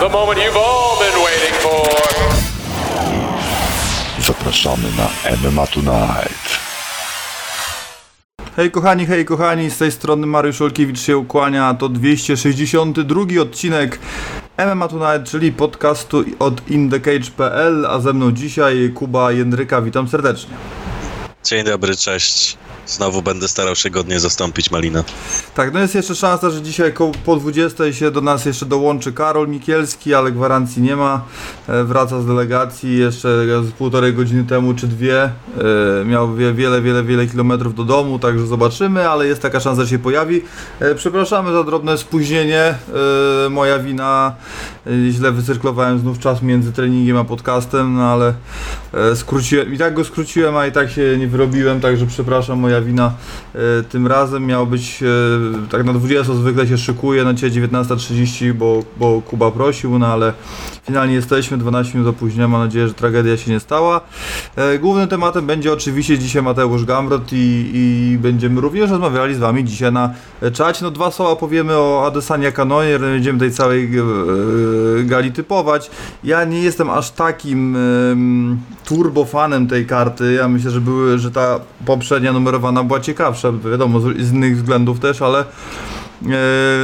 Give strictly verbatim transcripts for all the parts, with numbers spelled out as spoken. the moment you've all been waiting for. Zapraszamy na M M A Tonight. Hej kochani, hej kochani, z tej strony Mariusz Olkiewicz się ukłania, to dwieście sześćdziesiąty drugi odcinek M M A Tonight, czyli podcastu od in the cage dot p l, a ze mną dzisiaj Kuba Jędryka, witam serdecznie. Dzień dobry, cześć. Znowu będę starał się godnie zastąpić Malina. Tak, no jest jeszcze szansa, że dzisiaj po dwudziestej się do nas jeszcze dołączy Karol Mikielski, ale gwarancji nie ma. Wraca z delegacji jeszcze z półtorej godziny temu czy dwie. Miał wiele, wiele, wiele kilometrów do domu, także zobaczymy, ale jest taka szansa, że się pojawi. Przepraszamy za drobne spóźnienie. Moja wina. Źle wycyrklowałem znów czas między treningiem a podcastem, no ale skróciłem. I tak go skróciłem, a i tak się nie wyrobiłem, także przepraszam, moja wina. Tym razem miał być tak na dwudziestą, zwykle się szykuje na dzisiaj dziewiętnasta trzydzieści, bo, bo Kuba prosił, no ale finalnie jesteśmy, dwanaście minut opóźnienia, mam nadzieję, że tragedia się nie stała. Głównym tematem będzie oczywiście dzisiaj Mateusz Gamrot i, i będziemy również rozmawiali z wami dzisiaj na czacie. No dwa słowa powiemy o Adesanya Cannonier, będziemy tej całej gali typować. Ja nie jestem aż takim turbofanem tej karty, ja myślę, że były, że ta poprzednia numer była ciekawsza, wiadomo, z innych względów też, ale yy,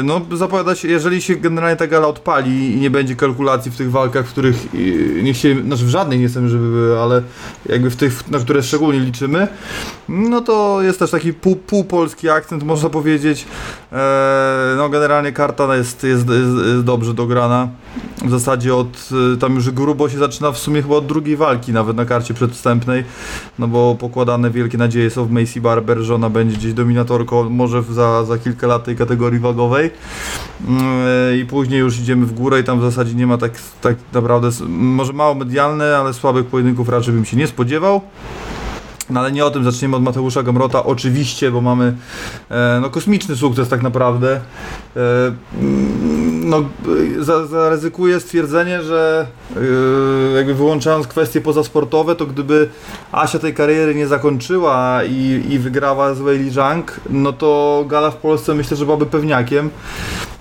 no zapowiada się, jeżeli się generalnie ta gala odpali i nie będzie kalkulacji w tych walkach, w których yy, nie chcieli, znaczy w żadnych nie chcemy, żeby były, ale jakby w tych, na które szczególnie liczymy, no to jest też taki pół, półpolski akcent, można powiedzieć. Yy, no generalnie karta jest, jest, jest, jest dobrze dograna. W zasadzie od, tam już grubo się zaczyna w sumie chyba od drugiej walki nawet na karcie przedwstępnej, no bo pokładane wielkie nadzieje są w Macy Barber, że ona będzie gdzieś dominatorką, może za, za kilka lat tej kategorii wagowej, yy, i później już idziemy w górę i tam w zasadzie nie ma tak, tak naprawdę, może mało medialne, ale słabych pojedynków raczej bym się nie spodziewał. No ale nie o tym, zaczniemy od Mateusza Gamrota oczywiście, bo mamy e, no, kosmiczny sukces tak naprawdę. E, no, za, zaryzykuję stwierdzenie, że e, jakby wyłączając kwestie pozasportowe, to gdyby Asia tej kariery nie zakończyła i, i wygrała z Weili Zhang, no to gala w Polsce myślę, że byłaby pewniakiem.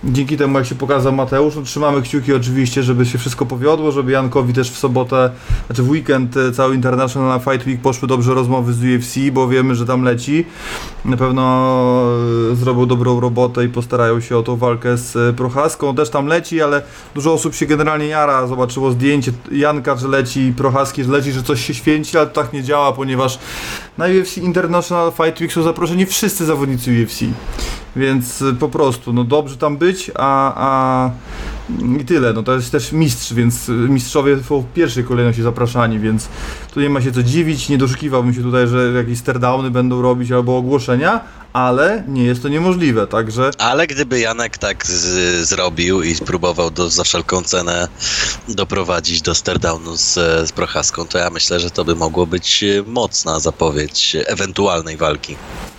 Dzięki temu, jak się pokazał Mateusz, no, trzymamy kciuki oczywiście, żeby się wszystko powiodło, żeby Jankowi też w sobotę, znaczy w weekend, cały International Fight Week poszły dobrze rozmowy z U F C, bo wiemy, że tam leci. Na pewno zrobił dobrą robotę i postarają się o tą walkę z Prochaską. Też tam leci, ale dużo osób się generalnie jara. Zobaczyło zdjęcie Janka, że leci, Prochaski, że leci, że coś się święci, ale to tak nie działa, ponieważ na U F C International Fight Week są zaproszeni wszyscy zawodnicy U F C. Więc po prostu, no dobrze tam być, a, a i tyle, no to jest też mistrz, więc mistrzowie są w pierwszej kolejności zapraszani, więc tu nie ma się co dziwić, nie doszukiwałbym się tutaj, że jakieś sterdowny będą robić albo ogłoszenia, ale nie jest to niemożliwe, także... Ale gdyby Janek tak z, zrobił i spróbował do, za wszelką cenę doprowadzić do sterdownu z, z Prochaską, to ja myślę, że to by mogło być mocna zapowiedź ewentualnej walki.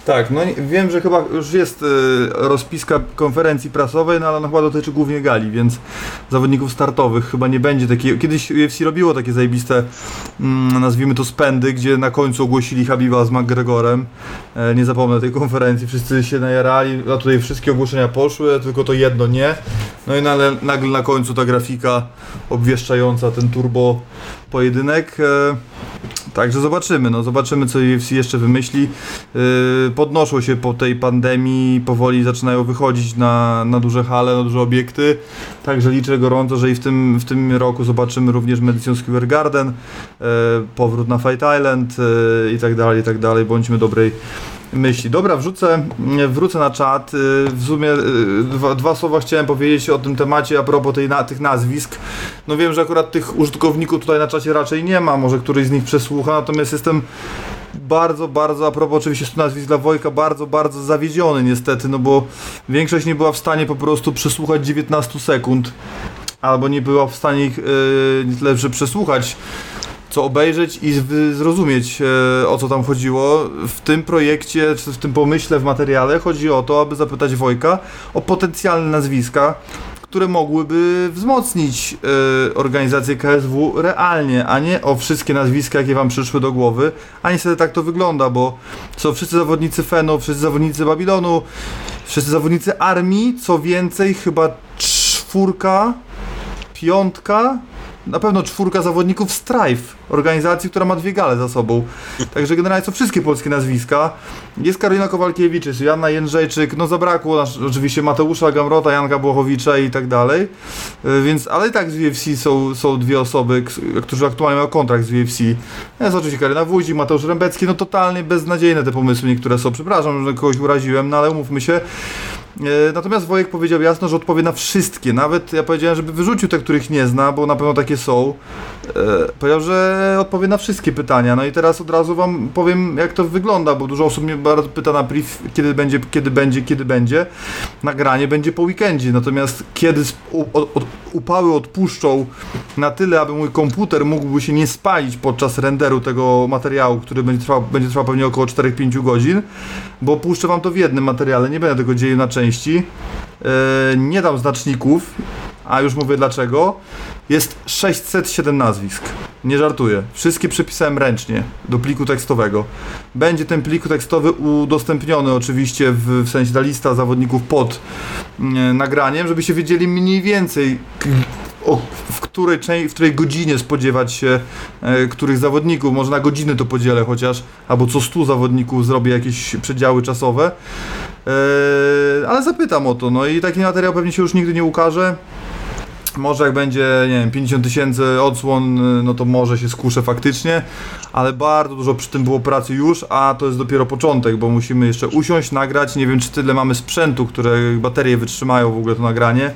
Tak, no wiem, że chyba już jest y, rozpiska konferencji prasowej, no ale ona chyba dotyczy głównie gali, więc zawodników startowych chyba nie będzie takiej... Kiedyś U F C robiło takie zajebiste, mm, nazwijmy to spędy, gdzie na końcu ogłosili Habiba z McGregorem. E, nie zapomnę tej konferencji, wszyscy się najarali, a tutaj wszystkie ogłoszenia poszły, tylko to jedno nie. No i nagle, nagle na końcu ta grafika obwieszczająca ten turbo pojedynek. E, Także zobaczymy, no zobaczymy, co U F C jeszcze wymyśli. Yy, podnoszą się po tej pandemii, powoli zaczynają wychodzić na, na duże hale, na duże obiekty. Także liczę gorąco, że i w tym, w tym roku zobaczymy również Madison Square Garden, yy, powrót na Fight Island yy, i tak dalej, i tak dalej. Bądźmy dobrej myśli. Dobra, wrzucę, wrócę na czat. W sumie dwa, dwa słowa chciałem powiedzieć o tym temacie a propos tej, na, tych nazwisk. No wiem, że akurat tych użytkowników tutaj na czacie raczej nie ma, może któryś z nich przesłucha, natomiast jestem bardzo, bardzo, a propos oczywiście stu nazwisk dla Wojka, bardzo, bardzo zawiedziony niestety, no bo większość nie była w stanie po prostu przesłuchać dziewiętnaście sekund, albo nie była w stanie ich nie tyle, że przesłuchać, co obejrzeć i zrozumieć, e, o co tam chodziło. W tym projekcie, czy w tym pomyśle, w materiale chodzi o to, aby zapytać Wojka o potencjalne nazwiska, które mogłyby wzmocnić y, organizację K S W realnie, a nie o wszystkie nazwiska, jakie wam przyszły do głowy. A niestety tak to wygląda, bo są wszyscy zawodnicy Fenu, wszyscy zawodnicy Babilonu, wszyscy zawodnicy Armii, co więcej chyba czwórka piątka, na pewno czwórka zawodników Strife, organizacji, która ma dwie gale za sobą. Także generalnie są wszystkie polskie nazwiska. Jest Karolina Kowalkiewicz, jest Joanna Jędrzejczyk, no zabrakło nas oczywiście Mateusza Gamrota, Janka Błochowicza i tak dalej. Więc, ale i tak z U F C są, są dwie osoby, które aktualnie mają kontrakt z U F C. Jest oczywiście Karyna Wójcik, Mateusz Rembecki, no totalnie beznadziejne te pomysły niektóre są. Przepraszam, że kogoś uraziłem, no ale umówmy się. Natomiast Wojek powiedział jasno, że odpowie na wszystkie. Nawet ja powiedziałem, żeby wyrzucił te, których nie zna, bo na pewno takie są. E, powiedział, że odpowie na wszystkie pytania. No i teraz od razu wam powiem, jak to wygląda, bo dużo osób mnie bardzo pyta na priv, kiedy będzie, kiedy będzie, kiedy będzie. Nagranie będzie po weekendzie, natomiast kiedy upały odpuszczą na tyle, aby mój komputer mógłby się nie spalić podczas renderu tego materiału, który będzie trwał, będzie trwał pewnie około cztery do pięciu godzin, bo puszczę wam to w jednym materiale, nie będę tego dzielił na części. Yy, nie dam znaczników, a już mówię dlaczego. Jest sześćset siedem nazwisk. Nie żartuję. Wszystkie przepisałem ręcznie do pliku tekstowego. Będzie ten plik tekstowy udostępniony oczywiście w, w sensie ta lista zawodników pod yy, nagraniem, żebyście wiedzieli mniej więcej o, w, której, w której godzinie spodziewać się e, których zawodników. Może na godziny to podzielę chociaż, albo co stu zawodników zrobię jakieś przedziały czasowe. Yy, ale zapytam o to, no i taki materiał pewnie się już nigdy nie ukaże. Może jak będzie, nie wiem, pięćdziesiąt tysięcy odsłon, no to może się skuszę faktycznie, ale bardzo dużo przy tym było pracy już, a to jest dopiero początek, bo musimy jeszcze usiąść, nagrać, nie wiem czy tyle mamy sprzętu, które baterie wytrzymają w ogóle to nagranie.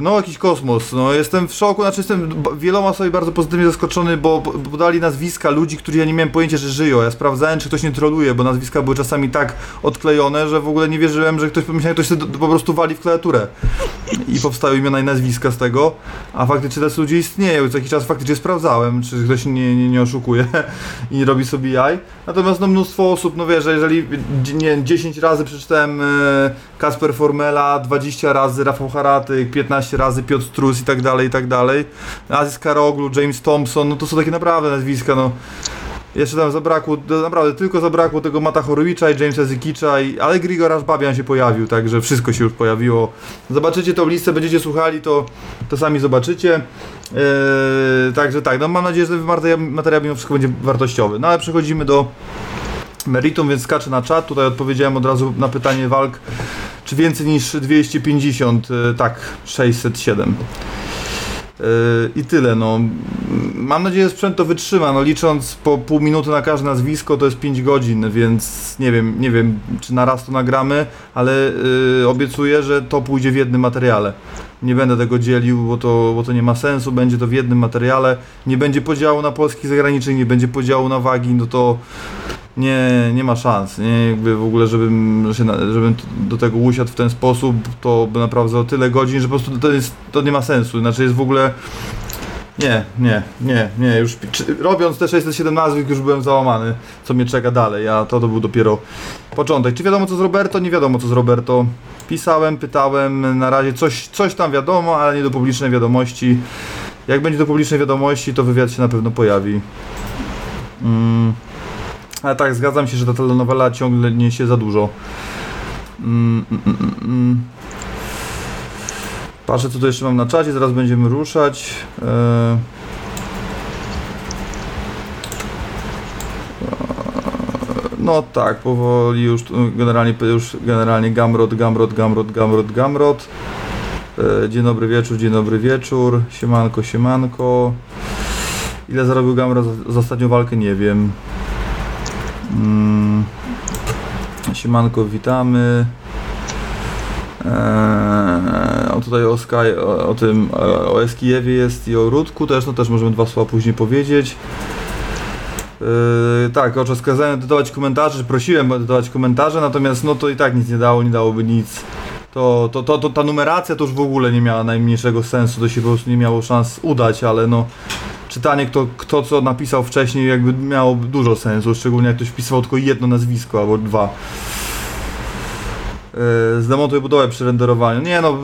No jakiś kosmos, no jestem w szoku, znaczy jestem wieloma sobie bardzo pozytywnie zaskoczony, bo podali nazwiska ludzi, których ja nie miałem pojęcia, że żyją. Ja sprawdzałem, czy ktoś nie troluje, bo nazwiska były czasami tak odklejone, że w ogóle nie wierzyłem, że ktoś pomyślał, że ktoś po prostu wali w klawiaturę i powstały imiona i nazwiska z tego, a faktycznie tacy ludzie istnieją. Co jakiś czas faktycznie sprawdzałem, czy ktoś nie, nie, nie oszukuje i nie robi sobie jaj. Natomiast no mnóstwo osób, no wiesz, że jeżeli nie, dziesięć razy przeczytałem Kasper Formela, dwadzieścia razy Rafał Haratyk, piętnaście razy Piotr Strus i tak dalej, i tak dalej. Aziz Karoglu, James Thompson, no to są takie naprawdę nazwiska, no. Jeszcze tam zabrakło, naprawdę tylko zabrakło tego Mata Horowicza i Jamesa Zykicza, i, ale Grigorz Babian się pojawił, także wszystko się już pojawiło. Zobaczycie tą listę, będziecie słuchali, to, to sami zobaczycie. Yy, także tak, no mam nadzieję, że ten materiał mimo wszystko będzie wartościowy. No ale przechodzimy do meritum, więc skaczę na czat. Tutaj odpowiedziałem od razu na pytanie walk, czy więcej niż dwieście pięćdziesiąt, tak, sześćset siedem. Yy, I tyle, no. Mam nadzieję, że sprzęt to wytrzyma, no licząc po pół minuty na każde nazwisko to jest pięć godzin, więc nie wiem, nie wiem, czy na raz to nagramy, ale yy, obiecuję, że to pójdzie w jednym materiale. Nie będę tego dzielił, bo to, bo to nie ma sensu, będzie to w jednym materiale. Nie będzie podziału na polskich zagranicznych, nie będzie podziału na wagi, no to nie, nie ma szans, nie, jakby w ogóle, żebym, żebym do tego usiadł w ten sposób, to by naprawdę tyle godzin, że po prostu to, jest, to nie ma sensu, znaczy jest w ogóle, nie, nie, nie, nie, już czy, robiąc te sześćset siedem nazwisk już byłem załamany, co mnie czeka dalej, a to, to był dopiero początek. Czy wiadomo co z Roberto? Nie wiadomo co z Roberto, pisałem, pytałem, na razie coś, coś tam wiadomo, ale nie do publicznej wiadomości, jak będzie do publicznej wiadomości, to wywiad się na pewno pojawi. Mm. Ale tak, zgadzam się, że ta telenowela ciągle niesie za dużo. Mm, mm, mm. Patrzę, co tu jeszcze mam na czacie, zaraz będziemy ruszać. Eee... No tak, powoli już generalnie, już generalnie Gamrot, Gamrot, Gamrot, Gamrot, Gamrot. Eee, dzień dobry wieczór, dzień dobry wieczór. Siemanko, siemanko. Ile zarobił Gamrot za, za ostatnią walkę? Nie wiem. Mm. Siemanko, witamy. Eee, o tutaj o, Sky, o, o tym o, o Eskijewie jest i o Rudku też, no też możemy dwa słowa później powiedzieć. Eee, tak, o czas kazałem edytować komentarze, prosiłem edytować komentarze, natomiast no to i tak nic nie dało, nie dałoby nic. To, to, to, to ta numeracja to już w ogóle nie miała najmniejszego sensu, to się po prostu nie miało szans udać, ale no czytanie kto, kto co napisał wcześniej jakby miało dużo sensu, szczególnie jak ktoś wpisywał tylko jedno nazwisko albo dwa. Yy, zdemontuję budowę przy renderowaniu. Nie no,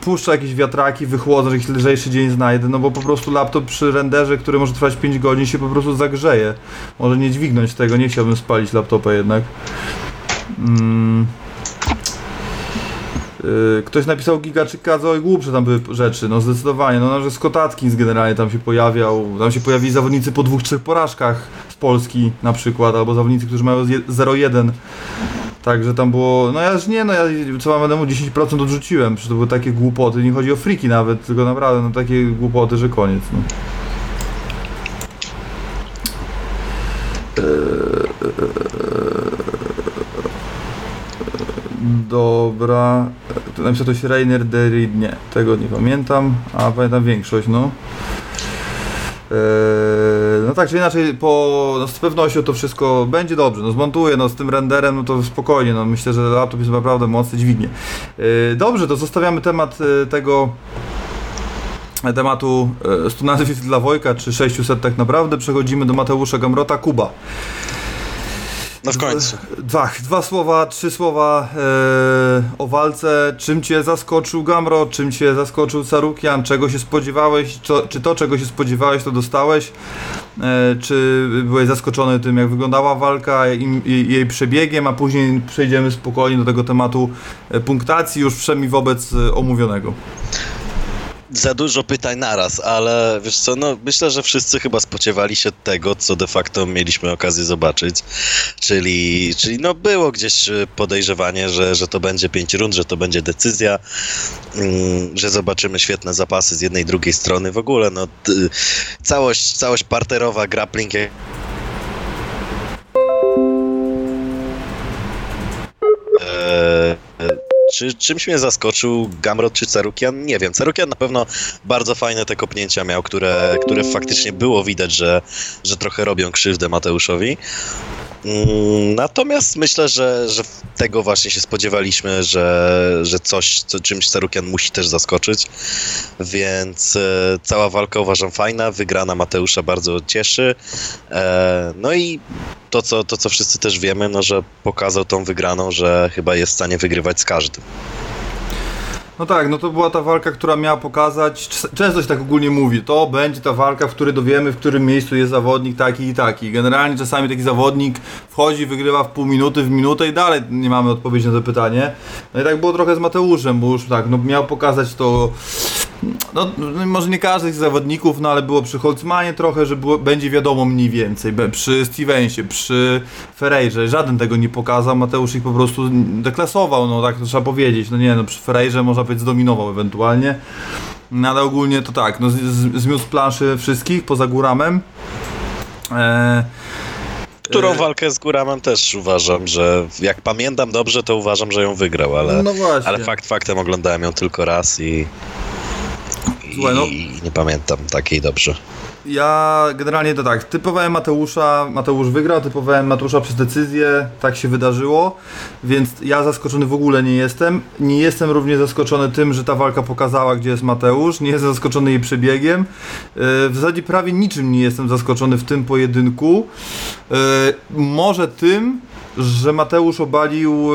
puszczę jakieś wiatraki, wychłodzę, jakiś lżejszy dzień znajdę, no bo po prostu laptop przy renderze, który może trwać pięć godzin się po prostu zagrzeje. Może nie dźwignąć tego, nie chciałbym spalić laptopa jednak. Mm. Yy, ktoś napisał Gigaczykazo i głupsze tam były rzeczy, no zdecydowanie, no że Skotacki generalnie tam się pojawiał, tam się pojawili zawodnicy po dwóch, trzech porażkach z Polski na przykład, albo zawodnicy, którzy mają zero jeden, także tam było, no ja już nie, no ja co mam będę mu dziesięć procent odrzuciłem, przecież to były takie głupoty, nie chodzi o friki nawet, tylko naprawdę, no takie głupoty, że koniec, no. Dobra, to napisał coś Rainer de Ridnie, tego nie pamiętam, a pamiętam większość, no. Eee, no tak czy inaczej, po, no z pewnością to wszystko będzie dobrze, no zmontuję, no z tym renderem, no to spokojnie, no myślę, że laptop jest naprawdę mocny, dźwignie. Eee, dobrze, to zostawiamy temat e, tego... tematu stu nazwisk dla Wojka, czy sześciuset tak naprawdę, przechodzimy do Mateusza Gamrota, Kuba. No w końcu. Dwa, dwa słowa, trzy słowa e, o walce. Czym cię zaskoczył Gamro, czym cię zaskoczył Carukian, czego się spodziewałeś, czy, czy to, czego się spodziewałeś, to dostałeś? E, czy byłeś zaskoczony tym, jak wyglądała walka, im, jej, jej przebiegiem, a później przejdziemy spokojnie do tego tematu punktacji, już przynajmniej wobec omówionego. Za dużo pytań naraz, ale wiesz co, no myślę, że wszyscy chyba spodziewali się tego, co de facto mieliśmy okazję zobaczyć, czyli, czyli no było gdzieś podejrzewanie, że, że to będzie pięć rund, że to będzie decyzja, że zobaczymy świetne zapasy z jednej i drugiej strony, w ogóle no całość, całość parterowa, grappling... Eee... Czy czymś mnie zaskoczył Gamrot czy Carukian? Nie wiem. Carukian na pewno bardzo fajne te kopnięcia miał, które, które faktycznie było widać, że, że trochę robią krzywdę Mateuszowi. Natomiast myślę, że, że tego właśnie się spodziewaliśmy, że, że coś, co, czymś Carukian musi też zaskoczyć, więc e, cała walka uważam fajna, wygrana Mateusza bardzo cieszy, e, no i to co, to, co wszyscy też wiemy, no, że pokazał tą wygraną, że chyba jest w stanie wygrywać z każdym. No tak, no to była ta walka, która miała pokazać, często się tak ogólnie mówi, to będzie ta walka, w której dowiemy, w którym miejscu jest zawodnik taki i taki. Generalnie czasami taki zawodnik wchodzi, wygrywa w pół minuty, w minutę i dalej nie mamy odpowiedzi na to pytanie. No i tak było trochę z Mateuszem, bo już tak, no miał pokazać to... No, może nie każdy z zawodników, no ale było przy Holzmanie trochę, że było, będzie wiadomo mniej więcej, przy Stevensie, przy Ferreirze, żaden tego nie pokazał, Mateusz ich po prostu deklasował, no tak to trzeba powiedzieć, no nie no, przy Ferreirze można powiedzieć zdominował ewentualnie, no ale ogólnie to tak, no z, z, zmiósł planszy wszystkich, poza Guramem. Eee, Którą walkę z Guramem też uważam, że jak pamiętam dobrze, to uważam, że ją wygrał, ale, no ale fakt faktem oglądałem ją tylko raz i... Słuchaj, no, i nie pamiętam takiej dobrze. Ja generalnie to tak, typowałem Mateusza, Mateusz wygrał, typowałem Mateusza przez decyzję, tak się wydarzyło, więc ja zaskoczony w ogóle nie jestem. Nie jestem również zaskoczony tym, że ta walka pokazała, gdzie jest Mateusz, nie jestem zaskoczony jej przebiegiem. W zasadzie prawie niczym nie jestem zaskoczony w tym pojedynku. Może tym, że Mateusz obalił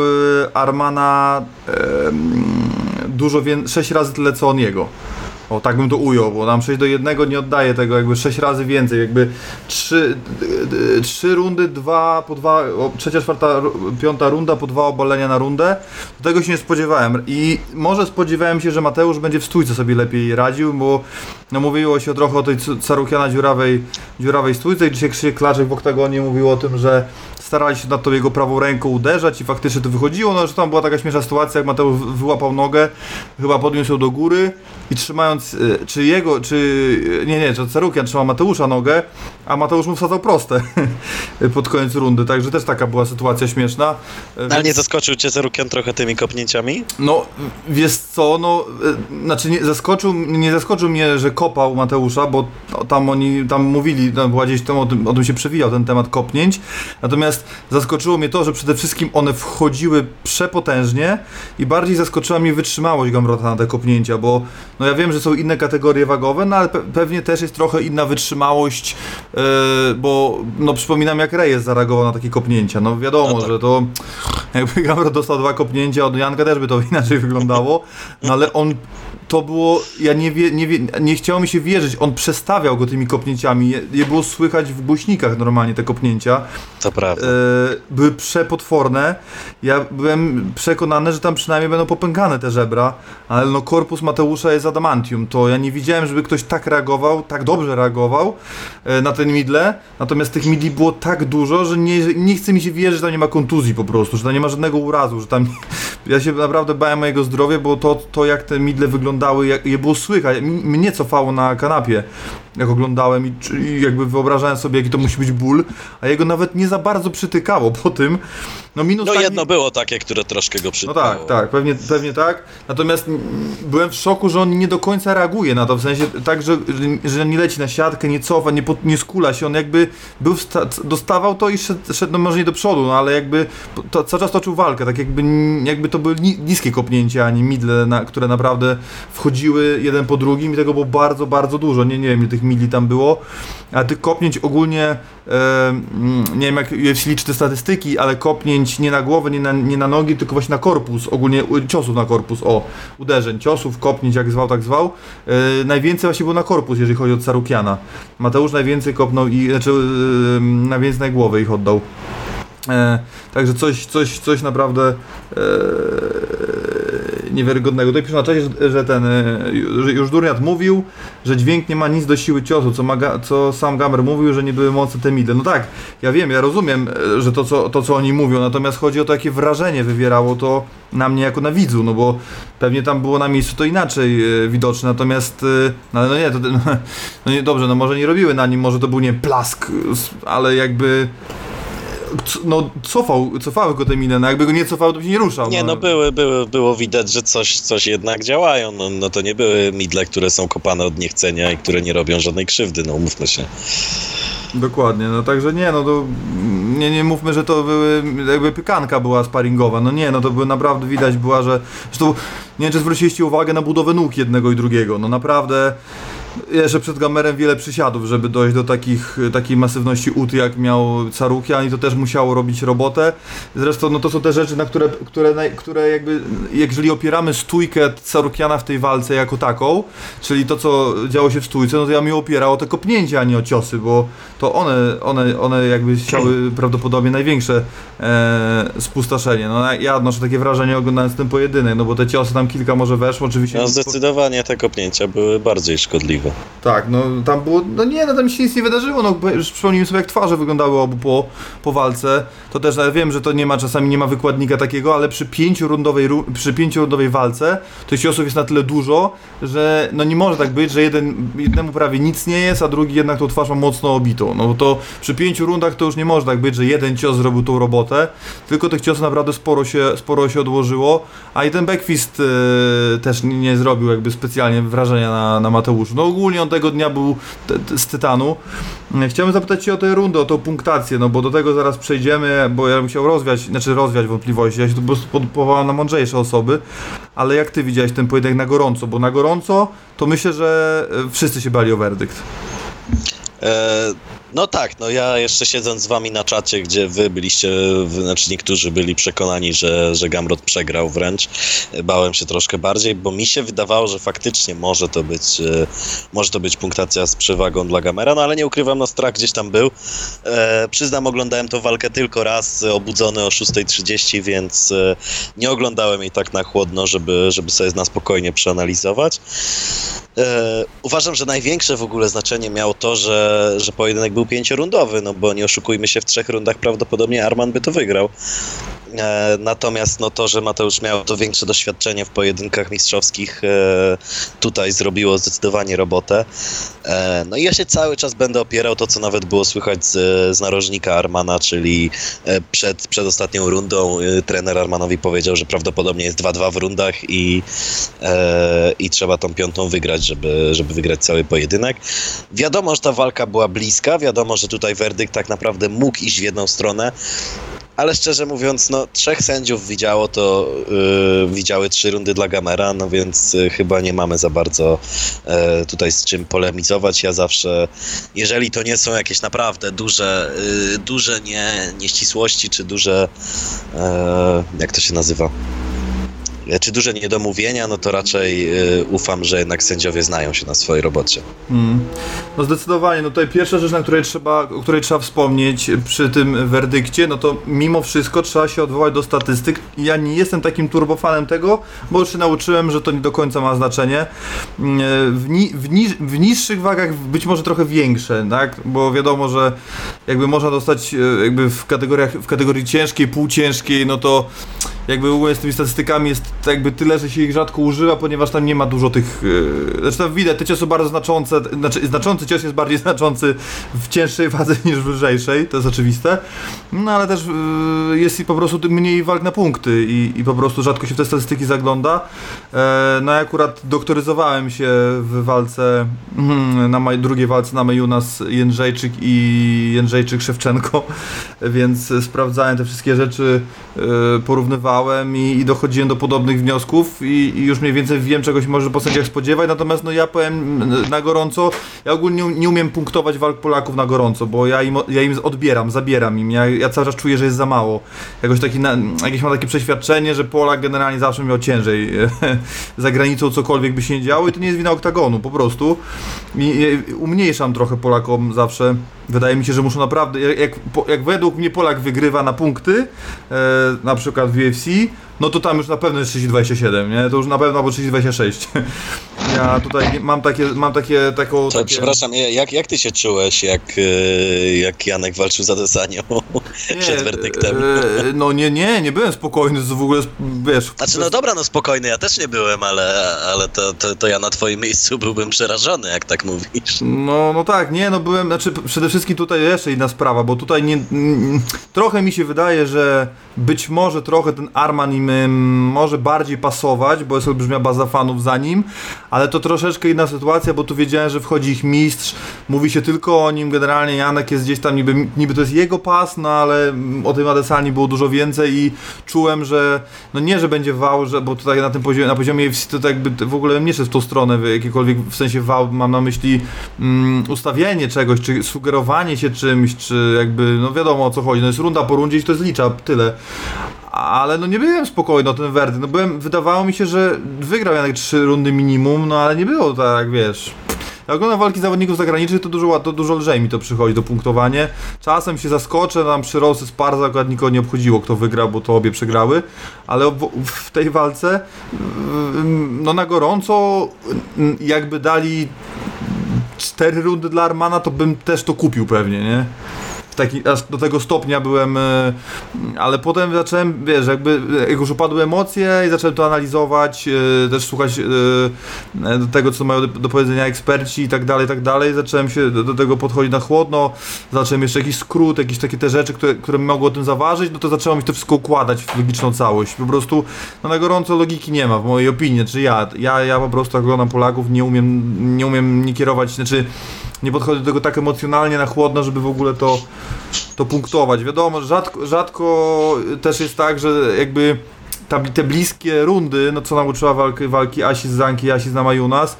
Armana dużo więcej, sześć razy tyle co on jego. O, tak bym to ujął, bo nam sześć do jednego nie oddaje tego, jakby sześć razy więcej, jakby trzy rundy, dwa po dwa, trzecia, czwarta, piąta runda, po dwa obalenia na rundę. Tego się nie spodziewałem i może spodziewałem się, że Mateusz będzie w stójce sobie lepiej radził, bo no, mówiło się trochę o tej Carukiana dziurawej, dziurawej stójce i dzisiaj Krzysiek Klaczek w Oktagonie mówił o tym, że starali się nad to jego prawą ręką uderzać i faktycznie to wychodziło, no że tam była taka śmieszna sytuacja, jak Mateusz wyłapał nogę, chyba podniósł ją do góry i trzymając, czy jego, czy, nie, nie, czy Carukian trzymał Mateusza nogę, a Mateusz mu wsadzał proste pod koniec rundy, także też taka była sytuacja śmieszna. Ale więc... nie zaskoczył cię Carukian trochę tymi kopnięciami? No, wiesz co, no, znaczy nie zaskoczył, nie zaskoczył mnie, że kopał Mateusza, bo tam oni, tam mówili, tam była gdzieś tam, o tym, o tym się przewijał ten temat kopnięć, natomiast zaskoczyło mnie to, że przede wszystkim one wchodziły przepotężnie i bardziej zaskoczyła mnie wytrzymałość Gamrota na te kopnięcia, bo no ja wiem, że są inne kategorie wagowe, no ale pe- pewnie też jest trochę inna wytrzymałość, yy, bo no przypominam, jak Reyes zareagował na takie kopnięcia, no wiadomo, no tak. Że to jakby Gamrot dostał dwa kopnięcia od Janka, też by to inaczej wyglądało, no ale on to było, ja nie, wie, nie, wie, nie chciało mi się wierzyć, on przestawiał go tymi kopnięciami, je, je było słychać w głośnikach normalnie te kopnięcia. To prawda. E, były przepotworne, ja byłem przekonany, że tam przynajmniej będą popękane te żebra, ale no korpus Mateusza jest adamantium, to ja nie widziałem, żeby ktoś tak reagował, tak dobrze reagował e, na ten midle, natomiast tych midli było tak dużo, że nie, nie chce mi się wierzyć, że tam nie ma kontuzji po prostu, że tam nie ma żadnego urazu, że tam ja się naprawdę bałem mojego zdrowia, bo to, to jak te midle wyglądały, jak je było słychać, mnie cofało na kanapie, jak oglądałem i, i jakby wyobrażałem sobie, jaki to musi być ból, a jego nawet nie za bardzo przytykało po tym. No, minus no taki... jedno było takie, które troszkę go przytykało. No tak, tak, pewnie, pewnie tak, natomiast byłem w szoku, że on nie do końca reaguje na to, w sensie tak, że, że nie leci na siatkę, nie cofa, nie, po, nie skula się, on jakby był wsta- dostawał to i szedł, szedł no może nie do przodu, no ale jakby to, cały czas toczył walkę, tak jakby, jakby to były ni- niskie kopnięcia, a nie midle, na, które naprawdę wchodziły jeden po drugim i tego było bardzo, bardzo dużo, nie, nie wiem, ile tych mili tam było, a tych kopnięć ogólnie, e, nie wiem jak jeśli liczy te statystyki, ale kopnięć nie na głowę, nie na, nie na nogi, tylko właśnie na korpus, ogólnie ciosów na korpus, o, uderzeń, ciosów, kopnięć, jak zwał, tak zwał, e, najwięcej właśnie było na korpus, jeżeli chodzi o Carukiana. Mateusz najwięcej kopnął i, znaczy e, najwięcej na głowę ich oddał. E, także coś, coś, coś naprawdę e, niewiarygodnego. Tutaj piszę na czacie, że, że ten że już Durniat mówił, że dźwięk nie ma nic do siły ciosu, co, ma, co sam Gamer mówił, że nie były mocne te midle. No tak, ja wiem, ja rozumiem, że to co, to co oni mówią, natomiast chodzi o to, jakie wrażenie wywierało to na mnie jako na widzu, no bo pewnie tam było na miejscu to inaczej yy, widoczne, natomiast yy, no, no nie, to, no nie, dobrze, no może nie robiły na nim, może to był nie plask, ale jakby no cofał, cofały go te miny, no jakby go nie cofały, to by się nie ruszał. Nie, no, no były, były, było widać, że coś, coś jednak działają, no, no to nie były midle, które są kopane od niechcenia i które nie robią żadnej krzywdy, no umówmy się. Dokładnie, no także nie, no to nie, nie mówmy, że to były, jakby pykanka była sparingowa, no nie, no to by naprawdę widać była, że, że to, nie wiem czy zwróciliście uwagę na budowę nóg jednego i drugiego, no naprawdę jeszcze przed Gamerem wiele przysiadów, żeby dojść do takich, takiej masywności ud, jak miał Carukian i to też musiało robić robotę. Zresztą no to są te rzeczy, na które, które, które jakby, jeżeli opieramy stójkę Carukiana w tej walce jako taką, czyli to co działo się w stójce, no to ja mi opierało te kopnięcia, a nie o ciosy, bo to one, one, one jakby chciały prawdopodobnie największe e, spustoszenie. No ja odnoszę takie wrażenie oglądając ten pojedynek, no bo te ciosy tam kilka może weszło, oczywiście. No zdecydowanie te kopnięcia były bardziej szkodliwe. Tak, no tam było, no nie, no tam się nic nie wydarzyło, no przypomnijmy sobie jak twarze wyglądały obu po, po walce, to też ja wiem, że to nie ma, czasami nie ma wykładnika takiego, ale przy pięciorundowej, przy pięciorundowej walce tych ciosów jest na tyle dużo, że no nie może tak być, że jeden, jednemu prawie nic nie jest, a drugi jednak tą twarz ma mocno obitą, no bo to przy pięciu rundach to już nie może tak być, że jeden cios zrobił tą robotę, tylko tych ciosów naprawdę sporo się, sporo się odłożyło, a i ten backfist yy, też nie, nie zrobił jakby specjalnie wrażenia na, na Mateuszu, no ogólnie on tego dnia był t- t- z Tytanu. Chciałem zapytać Cię o tę rundę, o tą punktację, no bo do tego zaraz przejdziemy, bo ja bym chciał rozwiać, znaczy rozwiać wątpliwości, ja się tu po prostu powołałem na mądrzejsze osoby, ale jak Ty widziałeś ten pojedynek na gorąco, bo na gorąco to myślę, że wszyscy się bali o werdykt. E, no tak, no ja jeszcze siedząc z wami na czacie, gdzie wy byliście, znaczy niektórzy byli przekonani, że, że Gamrot przegrał wręcz, bałem się troszkę bardziej, bo mi się wydawało, że faktycznie może to być może to być punktacja z przewagą dla Gamera, no ale nie ukrywam, no strach gdzieś tam był. E, przyznam, oglądałem tą walkę tylko raz, obudzony o szósta trzydzieści, więc nie oglądałem jej tak na chłodno, żeby, żeby sobie na spokojnie przeanalizować. E, uważam, że największe w ogóle znaczenie miało to, że, że pojedynek był pięciorundowy, no bo nie oszukujmy się, w trzech rundach prawdopodobnie Arman by to wygrał. E, natomiast no to, że Mateusz miał to większe doświadczenie w pojedynkach mistrzowskich, e, tutaj zrobiło zdecydowanie robotę. E, no i ja się cały czas będę opierał to, co nawet było słychać z, z narożnika Armana, czyli przed, przed ostatnią rundą e, trener Armanowi powiedział, że prawdopodobnie jest dwa dwa w rundach i, e, i trzeba tą piątą wygrać, żeby, żeby wygrać cały pojedynek. Wiadomo, że ta walka była bliska, wiadomo, że tutaj werdykt tak naprawdę mógł iść w jedną stronę, ale szczerze mówiąc, no trzech sędziów widziało to, yy, widziały trzy rundy dla Gamera, no więc yy, chyba nie mamy za bardzo yy, tutaj z czym polemizować. Ja zawsze, jeżeli to nie są jakieś naprawdę duże, yy, duże nie, nieścisłości, czy duże, yy, jak to się nazywa? czy duże niedomówienia, no to raczej ufam, że jednak sędziowie znają się na swojej robocie. Mm. No zdecydowanie, no tutaj pierwsza rzecz, na której trzeba, o której trzeba wspomnieć przy tym werdykcie, no to mimo wszystko trzeba się odwołać do statystyk. Ja nie jestem takim turbofanem tego, bo już się nauczyłem, że to nie do końca ma znaczenie. W, ni- w, niż- w niższych wagach być może trochę większe, tak? Bo wiadomo, że jakby można dostać jakby w kategoriach, w kategorii ciężkiej, półciężkiej, no to jakby w ogóle z tymi statystykami jest jakby tyle, że się ich rzadko używa, ponieważ tam nie ma dużo tych... Yy, znaczy tam widać, te ciosy są bardzo znaczące, znaczy znaczący cios jest bardziej znaczący w cięższej wadze niż w lżejszej, to jest oczywiste, no ale też yy, jest i po prostu mniej walk na punkty i, i po prostu rzadko się w te statystyki zagląda. Yy, no ja akurat doktoryzowałem się w walce, yy, na maj, drugiej walce na Mejunas Jędrzejczyk i Jędrzejczyk Szewczenko, więc sprawdzałem te wszystkie rzeczy, yy, porównywałem I, i dochodziłem do podobnych wniosków i, i już mniej więcej wiem, czego się może po sędziach spodziewać, natomiast no ja powiem na gorąco, ja ogólnie nie umiem punktować walk Polaków na gorąco, bo ja im, ja im odbieram, zabieram im, ja, ja cały czas czuję, że jest za mało. Jakoś taki, na, jakieś mam takie przeświadczenie, że Polak generalnie zawsze miał ciężej za granicą, cokolwiek by się nie działo i to nie jest wina oktagonu, po prostu. I, i umniejszam trochę Polakom zawsze. Wydaje mi się, że muszą naprawdę, jak, jak według mnie Polak wygrywa na punkty, e, na przykład w U F C, no to tam już na pewno jest trzydzieści dwadzieścia siedem, nie? To już na pewno, albo trzydzieści dwadzieścia sześć. Ja tutaj mam takie, mam takie, taką... Takie... Przepraszam, jak, jak ty się czułeś, jak, jak Janek walczył z Adesanią przed werdyktem? E, no nie, nie, nie byłem spokojny, w ogóle, wiesz... Znaczy, no dobra, no spokojny, ja też nie byłem, ale, ale to, to, to ja na twoim miejscu byłbym przerażony, jak tak mówisz. No, no tak, nie, no byłem, znaczy przede wszystkim tutaj jeszcze inna sprawa, bo tutaj nie, m, trochę mi się wydaje, że być może trochę ten Arman im może bardziej pasować, bo jest olbrzymia baza fanów za nim, ale to troszeczkę inna sytuacja, bo tu wiedziałem, że wchodzi ich mistrz, mówi się tylko o nim, generalnie Janek jest gdzieś tam, niby, niby to jest jego pas, no ale o tym Adesanii było dużo więcej i czułem, że no nie, że będzie wał, że, bo tutaj na tym poziomie, na poziomie to, to jakby w ogóle nie szedł w tą stronę, w jakiekolwiek w sensie wał, mam na myśli um, ustawienie czegoś, czy sugerowanie się czymś, czy jakby, no wiadomo o co chodzi, no jest runda po rundzie i to jest licza, tyle. Ale no nie byłem spokojny o ten werdykt, no byłem, wydawało mi się, że wygrał Janek trzy rundy minimum, no ale nie było tak, wiesz. Jak oglądam walki zawodników zagranicznych, to dużo, to dużo lżej mi to przychodzi do punktowania. Czasem się zaskoczę, tam przyrosy z parza, akurat nikogo nie obchodziło, kto wygra, bo to obie przegrały. Ale w tej walce, no na gorąco, jakby dali cztery rundy dla Armana, to bym też to kupił pewnie, nie? Taki, aż do tego stopnia byłem, ale potem zacząłem, wiesz, jakby jak już opadły emocje i zacząłem to analizować, też słuchać do tego, co mają do powiedzenia eksperci i tak dalej, i tak dalej, zacząłem się do tego podchodzić na chłodno, zacząłem jeszcze jakiś skrót, jakieś takie te rzeczy, które, które mogły o tym zaważyć, no to zaczęło mi to wszystko układać w logiczną całość, po prostu no, na gorąco logiki nie ma, w mojej opinii, znaczy ja, ja, ja po prostu oglądam Polaków, nie umiem, nie umiem nie kierować, znaczy nie podchodzę do tego tak emocjonalnie na chłodno, żeby w ogóle to to punktować. Wiadomo, rzadko, rzadko też jest tak, że jakby te bliskie rundy, no co nauczyła walki, walki Asi z Zanki, Asi z Namajunas,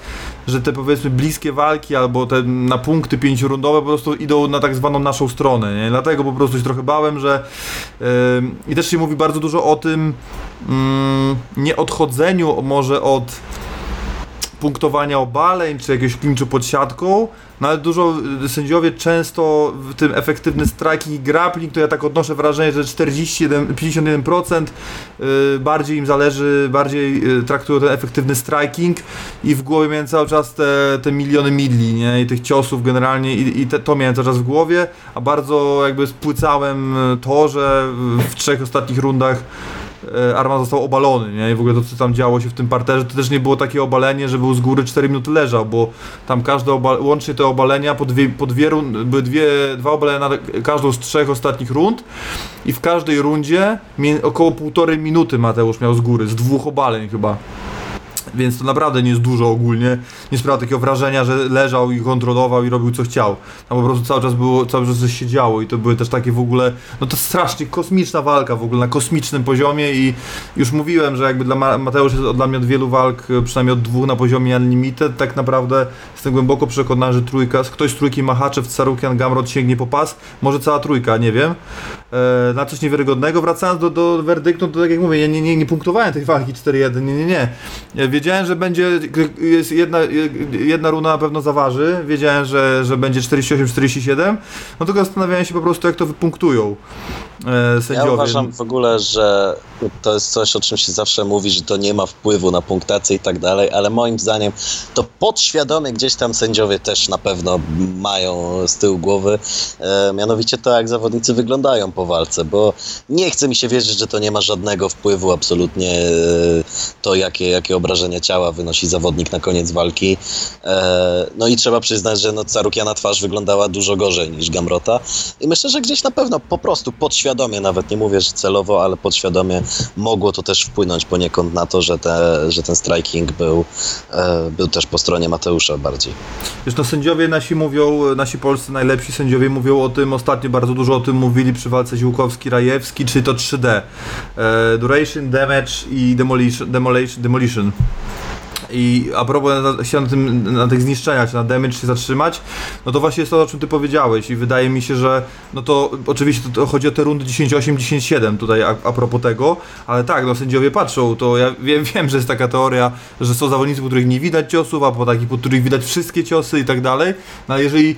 że te powiedzmy bliskie walki albo te na punkty pięciorundowe po prostu idą na tak zwaną naszą stronę, nie? Dlatego po prostu się trochę bałem, że yy, i też się mówi bardzo dużo o tym yy, nieodchodzeniu może od punktowania obaleń, czy jakiegoś klinczu pod siatką, no ale dużo sędziowie często w tym efektywny striking i grappling, to ja tak odnoszę wrażenie, że czterdzieści jeden, pięćdziesiąt jeden procent bardziej im zależy, bardziej traktują ten efektywny striking i w głowie miałem cały czas te, te miliony midli, nie? I tych ciosów generalnie i, i te, to miałem cały czas w głowie, a bardzo jakby spłycałem to, że w trzech ostatnich rundach Arman został obalony, nie? I w ogóle to, co tam działo się w tym parterze, to też nie było takie obalenie, że był z góry cztery minuty leżał, bo tam każde oba- łącznie te obalenia, po dwie, po dwie rund- były dwie, dwa obalenia na każdą z trzech ostatnich rund i w każdej rundzie mi- około półtorej minuty Mateusz miał z góry, z dwóch obaleń chyba. więc to naprawdę nie jest dużo ogólnie. Nie sprawia takiego wrażenia, że leżał i kontrolował i robił co chciał. Tam po prostu cały czas było, cały czas coś się działo i to były też takie w ogóle, no to strasznie kosmiczna walka w ogóle na kosmicznym poziomie i już mówiłem, że jakby dla Mateusz jest dla mnie od wielu walk, przynajmniej od dwóch na poziomie Unlimited, tak naprawdę jestem głęboko przekonany, że trójka, ktoś z trójki Machachev, Tsarukian, Gamrot sięgnie po pas, może cała trójka, nie wiem, e, na coś niewiarygodnego. Wracając do, do werdyktu, to tak jak mówię, ja nie, nie, nie punktowałem tej walki cztery jeden, nie, nie, nie. Wiedziałem, że będzie, jest jedna, jedna runa na pewno zaważy, wiedziałem, że, że będzie czterdzieści osiem czterdzieści siedem, no tylko zastanawiałem się po prostu, jak to wypunktują e, sędziowie. Ja uważam w ogóle, że to jest coś, o czym się zawsze mówi, że to nie ma wpływu na punktację i tak dalej, ale moim zdaniem to podświadomie gdzieś tam sędziowie też na pewno mają z tyłu głowy, e, mianowicie to, jak zawodnicy wyglądają po walce, bo nie chce mi się wierzyć, że to nie ma żadnego wpływu absolutnie e, to, jakie, jakie obrażenia ciała wynosi zawodnik na koniec walki. E, no i trzeba przyznać, że no, Tsarukiana twarz wyglądała dużo gorzej niż Gamrota i myślę, że gdzieś na pewno po prostu podświadomie, nawet nie mówię, że celowo, ale podświadomie mogło to też wpłynąć poniekąd na to, że, te, że ten striking był, e, był też po stronie Mateusza bardziej. Wiesz, no sędziowie nasi mówią, nasi polscy najlepsi sędziowie mówią o tym, ostatnio bardzo dużo o tym mówili przy walce Ziółkowski-Rajewski, czyli to trzy D. E, duration, damage i demolition. demolition, demolition. I a propos się na, tym, na tych zniszczeniach, na damage się zatrzymać, no to właśnie jest to, o czym ty powiedziałeś i wydaje mi się, że no to oczywiście to, to chodzi o te rundy dziesięć osiem dziesięć siedem tutaj a, a propos tego, ale tak, no sędziowie patrzą, to ja wiem, wiem, że jest taka teoria, że są zawodnicy, po których nie widać ciosów, a po takich, po których widać wszystkie ciosy i tak dalej, no ale jeżeli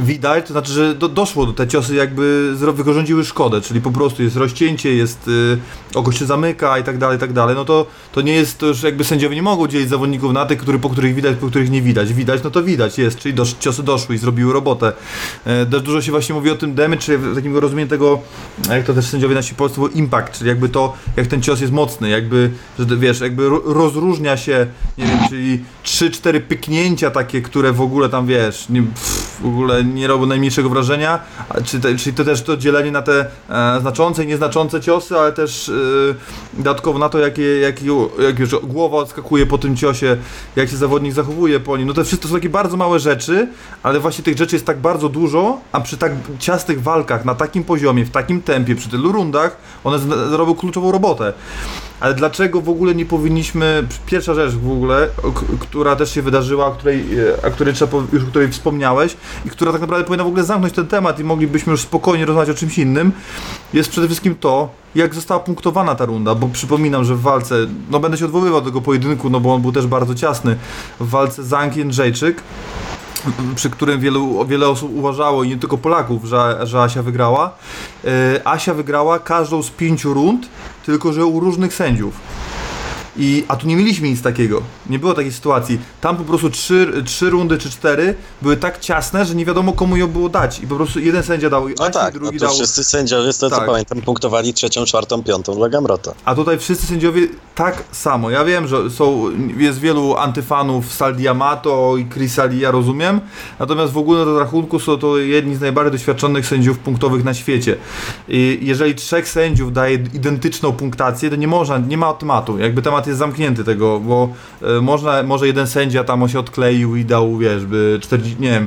widać, to znaczy, że do, doszło do te ciosy jakby wyrządziły szkodę, czyli po prostu jest rozcięcie, jest y, oko się zamyka i tak dalej, i tak dalej, no to, to nie jest, to już jakby sędziowie nie mogą dzielić zawodników na tych, który, po których widać, po których nie widać. Widać, no to widać, jest, czyli dosz, ciosy doszły i zrobiły robotę. E, dużo się właśnie mówi o tym damage, czyli w takim rozumieniu tego, jak to też sędziowie nasi polscy, bo impact, czyli jakby to, jak ten cios jest mocny, jakby, że wiesz, jakby rozróżnia się, nie wiem, czyli trzy cztery pyknięcia takie, które w ogóle tam, wiesz, nie, pff, w ogóle nie robią najmniejszego wrażenia, a, czy te, czyli to też to dzielenie na te e, znaczące i nieznaczące ciosy, ale też e, dodatkowo na to, jakie, jak, jak już głowa odskakuje po tym ciosie, jak się zawodnik zachowuje po nim. No to wszystko są takie bardzo małe rzeczy, ale właśnie tych rzeczy jest tak bardzo dużo, a przy tak ciasnych walkach, na takim poziomie, w takim tempie, przy tylu rundach, one zrobią kluczową robotę. Ale dlaczego w ogóle nie powinniśmy, pierwsza rzecz w ogóle, która też się wydarzyła, o której, a której trzeba, już o której wspomniałeś i która tak naprawdę powinna w ogóle zamknąć ten temat i moglibyśmy już spokojnie rozmawiać o czymś innym, jest przede wszystkim to, jak została punktowana ta runda, bo przypominam, że w walce, no będę się odwoływał do tego pojedynku, no bo on był też bardzo ciasny, w walce Zhang Jędrzejczyk, przy którym wielu, wiele osób uważało i nie tylko Polaków, że, że Asia wygrała. Yy, Asia wygrała każdą z pięciu rund, tylko że u różnych sędziów. I, a tu nie mieliśmy nic takiego, nie było takiej sytuacji, tam po prostu trzy, trzy rundy czy cztery były tak ciasne, że nie wiadomo komu ją było dać i po prostu jeden sędzia dał i no Asi, tak, drugi no to dał. Wszyscy sędziowie, z tego tak, co pamiętam, punktowali trzecią, czwartą, piątą dla Gamrota. A tutaj wszyscy sędziowie tak samo, ja wiem, że są, jest wielu antyfanów Sal Diamato i Chrisali, ja rozumiem, natomiast w ogóle na rachunku są to jedni z najbardziej doświadczonych sędziów punktowych na świecie i jeżeli trzech sędziów daje identyczną punktację, to nie można, nie ma tematu, jakby temat jest zamknięty tego, bo y, można, może jeden sędzia tam się odkleił i dał, wiesz, by czterdzieści, nie wiem,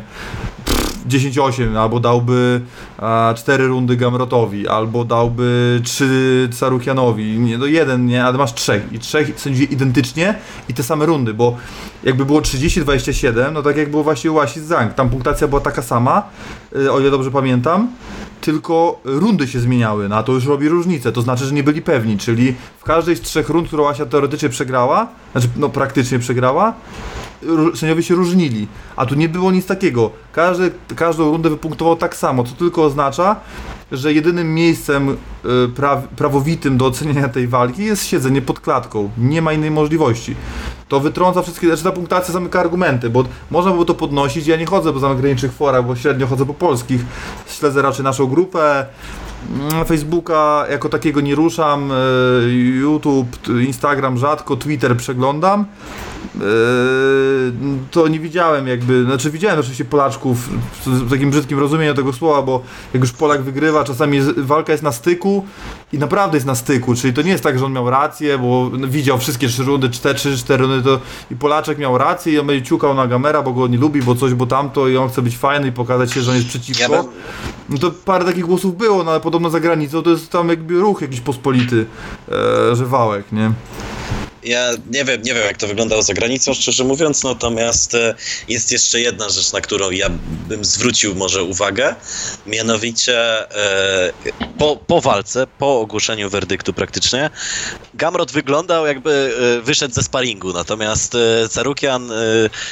dziesięć osiem, albo dałby a, cztery rundy Gamrotowi, albo dałby trzy Tsarukianowi, nie, no jeden, nie, ale masz trzech i trzech sędziów identycznie i te same rundy, bo jakby było trzydzieści dwadzieścia siedem, no tak jak było właśnie u Asi Zhang, tam punktacja była taka sama, y, o ile dobrze pamiętam, tylko rundy się zmieniały, no a to już robi różnicę, to znaczy, że nie byli pewni, czyli w każdej z trzech rund, którą Asia teoretycznie przegrała, znaczy no praktycznie przegrała, sędziowie się różnili, a tu nie było nic takiego, Każdy, każdą rundę wypunktował tak samo, co tylko oznacza, że jedynym miejscem pra, prawowitym do oceniania tej walki jest siedzenie pod klatką, nie ma innej możliwości. To wytrąca wszystkie, znaczy ta punktacja zamyka argumenty, bo można było to podnosić, ja nie chodzę po zagranicznych forach, bo średnio chodzę po polskich, śledzę raczej naszą grupę, Facebooka jako takiego nie ruszam, YouTube, Instagram rzadko, Twitter przeglądam, to nie widziałem jakby, znaczy widziałem oczywiście Polaczków w takim brzydkim rozumieniu tego słowa, bo jak już Polak wygrywa, czasami jest, walka jest na styku i naprawdę jest na styku, czyli to nie jest tak, że on miał rację, bo widział wszystkie trzy rundy, cztery, trzy, cztery rundy to i Polaczek miał rację i on będzie ciukał na Gamera, bo go nie lubi, bo coś, bo tamto i on chce być fajny i pokazać się, że on jest przeciwko. No to parę takich głosów było, no ale podobno za granicą to jest tam jakby ruch jakiś pospolity, e, że Wałek, nie? Ja nie wiem, nie wiem jak to wyglądało za granicą, szczerze mówiąc, natomiast jest jeszcze jedna rzecz, na którą ja bym zwrócił może uwagę, mianowicie po, po walce, po ogłoszeniu werdyktu praktycznie, Gamrot wyglądał jakby wyszedł ze sparingu, natomiast Carukian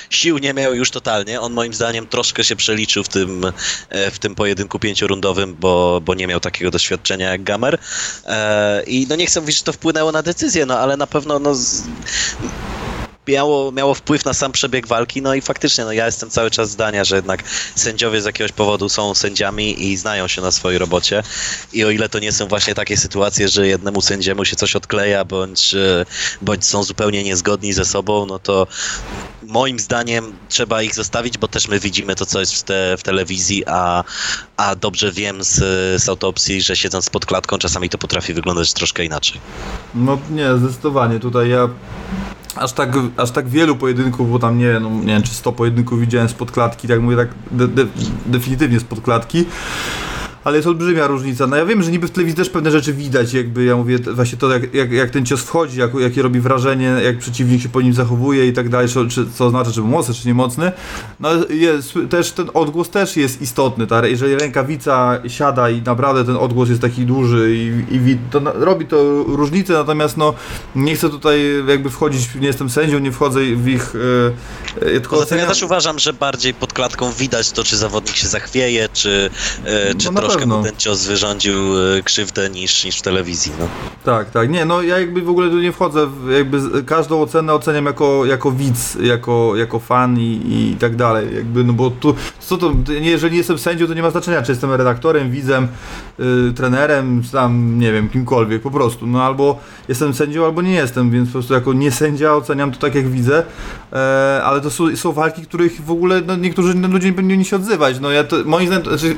sił nie miał już totalnie, on moim zdaniem troszkę się przeliczył w tym, w tym pojedynku pięciorundowym, bo, bo nie miał takiego doświadczenia jak Gamer i no nie chcę mówić, że to wpłynęło na decyzję, no ale na pewno no z... miało, miało wpływ na sam przebieg walki, no i faktycznie, no ja jestem cały czas zdania, że jednak sędziowie z jakiegoś powodu są sędziami i znają się na swojej robocie i o ile to nie są właśnie takie sytuacje, że jednemu sędziemu się coś odkleja, bądź, bądź są zupełnie niezgodni ze sobą, no to moim zdaniem trzeba ich zostawić, bo też my widzimy to, co jest w, te, w telewizji, a, a dobrze wiem z, z autopsji, że siedząc pod klatką czasami to potrafi wyglądać troszkę inaczej. No nie, zdecydowanie. Tutaj ja aż tak, aż tak wielu pojedynków, bo tam nie, no, nie wiem, czy sto pojedynków widziałem spod klatki, tak mówię, tak de, de, definitywnie spod klatki. Ale jest olbrzymia różnica. No ja wiem, że niby w telewizji też pewne rzeczy widać, jakby ja mówię właśnie to, jak, jak, jak ten cios wchodzi, jak, jakie robi wrażenie, jak przeciwnik się po nim zachowuje i tak dalej, czy, co oznacza, czy był mocny, czy niemocny. No jest, też ten odgłos też jest istotny, ta, jeżeli rękawica siada i naprawdę ten odgłos jest taki duży i, i to na, robi to różnicę, natomiast no nie chcę tutaj jakby wchodzić, nie jestem sędzią, nie wchodzę w ich... E, e, tylko oceniam... Ja też uważam, że bardziej pod klatką widać to, czy zawodnik się zachwieje, czy, e, czy no troszkę pewno. Ten cios wyrządził krzywdę niż, niż w telewizji, no. Tak, tak, nie, no ja jakby w ogóle tu nie wchodzę, jakby każdą ocenę oceniam jako, jako widz, jako, jako fan i, i tak dalej, jakby, no bo tu, co to, jeżeli nie jestem sędzią, to nie ma znaczenia, czy jestem redaktorem, widzem, yy, trenerem, tam, nie wiem, kimkolwiek, po prostu, no albo jestem sędzią, albo nie jestem, więc po prostu jako niesędzia oceniam to tak, jak widzę, yy, ale to są, są walki, których w ogóle, no, niektórzy ludzie nie będą się odzywać, no ja to, moim zdaniem, to, znaczy,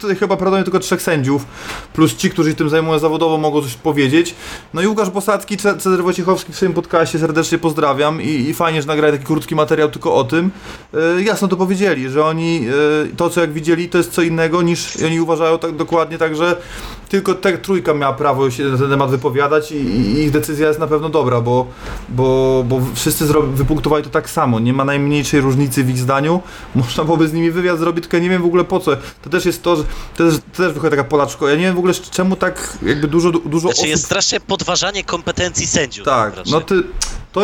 tutaj chyba prawdopodobnie tylko trzech sędziów, plus ci, którzy się tym zajmują zawodowo, mogą coś powiedzieć. No i Łukasz Posadzki, Cezary Wojciechowski w swoim podcaście serdecznie pozdrawiam i, i fajnie, że nagrali taki krótki materiał tylko o tym. Yy, jasno to powiedzieli, że oni yy, to, co jak widzieli, to jest co innego niż oni uważają tak dokładnie, także tylko ta trójka miała prawo się na ten temat wypowiadać i, i ich decyzja jest na pewno dobra, bo, bo, bo wszyscy zro- wypunktowali to tak samo, nie ma najmniejszej różnicy w ich zdaniu, można byłoby z nimi wywiad zrobić, tylko nie wiem w ogóle po co. To też jest to, że to też, to też wychodzi taka Polaczko. Ja nie wiem w ogóle czemu tak jakby dużo, dużo znaczy osób... jest strasznie podważanie kompetencji sędziów. Tak, no ty... To,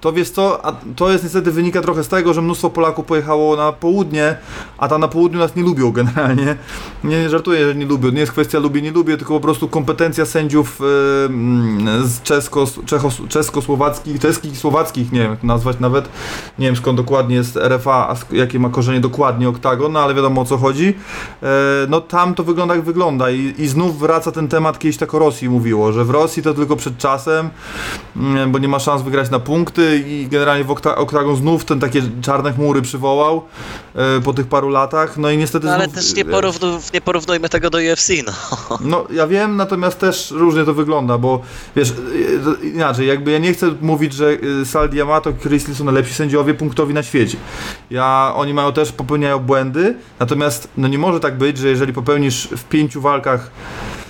to wiesz co, a to jest niestety wynika trochę z tego, że mnóstwo Polaków pojechało na południe, a tam na południu nas nie lubią generalnie. Nie, nie żartuję, że nie lubią. Nie jest kwestia lubię, nie lubię, tylko po prostu kompetencja sędziów yy, z czesko, czechos, czeskosłowackich, czeskich i słowackich, nie wiem jak to nazwać nawet. Nie wiem skąd dokładnie jest R F A, a jakie ma korzenie dokładnie Oktagon, no ale wiadomo o co chodzi. Yy, no tam to wygląda jak wygląda i, i znów wraca ten temat, kiedyś tak o Rosji mówiło, że w Rosji to tylko przed czasem, yy, bo nie ma szans wygrać na punkty i generalnie w Okta- Oktagon znów ten takie czarne chmury przywołał e, po tych paru latach, no i niestety no, ale znów, też nie, porównu- nie porównujmy tego do U F C, no. No ja wiem, natomiast też różnie to wygląda, bo wiesz, inaczej, jakby ja nie chcę mówić, że Sal Diamato i Chris Lee są najlepsi sędziowie punktowi na świecie. Ja, oni mają też, popełniają błędy, natomiast no nie może tak być, że jeżeli popełnisz w pięciu walkach,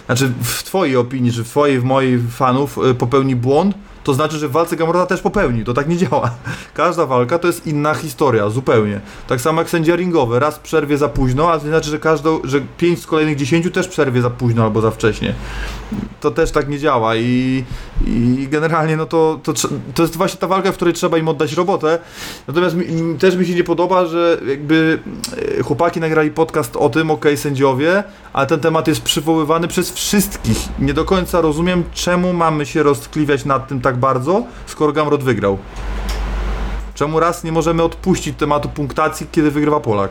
znaczy w twojej opinii, czy w twojej, w mojej fanów popełni błąd, to znaczy, że w walce Gamrota też popełni. To tak nie działa. Każda walka to jest inna historia, zupełnie. Tak samo jak sędzia ringowy. Raz przerwie za późno, a to znaczy, że każdą, że pięć z kolejnych dziesięciu też przerwie za późno albo za wcześnie. To też tak nie działa i, i generalnie no to, to to jest właśnie ta walka, w której trzeba im oddać robotę. Natomiast mi, też mi się nie podoba, że jakby chłopaki nagrali podcast o tym, okej, sędziowie, ale ten temat jest przywoływany przez wszystkich. Nie do końca rozumiem, czemu mamy się roztkliwiać nad tym tak bardzo, skoro Gamrot wygrał. Czemu raz nie możemy odpuścić tematu punktacji, kiedy wygrywa Polak?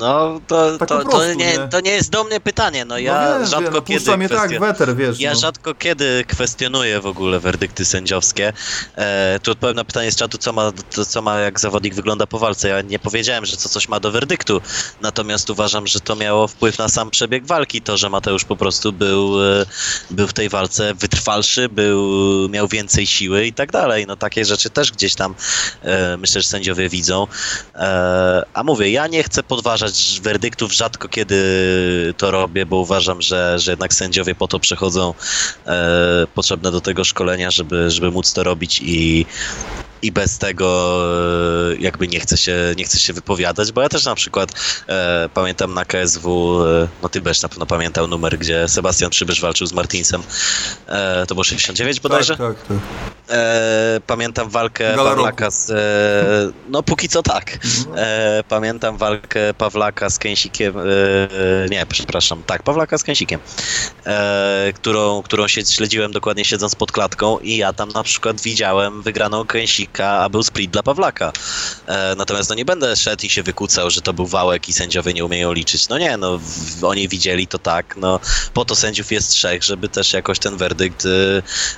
No, to, tak to, prostu, to, nie, nie. to nie jest do mnie pytanie, no ja no wiesz, rzadko no, kiedy kwestion... tak, weter, wiesz, ja no. rzadko kiedy kwestionuję w ogóle werdykty sędziowskie. E, tu odpowiem na pytanie z czatu, co ma, to, co ma, jak zawodnik wygląda po walce. Ja nie powiedziałem, że to coś ma do werdyktu, natomiast uważam, że to miało wpływ na sam przebieg walki, to, że Mateusz po prostu był, był w tej walce wytrwalszy, był, miał więcej siły i tak dalej. No takie rzeczy też gdzieś tam e, myślę, że sędziowie widzą. E, a mówię, ja nie chcę podważać werdyktów, rzadko kiedy to robię, bo uważam, że, że jednak sędziowie po to przechodzą e, potrzebne do tego szkolenia, żeby, żeby móc to robić i, i bez tego jakby nie chcę, się, nie chcę się wypowiadać, bo ja też na przykład e, pamiętam na K S W, e, no ty będziesz na pewno pamiętał numer, gdzie Sebastian Przybysz walczył z Martinsem, e, to było sześćdziesiąt dziewięć bodajże? Tak, tak, tak. E, pamiętam walkę Pawlaka z... E, no póki co tak. E, pamiętam walkę Pawlaka z Kęsikiem, e, nie, przepraszam, tak, Pawlaka z Kęsikiem, e, którą, którą się śledziłem dokładnie siedząc pod klatką i ja tam na przykład widziałem wygraną Kęsika, a był split dla Pawlaka. E, natomiast no nie będę szedł i się wykłócał, że to był wałek i sędziowie nie umieją liczyć. No nie, no w, oni widzieli to tak, no po to sędziów jest trzech, żeby też jakoś ten werdykt e,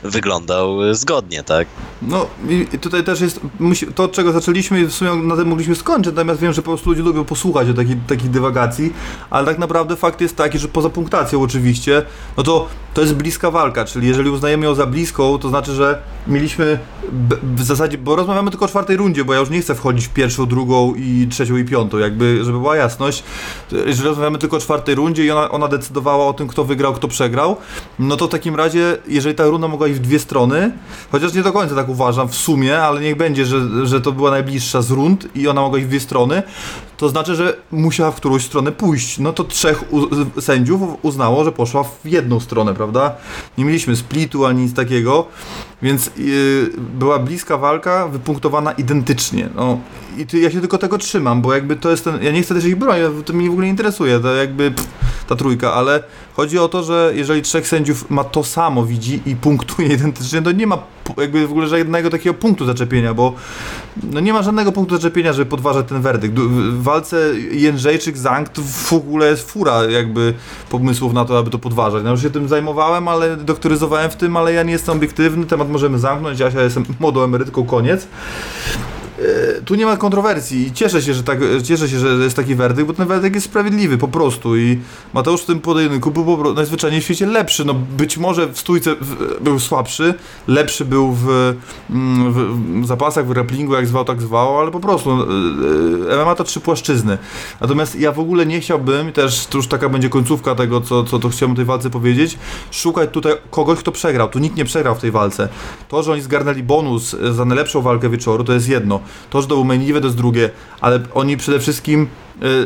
wyglądał zgodnie. Tak. No i tutaj też jest to, od czego zaczęliśmy, w sumie na tym mogliśmy skończyć, natomiast wiem, że po prostu ludzie lubią posłuchać o takiej, takich dywagacji, ale tak naprawdę fakt jest taki, że poza punktacją oczywiście, no to to jest bliska walka, czyli jeżeli uznajemy ją za bliską, to znaczy, że mieliśmy w zasadzie, bo rozmawiamy tylko o czwartej rundzie, bo ja już nie chcę wchodzić w pierwszą, drugą i trzecią i piątą, jakby, żeby była jasność, jeżeli rozmawiamy tylko o czwartej rundzie i ona, ona decydowała o tym, kto wygrał, kto przegrał, no to w takim razie, jeżeli ta runda mogła iść w dwie strony, chociaż nie do końca tak uważam w sumie, ale niech będzie, że, że to była najbliższa z rund i ona mogła iść w dwie strony, to znaczy, że musiała w którąś stronę pójść. No to trzech u- sędziów uznało, że poszła w jedną stronę, prawda? Nie mieliśmy splitu ani nic takiego, więc yy, była bliska walka, wypunktowana identycznie. No i ty, ja się tylko tego trzymam, bo jakby to jest ten... Ja nie chcę też ich bronić, to mnie w ogóle nie interesuje, to jakby pff, ta trójka, ale chodzi o to, że jeżeli trzech sędziów ma to samo, widzi i punktuje identycznie, to nie ma jakby w ogóle żadnego takiego punktu zaczepienia, bo no nie ma żadnego punktu zaczepienia, żeby podważać ten werdykt. W walce Jędrzejczyk-Zank to w ogóle jest fura jakby pomysłów na to, aby to podważać. No już się tym zajmowałem, ale doktoryzowałem w tym, ale ja nie jestem obiektywny, temat możemy zamknąć, ja jestem młodą emerytką, koniec. Tu nie ma kontrowersji i cieszę się, że tak, cieszę się, że jest taki werdykt, bo ten werdykt jest sprawiedliwy po prostu i Mateusz w tym pojedynku był najzwyczajniej w świecie lepszy, no być może w stójce był słabszy, lepszy był w, w zapasach, w grapplingu, jak zwał, tak zwał, ale po prostu M M A to trzy płaszczyzny. Natomiast ja w ogóle nie chciałbym, też to już taka będzie końcówka tego, co, co to chciałem o tej walce powiedzieć, szukać tutaj kogoś, kto przegrał, tu nikt nie przegrał w tej walce. To, że oni zgarnęli bonus za najlepszą walkę wieczoru, to jest jedno. To, że to był main event, to jest drugie, ale oni przede wszystkim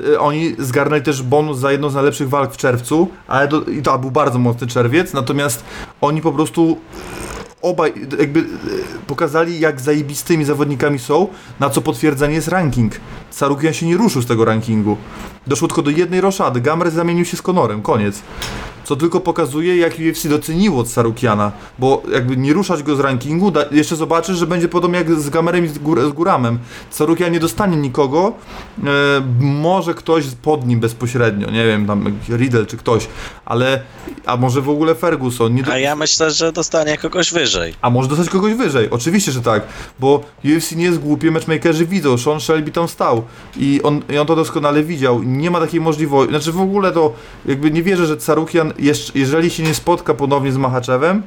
yy, oni zgarnęli też bonus za jedną z najlepszych walk w czerwcu, ale to, i to był bardzo mocny czerwiec, natomiast oni po prostu obaj jakby pokazali, jak zajebistymi zawodnikami są, na co potwierdzenie jest ranking. Sarukian się nie ruszył z tego rankingu. Doszło tylko do jednej roszady, Gamrez zamienił się z Conorem, koniec. Co tylko pokazuje, jak U F C doceniło od Sarukiana, bo jakby nie ruszać go z rankingu, da, jeszcze zobaczysz, że będzie podobnie jak z Gamerem i z, gór, z Guramem. Sarukian nie dostanie nikogo, e, może ktoś pod nim bezpośrednio, nie wiem, tam Riddle czy ktoś, ale, a może w ogóle Ferguson. Nie do... A ja myślę, że dostanie kogoś wyżej. A może dostać kogoś wyżej, oczywiście, że tak, bo U F C nie jest głupie, matchmakerzy widzą, Sean Shelby tam stał i on, i on to doskonale widział, nie ma takiej możliwości, znaczy w ogóle to, jakby nie wierzę, że Sarukian jeżeli się nie spotka ponownie z Machaczewem,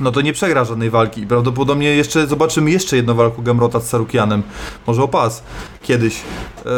no to nie przegra żadnej walki i prawdopodobnie jeszcze zobaczymy jeszcze jedną walkę Gamrota z Sarukianem, może o pas kiedyś. Eee,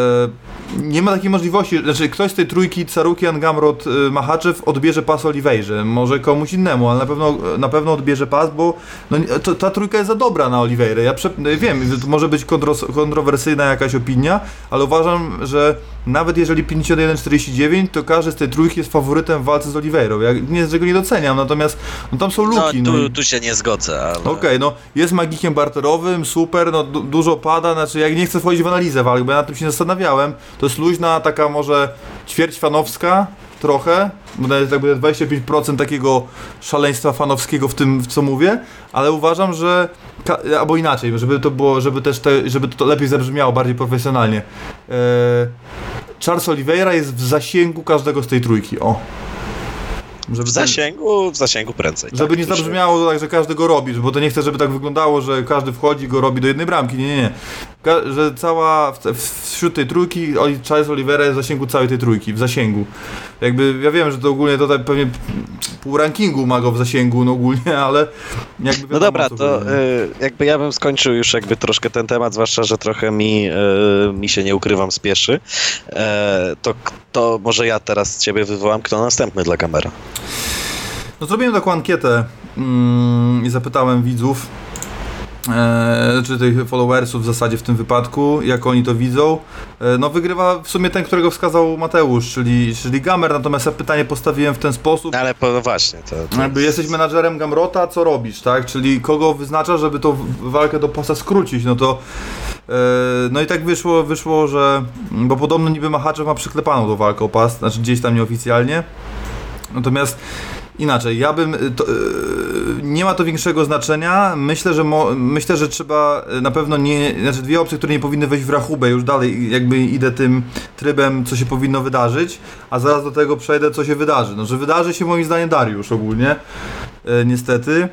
nie ma takiej możliwości, znaczy ktoś z tej trójki Sarukian, Gamrot, e, Machaczew odbierze pas Oliveirze, może komuś innemu, ale na pewno, na pewno odbierze pas, bo no, to, ta trójka jest za dobra na Oliveirę. Ja prze, wiem, to może być kontros, kontrowersyjna jakaś opinia, ale uważam, że nawet jeżeli pięćdziesiąt jeden czterdzieści dziewięć, to każdy z tej trójki jest faworytem w walce z Oliveirą. Ja niczego nie doceniam, natomiast no, tam są luki. No, tu, no. tu się nie zgodzę, ale... Okej, okay, no jest magikiem barterowym, super, no du- dużo pada, znaczy jak nie chcę wchodzić w analizę walk, bo ja na tym się zastanawiałem. To jest luźna taka może ćwierć fanowska, trochę, bo tak dwadzieścia pięć procent takiego szaleństwa fanowskiego w tym, w co mówię, ale uważam, że ka- albo inaczej, żeby to było, żeby też te, żeby to lepiej zabrzmiało bardziej profesjonalnie. Eee, Charles Oliveira jest w zasięgu każdego z tej trójki, o. Żeby w zasięgu, ten, w zasięgu prędzej. Żeby tak, nie zabrzmiało tak, że każdy go robi, bo to nie chcę, żeby tak wyglądało, że każdy wchodzi i go robi do jednej bramki, nie, nie, nie. Ka- że cała, w, wśród tej trójki Charles Oliveira jest w zasięgu całej tej trójki, w zasięgu. Jakby, ja wiem, że to ogólnie to tak pewnie pół rankingu ma go w zasięgu, no ogólnie, ale jakby wiadomo, no dobra, to y, jakby ja bym skończył już jakby troszkę ten temat, zwłaszcza, że trochę mi, y, mi się nie ukrywam spieszy, y, to, to może ja teraz z ciebie wywołam, kto następny dla Gamera. No zrobiłem taką ankietę mm, i zapytałem widzów, e, czy tych followersów w zasadzie w tym wypadku, jak oni to widzą. E, no wygrywa w sumie ten, którego wskazał Mateusz, czyli, czyli Gamer, natomiast ja pytanie postawiłem w ten sposób. No ale po, no właśnie. To, to jakby jesteś menadżerem Gamrota, co robisz, tak? Czyli kogo wyznaczasz, żeby tą walkę do pasa skrócić, no to no i tak wyszło, wyszło, że bo podobno niby Machaczew ma przyklepaną do walkę o pas, znaczy gdzieś tam nieoficjalnie. Natomiast inaczej, ja bym, to, nie ma to większego znaczenia, myślę, że mo, myślę, że trzeba na pewno nie, znaczy dwie opcje, które nie powinny wejść w rachubę, już dalej jakby idę tym trybem, co się powinno wydarzyć, a zaraz do tego przejdę, co się wydarzy. No, że wydarzy się moim zdaniem Dariusz ogólnie, e, niestety,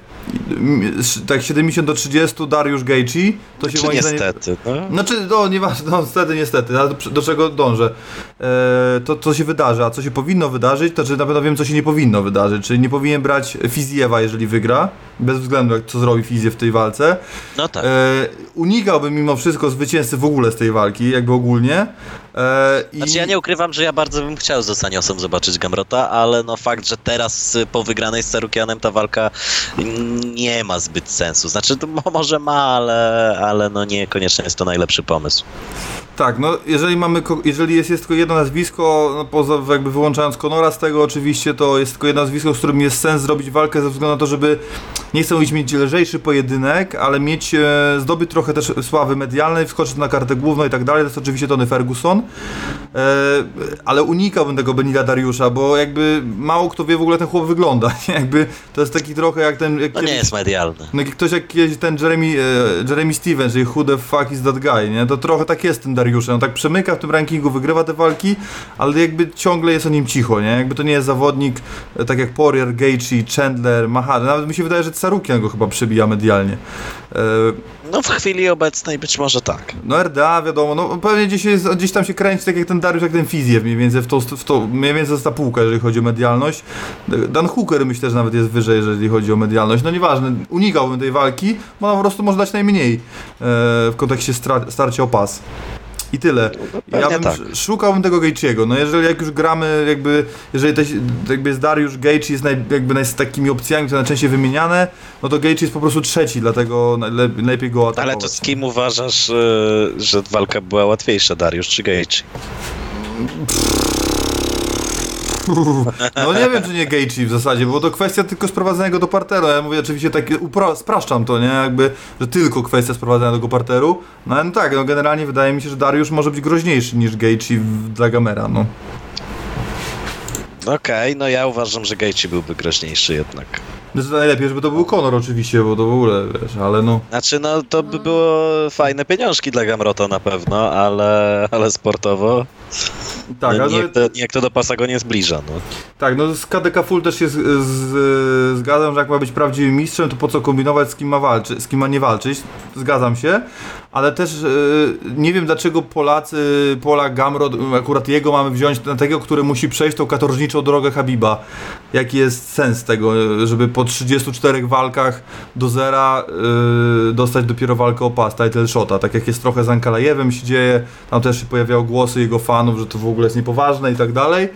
tak siedemdziesiąt do trzydziestu Dariusz Gaethje, to się znaczy moim zdaniem... Niestety, no? Znaczy, no nieważne, no niestety, niestety, do, do czego dążę, e, to co się wydarzy, a co się powinno wydarzyć, to znaczy na pewno wiem, co się nie powinno wydarzyć, czyli nie powinien brać Fiziewa, jeżeli wygra, bez względu jak co zrobi Fiziew w tej walce. No tak. E, unikałbym mimo wszystko zwycięzcy w ogóle z tej walki, jakby ogólnie. E, znaczy i... ja nie ukrywam, że ja bardzo bym chciał z Saniosem zobaczyć Gamrota, ale no fakt, że teraz po wygranej z Sarukianem ta walka nie ma zbyt sensu. Znaczy to może ma, ale, ale no niekoniecznie jest to najlepszy pomysł. Tak, no jeżeli mamy, jeżeli jest, jest tylko jedno nazwisko, no poza jakby wyłączając Conora z tego oczywiście, to jest tylko jedno nazwisko, z którym jest sens zrobić walkę ze względu na to, żeby nie chcę mówić mieć lżejszy pojedynek, ale mieć e, zdobyć trochę też sławy medialnej, wskoczyć na kartę główną i tak dalej, to jest oczywiście Tony Ferguson, e, ale unikałbym tego Benila Dariusza, bo jakby mało kto wie w ogóle ten chłop wygląda, jakby to jest taki trochę jak ten... Jak to kiedyś, nie jest medialny. No, jak ktoś jak kiedyś ten Jeremy, e, Jeremy Stevens, czyli who the fuck is that guy, nie? To trochę tak jest ten Dariusz. On tak przemyka w tym rankingu, wygrywa te walki, ale jakby ciągle jest o nim cicho, nie? Jakby to nie jest zawodnik tak jak Poirier, Gaethje, Chandler, Machar. Nawet mi się wydaje, że Sarukian go chyba przebija medialnie. E... No w chwili obecnej być może tak. No R D A wiadomo, no pewnie gdzieś, jest, gdzieś tam się kręci tak jak ten Dariusz, jak ten Fiziew, mniej więcej w to, w to, mniej więcej jest ta półka, jeżeli chodzi o medialność. Dan Hooker myślę, że nawet jest wyżej, jeżeli chodzi o medialność. No nieważne, unikałbym tej walki, bo ona po prostu może dać najmniej e, w kontekście stra- starcia o pas. I tyle. No, ja bym tak. Szukałbym tego Gaethje'ego. No jeżeli jak już gramy, jakby jeżeli te, jakby jest Dariusz, Gaethje jest naj, jakby naj, z takimi opcjami, które najczęściej wymieniane, no to Gaethje jest po prostu trzeci, dlatego najle, lepiej go atakować. Ale to z kim uważasz, że walka była łatwiejsza, Dariusz czy Gaethje? No nie wiem, czy nie Gaethje w zasadzie, bo to kwestia tylko sprowadzenia go do parteru. Ja mówię oczywiście tak, upra- spraszczam to, nie? Jakby, że tylko kwestia sprowadzenia do go parteru. No, no tak, no generalnie wydaje mi się, że Dariusz może być groźniejszy niż Gaethje dla Gamera, no. Okej, okay, no ja uważam, że Gaethje byłby groźniejszy jednak. Znaczy najlepiej, żeby to był Conor oczywiście, bo to w ogóle, wiesz, ale no... Znaczy no, to by było fajne pieniążki dla Gamrota na pewno, ale, ale sportowo... Tak, no, ale... Niech to, niech to do pasa go nie zbliża, no. Tak, no z K D K Full też się z, z, zgadzam, że jak ma być prawdziwym mistrzem, to po co kombinować, z kim ma walczyć, z kim ma nie walczyć, zgadzam się, ale też yy, nie wiem dlaczego Polacy, Polak, Gamrot, akurat jego mamy wziąć, na tego, który musi przejść tą katorżniczą drogę Habiba. Jaki jest sens tego, żeby po trzydziestu czterech walkach do zera yy, dostać dopiero walkę o pas, title shota, tak jak jest trochę z Ankalajewem się dzieje, tam też się pojawiały głosy jego fanów, że to w ogóle jest niepoważne i tak dalej.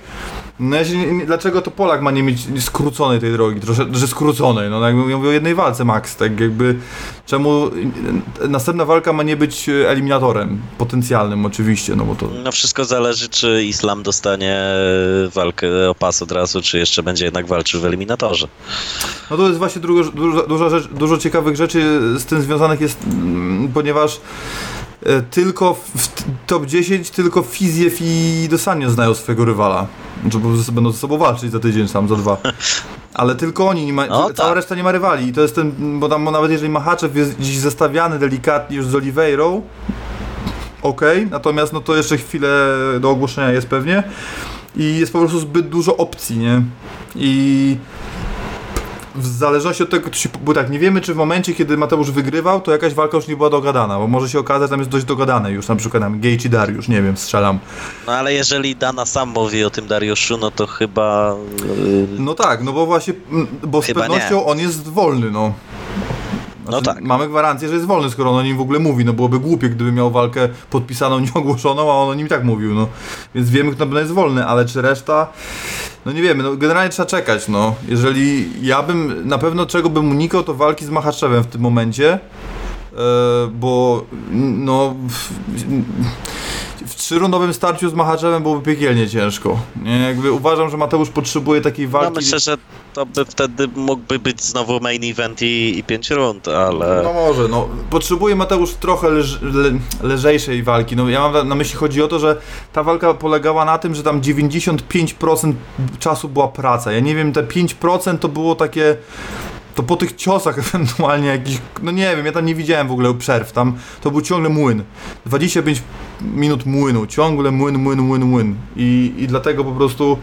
No ja się nie, dlaczego to Polak ma nie mieć skróconej tej drogi, trosze, że skróconej, no jakby mówię o jednej walce max, tak jakby czemu następna walka ma nie być eliminatorem potencjalnym oczywiście, no bo to... No wszystko zależy, czy Islam dostanie walkę o pas od razu, czy jeszcze będzie jednak walczył w eliminatorze. No to jest właśnie dużo, dużo, dużo, rzecz, dużo ciekawych rzeczy z tym związanych jest, ponieważ tylko w top dziesięć tylko Fiziew i Dos Anjos znają swojego rywala, że będą ze sobą walczyć za tydzień sam, za dwa. Ale tylko oni, nie ma, no, cała tak. Reszta nie ma rywali i to jest ten, bo tam bo nawet jeżeli Machaczew jest dziś zestawiany delikatnie już z Oliveirą, ok, natomiast no to jeszcze chwilę do ogłoszenia jest pewnie i jest po prostu zbyt dużo opcji, nie? I w zależności od tego, czy się, bo tak, nie wiemy, czy w momencie, kiedy Mateusz wygrywał, to jakaś walka już nie była dogadana, bo może się okazać, że tam jest dość dogadane już, na przykład tam Gejci Dariusz, nie wiem, strzelam. No ale jeżeli Dana sam mówi o tym Dariuszu, no to chyba... No tak, no bo właśnie, bo z chyba pewnością nie. On jest wolny, no. Znaczy, no tak. Mamy gwarancję, że jest wolny, skoro on o nim w ogóle mówi, no byłoby głupie, gdyby miał walkę podpisaną, nieogłoszoną, a on o nim tak mówił, no. Więc wiemy, kto na pewno jest wolny, ale czy reszta? No nie wiemy, no generalnie trzeba czekać, no. Jeżeli ja bym, na pewno czego bym unikał, to walki z Machaczewem w tym momencie, yy, bo no... W, w trzyrundowym starciu z Machaczewem byłoby piekielnie ciężko. Nie, jakby uważam, że Mateusz potrzebuje takiej walki. No myślę, że to by wtedy mógłby być znowu main event i, i pięć rund, ale... No może, no. Potrzebuje Mateusz trochę leż, le, lżejszej walki. No ja mam na, na myśli, chodzi o to, że ta walka polegała na tym, że tam dziewięćdziesiąt pięć procent czasu była praca. Ja nie wiem, te pięć procent to było takie... To po tych ciosach ewentualnie jakiś, no nie wiem, ja tam nie widziałem w ogóle przerw, tam to był ciągle młyn, dwadzieścia pięć minut młynu, ciągle młyn, młyn, młyn, młyn i, i dlatego po prostu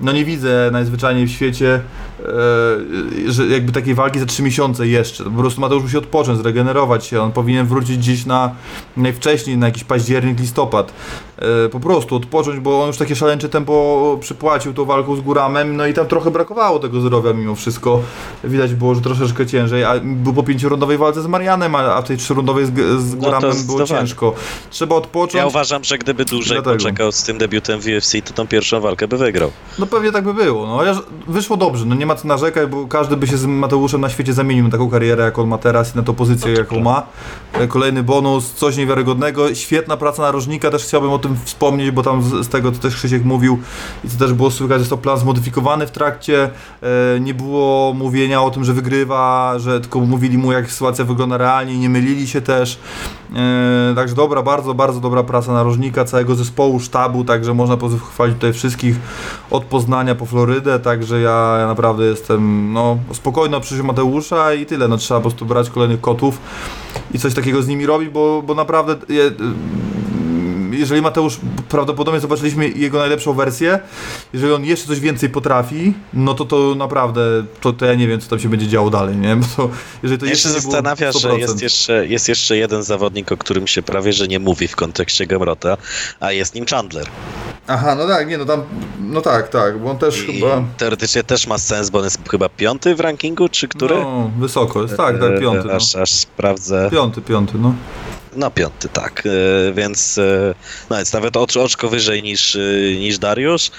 no nie widzę najzwyczajniej w świecie e, że jakby takiej walki za trzy miesiące jeszcze, po prostu Mateusz musi odpocząć, zregenerować się, on powinien wrócić gdzieś na najwcześniej, na jakiś październik, listopad, e, po prostu odpocząć, bo on już takie szaleńcze tempo przypłacił tą walką z Guramem, no i tam trochę brakowało tego zdrowia mimo wszystko, widać było, że troszeczkę ciężej, a był po pięciorundowej walce z Marianem, a w tej trzyrundowej z, z Guramem no było ciężko. Trzeba odpocząć. Ja uważam, że gdyby dłużej poczekał z tym debiutem w U F C, to tą pierwszą walkę by wygrał. No pewnie tak by było, no ale wyszło dobrze, no nie ma co narzekać, bo każdy by się z Mateuszem na świecie zamienił na taką karierę, jak on ma teraz i na tą pozycję, no jaką ma. Kolejny bonus, coś niewiarygodnego, świetna praca narożnika, też chciałbym o tym wspomnieć, bo tam z, z tego to też Krzysiek mówił i to też było słychać, że to plan zmodyfikowany w trakcie, e, nie było mówienia o tym, że wygrywa, że tylko mówili mu, jak sytuacja wygląda realnie i nie mylili się też. Yy, także dobra, bardzo, bardzo dobra praca narożnika, całego zespołu, sztabu, także można pochwalić tutaj wszystkich od Poznania po Florydę, także ja, ja naprawdę jestem, no, spokojny o przyszłość Mateusza i tyle, no trzeba po prostu brać kolejnych kotów i coś takiego z nimi robić, bo, bo naprawdę... Je, jeżeli Mateusz, prawdopodobnie zobaczyliśmy jego najlepszą wersję, jeżeli on jeszcze coś więcej potrafi, no to to naprawdę, to, to ja nie wiem, co tam się będzie działo dalej, nie? Bo to, jeżeli to ja jeszcze się zastanawia, że jest jeszcze, jest jeszcze jeden zawodnik, o którym się prawie, że nie mówi w kontekście Gamrota, a jest nim Chandler. Aha, no tak, nie, no tam, no tak, tak, bo on też I chyba... Teoretycznie też ma sens, bo on jest chyba piąty w rankingu, czy który? No, wysoko jest, tak, tak, piąty. Aż, no. aż sprawdzę. Piąty, piąty, no. No piąty, tak, e, więc e, no jest nawet oczko, oczko wyżej niż, niż Dariusz,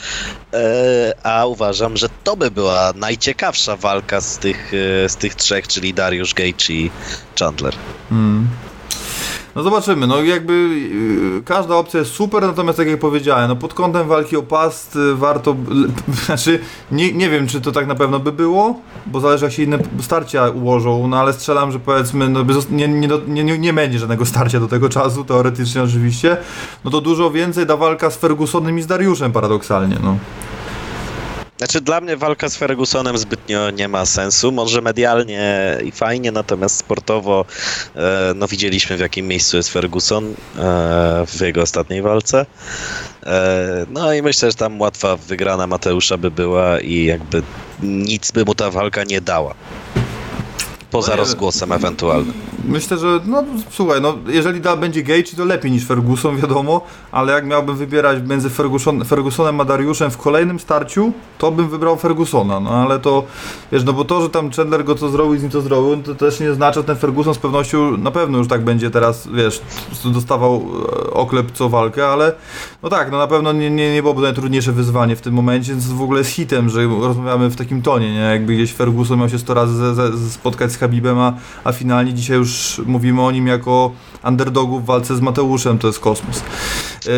e, a uważam, że to by była najciekawsza walka z tych, z tych trzech, czyli Dariusz, Gaethje i Chandler. Mm. No zobaczymy, no jakby yy, każda opcja jest super, natomiast tak jak powiedziałem, no pod kątem walki o pas yy, warto, yy, znaczy nie, nie wiem, czy to tak na pewno by było, bo zależy, jak się inne starcia ułożą, no ale strzelam, że powiedzmy, no, nie, nie, nie, nie, nie będzie żadnego starcia do tego czasu, teoretycznie oczywiście, no to dużo więcej da walka z Fergusonem i z Dariuszem paradoksalnie, no. Znaczy dla mnie walka z Fergusonem zbytnio nie ma sensu, może medialnie i fajnie, natomiast sportowo e, no widzieliśmy, w jakim miejscu jest Ferguson e, w jego ostatniej walce, e, no i myślę, że tam łatwa wygrana Mateusza by była i jakby nic by mu ta walka nie dała. Poza no, rozgłosem ewentualnym. Myślę, że no słuchaj, no jeżeli da będzie Gaethje, to lepiej niż Ferguson, wiadomo, ale jak miałbym wybierać między Ferguson, Fergusonem a Dariuszem w kolejnym starciu, to bym wybrał Fergusona, no ale to, wiesz, no bo to, że tam Chandler go co zrobił i z nim to zrobił, to też nie znaczy, że ten Ferguson z pewnością, na pewno już tak będzie teraz, wiesz, dostawał oklep co walkę, ale no tak, no na pewno nie, nie, nie byłoby najtrudniejsze wyzwanie w tym momencie, co w ogóle jest hitem, że rozmawiamy w takim tonie, nie, jakby gdzieś Ferguson miał się sto razy ze, ze, spotkać z Habibem, a, a finalnie dzisiaj już mówimy o nim jako underdogu w walce z Mateuszem, to jest kosmos. Yy,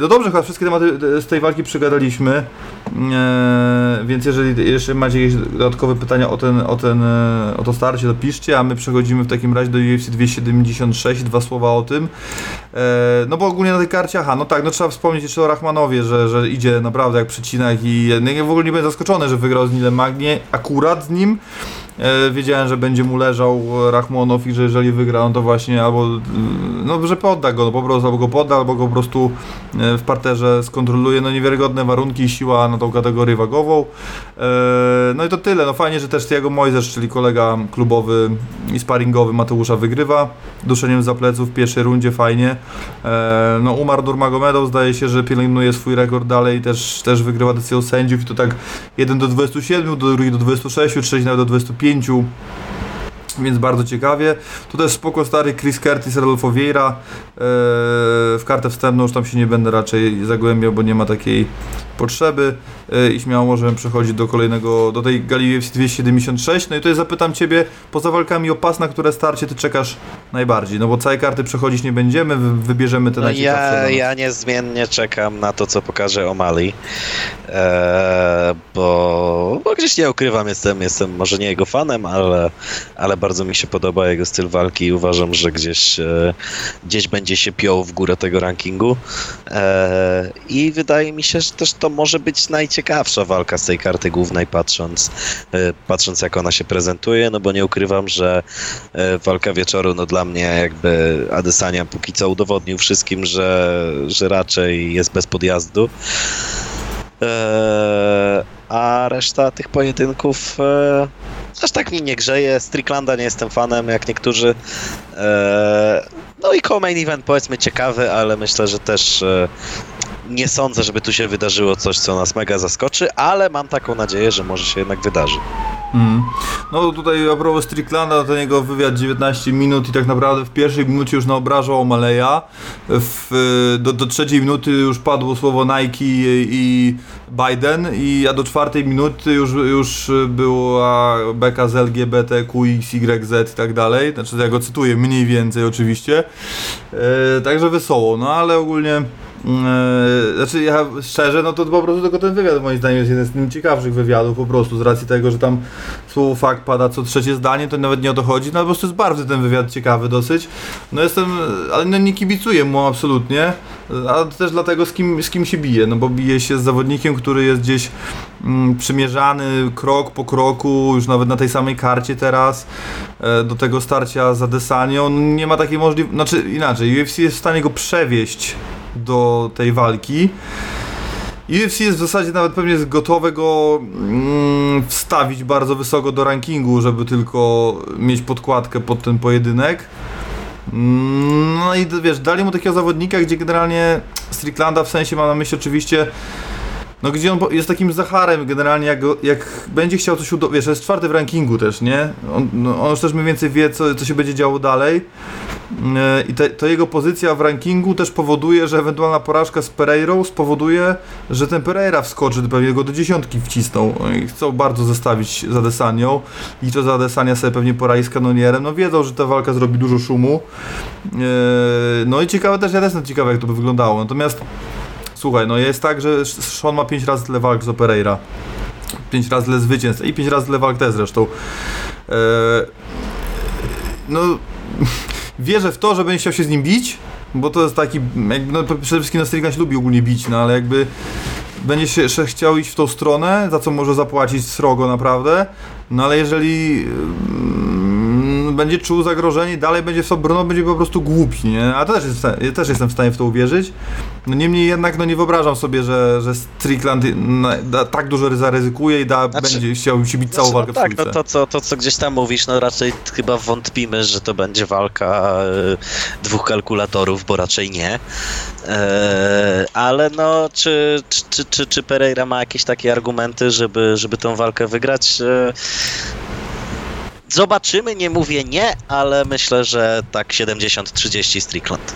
no dobrze, chyba wszystkie tematy z tej walki przegadaliśmy, yy, więc jeżeli jeszcze macie jakieś dodatkowe pytania o, ten, o, ten, o to starcie, to piszcie, a my przechodzimy w takim razie do U F C dwieście siedemdziesiąt sześć, dwa słowa o tym. Yy, no bo ogólnie na tej karcie, aha, no tak, no trzeba wspomnieć jeszcze o Rachmanowie, że, że idzie naprawdę jak przecinak i no, ja w ogóle nie będę zaskoczony, że wygrał z Nilem Magnie, akurat z nim, Wiedziałem, że będzie mu leżał Rachmonow i że jeżeli wygra, on to właśnie albo, no, że podda go, no, po prostu albo go podda, albo go po prostu w parterze skontroluje. No niewiarygodne warunki i siła na tą kategorię wagową. No i to tyle. No fajnie, że też Thiago Moises, czyli kolega klubowy i sparingowy Mateusza, wygrywa duszeniem za pleców w pierwszej rundzie, fajnie. No Umar Nurmagomedov zdaje się, że pielęgnuje swój rekord dalej, też, też wygrywa decyzją sędziów i to tak jeden do dwudziestu siedmiu, do drugi do dwudziestu sześciu, trzeci nawet do dwudziestu pięciu. Więc bardzo ciekawie. Tu też spoko stary Chris Curtis, Rodolfo Vieira. Eee, w kartę wstępną już tam się nie będę raczej zagłębiał, bo nie ma takiej potrzeby. Eee, I śmiało możemy przechodzić do kolejnego, do tej gali U F C dwieście siedemdziesiąt sześć. No i tutaj zapytam Ciebie, poza walkami o pas, na które starcie Ty czekasz najbardziej? No bo całej karty przechodzić nie będziemy, wybierzemy te no najciekawsze. Ja, ja niezmiennie czekam na to, co pokaże O'Malley. Eee, bo, bo gdzieś nie ukrywam, jestem, jestem może nie jego fanem, ale, ale bardzo mi się podoba jego styl walki i uważam, że gdzieś, e, gdzieś będzie się piął w górę tego rankingu. E, I wydaje mi się, że też to może być najciekawsza walka z tej karty głównej, patrząc, e, patrząc jak ona się prezentuje, no bo nie ukrywam, że e, walka wieczoru, no dla mnie jakby Adesanya póki co udowodnił wszystkim, że, że raczej jest bez podjazdu. E, a reszta tych pojedynków... E, aż tak mi nie grzeje. Stricklanda nie jestem fanem, jak niektórzy. No i co-main event, powiedzmy, ciekawy, ale myślę, że też nie sądzę, żeby tu się wydarzyło coś, co nas mega zaskoczy, ale mam taką nadzieję, że może się jednak wydarzy. Mm. No tutaj a propos Stricklanda, ten jego wywiad dziewiętnaście minut i tak naprawdę w pierwszej minucie już naobrażał O'Malley'a, do, do trzeciej minuty już padło słowo Nike i, i Biden, i, a do czwartej minuty już, już była beka z L G B T Q X Y Z i tak dalej, znaczy ja go cytuję mniej więcej oczywiście, e, także wesoło, no ale ogólnie Yy, znaczy ja szczerze, no to po prostu tylko ten wywiad moim zdaniem jest jeden z najciekawszych wywiadów po prostu, z racji tego, że tam słowo fakt pada co trzecie zdanie, to nawet nie o to chodzi, no po prostu jest bardzo ten wywiad ciekawy dosyć, no jestem, ale no nie kibicuję mu absolutnie, a też dlatego z kim, z kim się bije, no bo bije się z zawodnikiem, który jest gdzieś mm, przymierzany krok po kroku, już nawet na tej samej karcie teraz, e, do tego starcia z Adesanią, no nie ma takiej możliwości, znaczy inaczej, U F C jest w stanie go przewieźć do tej walki. U F C jest w zasadzie nawet pewnie gotowe go mm, wstawić bardzo wysoko do rankingu, żeby tylko mieć podkładkę pod ten pojedynek. Mm, no i wiesz, dali mu takiego zawodnika, gdzie generalnie Stricklanda, w sensie mam na myśli oczywiście, no gdzie on jest takim Zacharem generalnie, jak, jak będzie chciał coś udo... wiesz, jest czwarty w rankingu też, nie? On, no, on już też mniej więcej wie, co, co się będzie działo dalej. I te, to jego pozycja w rankingu też powoduje, że ewentualna porażka z Pereirą spowoduje, że ten Pereira wskoczy, pewnie go do dziesiątki wcisną i chcą bardzo zestawić z Adesanią i to za Adesania sobie pewnie poradzi z Kanonierem, no wiedzą, że ta walka zrobi dużo szumu, no i ciekawe też, ja też jestem ciekawy, jak to by wyglądało, natomiast słuchaj, no jest tak, że Sean ma pięć razy tyle walk z Pereira, pięć razy tyle zwycięstw i pięć razy tyle walk też zresztą, no wierzę w to, że będzie chciał się z nim bić, bo to jest taki, jakby, no, przede wszystkim no, Strickland lubi ogólnie bić, no ale jakby będzie się, się chciał iść w tą stronę, za co może zapłacić srogo naprawdę, no ale jeżeli mm, będzie czuł zagrożenie, dalej będzie w sobie bronił, będzie po prostu głupi, nie? A to też, jest, ja też jestem w stanie w to uwierzyć, no niemniej jednak no, nie wyobrażam sobie, że, że Strickland da, tak dużo zaryzykuje i da, znaczy, będzie chciał się bić całą walkę, znaczy, no tak, w no to co, to co gdzieś tam mówisz, no raczej chyba wątpimy, że to będzie walka y, dwóch kalkulatorów, bo raczej nie, y, ale no czy, czy, czy, czy, czy Pereira ma jakieś takie argumenty, żeby, żeby tą walkę wygrać? Y, Zobaczymy, nie mówię nie, ale myślę, że tak siedemdziesiąt trzydzieści Strickland.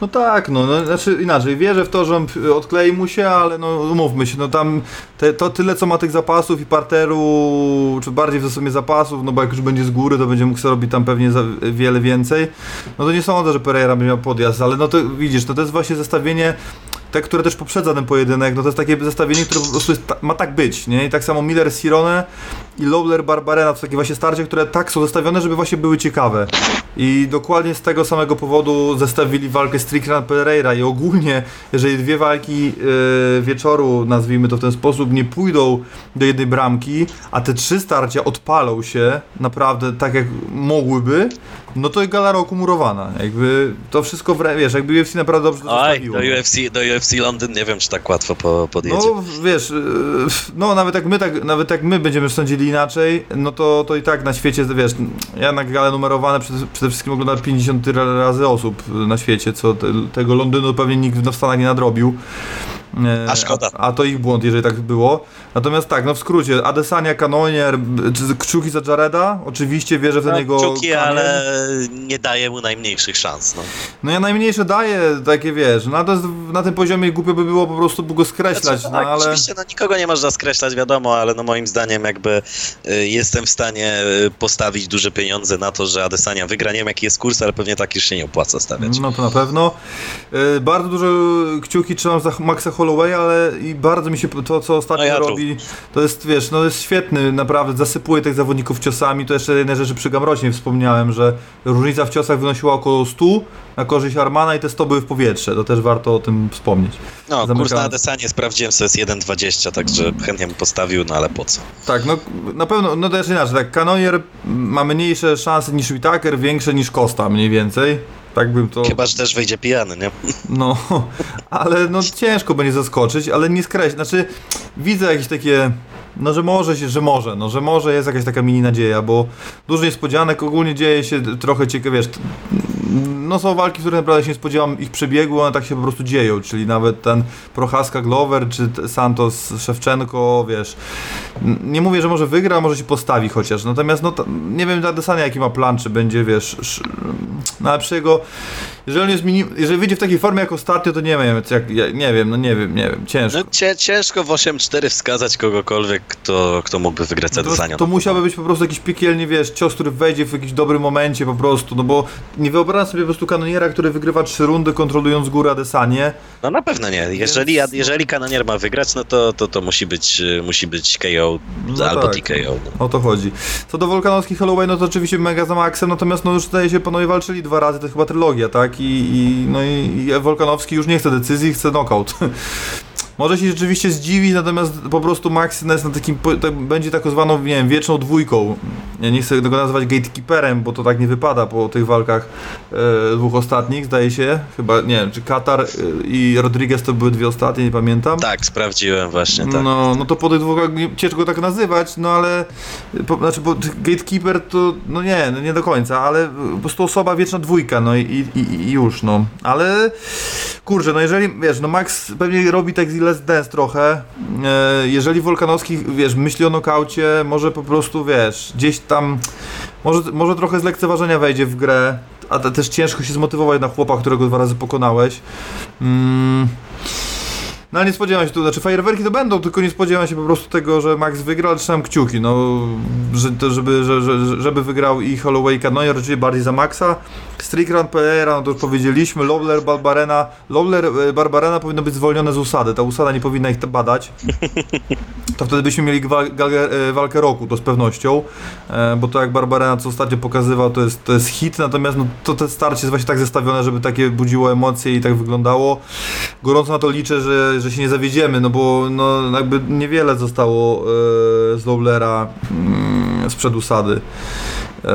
No tak, no, no znaczy inaczej, wierzę w to, że odklei mu się, ale no umówmy się, no tam te, to tyle co ma tych zapasów i parteru, czy bardziej w zasadzie zapasów, no bo jak już będzie z góry, to będzie mógł sobie robić tam pewnie za wiele więcej, no to nie sądzę, że Pereira będzie miał podjazd, ale no to widzisz, no to jest właśnie zestawienie te, które też poprzedza ten pojedynek, no to jest takie zestawienie, które po prostu jest, ta, ma tak być, nie? I tak samo Miller z Hirone i Lawler Barbarena to takie właśnie starcie, które tak są zestawione, żeby właśnie były ciekawe. I dokładnie z tego samego powodu zestawili walkę Strickland Pereira i ogólnie, jeżeli dwie walki yy, wieczoru, nazwijmy to w ten sposób, nie pójdą do jednej bramki, a te trzy starcia odpalą się naprawdę tak jak mogłyby, no to gala roku murowana. Jakby to wszystko, w, wiesz, jakby U F C naprawdę dobrze to zostawiło. Do U F C, do U F C Londyn nie wiem, czy tak łatwo po, podjedzie. No wiesz, no nawet jak my, tak, nawet jak my będziemy sądzili inaczej, no to, to i tak na świecie, wiesz, ja na gale numerowane przed, przede wszystkim ogląda pięćdziesiąt razy osób na świecie, co te, tego Londynu pewnie nikt w Stanach nie nadrobił. A szkoda. A, a to ich błąd, jeżeli tak było. Natomiast tak, no w skrócie, Adesanya, Cannonier, kciuki za Jareda, oczywiście wierzę w ten no, jego... Kciuki, ale nie daje mu najmniejszych szans. No, no ja najmniejsze daję, takie wiesz, no, to jest, na tym poziomie głupio by było po prostu by go skreślać, znaczy, no, tak, ale... Oczywiście, no nikogo nie można skreślać, wiadomo, ale no moim zdaniem jakby y, jestem w stanie postawić duże pieniądze na to, że Adesanya wygra, nie wiem jaki jest kurs, ale pewnie tak już się nie opłaca stawiać. No to na pewno. Y, bardzo dużo kciuki trzymam za Maxa Holloway, ale i bardzo mi się to, co ostatnio no ja robi, to jest, wiesz, no jest świetny, naprawdę, zasypuje tych zawodników ciosami, to jeszcze jednej rzeczy przy Gamrocie wspomniałem, że różnica w ciosach wynosiła około sto na korzyść Armana i te sto były w powietrze, to też warto o tym wspomnieć. No, zamykam. Kurs na Adesanie sprawdziłem, to jest jeden dwadzieścia, także chętnie bym postawił, no ale po co? Tak, no na pewno, no też inaczej, tak, Cannonier ma mniejsze szanse niż Whittaker, większe niż Costa mniej więcej. Tak bym to... Chyba, że też wyjdzie pijany, nie? No, ale no ciężko będzie zaskoczyć, ale nie skreślić. Znaczy, widzę jakieś takie, no że może się, że może, no że może jest jakaś taka mini nadzieja, bo dużo niespodzianek, ogólnie dzieje się trochę ciekawe, wiesz, no są walki, które naprawdę się nie spodziewam ich przebiegu, one tak się po prostu dzieją, czyli nawet ten Prochaska Glover, czy Santos Szewczenko, wiesz, nie mówię, że może wygra, może się postawi chociaż, natomiast no, nie wiem Adesanya jaki ma plan, czy będzie, wiesz, sz... no ale przy jego, jeżeli on jest minim... jeżeli wyjdzie w takiej formie jak ostatnio, to nie wiem, jak, nie wiem, no nie wiem, nie wiem, ciężko. No, cię, ciężko w osiem cztery wskazać kogokolwiek, kto, kto mógłby wygrać Adesanya. No, to, to musiałby być po prostu jakiś piekielny, wiesz, cios, który wejdzie w jakiś dobrym momencie po prostu, no bo nie wyobrażam sobie po prostu Cannoniera, który wygrywa trzy rundy kontrolując górę Adesanie. No na pewno nie. Jeżeli, Więc... jeżeli Cannonier ma wygrać, no to, to, to musi być, musi być K O no albo tak. T K O. No. O to chodzi. Co do Volkanovski Holloway, no to oczywiście mega za Maxem, natomiast no już zdaje się panowie walczyli dwa razy, to chyba trylogia, tak? I, i, no i, i Volkanovski już nie chce decyzji, chce knockout. Może się rzeczywiście zdziwić, natomiast po prostu Max jest na takim, tak, będzie tak zwaną, nie wiem, wieczną dwójką. Ja nie chcę tego nazywać gatekeeperem, bo to tak nie wypada po tych walkach e, dwóch ostatnich, zdaje się. Chyba, nie wiem, czy Katar i Rodriguez to były dwie ostatnie, nie pamiętam. Tak, sprawdziłem właśnie, tak. No, no to po tych dwóch, ciężko tak nazywać, no ale, po, znaczy, bo gatekeeper to, no nie, nie do końca, ale po prostu osoba wieczna dwójka, no i, i, i już, no. Ale, kurczę, no jeżeli, wiesz, no Max pewnie robi tak z Let's Dance trochę, jeżeli Volkanovski, wiesz, myśli o nokaucie, może po prostu, wiesz, gdzieś tam, może, może trochę z lekceważenia wejdzie w grę, a też ciężko się zmotywować na chłopa, którego dwa razy pokonałeś. Mm. No ale nie spodziewam się, to znaczy fajerwerki to będą, tylko nie spodziewam się po prostu tego, że Max wygra, ale trzymam kciuki, no, że, żeby, że, żeby wygrał i Holloway, Cannonier, oczywiście bardziej za Maxa, Strickland, Pereira, no to już powiedzieliśmy, Lawler, Barbarena, Lawler, Barbarena powinno być zwolnione z usady, ta usada nie powinna ich badać, to wtedy byśmy mieli wal, gal, walkę roku, to z pewnością, bo to jak Barbarena co ostatnio pokazywał, to jest, to jest hit, natomiast no, to te starcie jest właśnie tak zestawione, żeby takie budziło emocje i tak wyglądało, gorąco na to liczę, że że się nie zawiedziemy, no bo no, jakby niewiele zostało e, z Lawlera e, sprzed usady. E,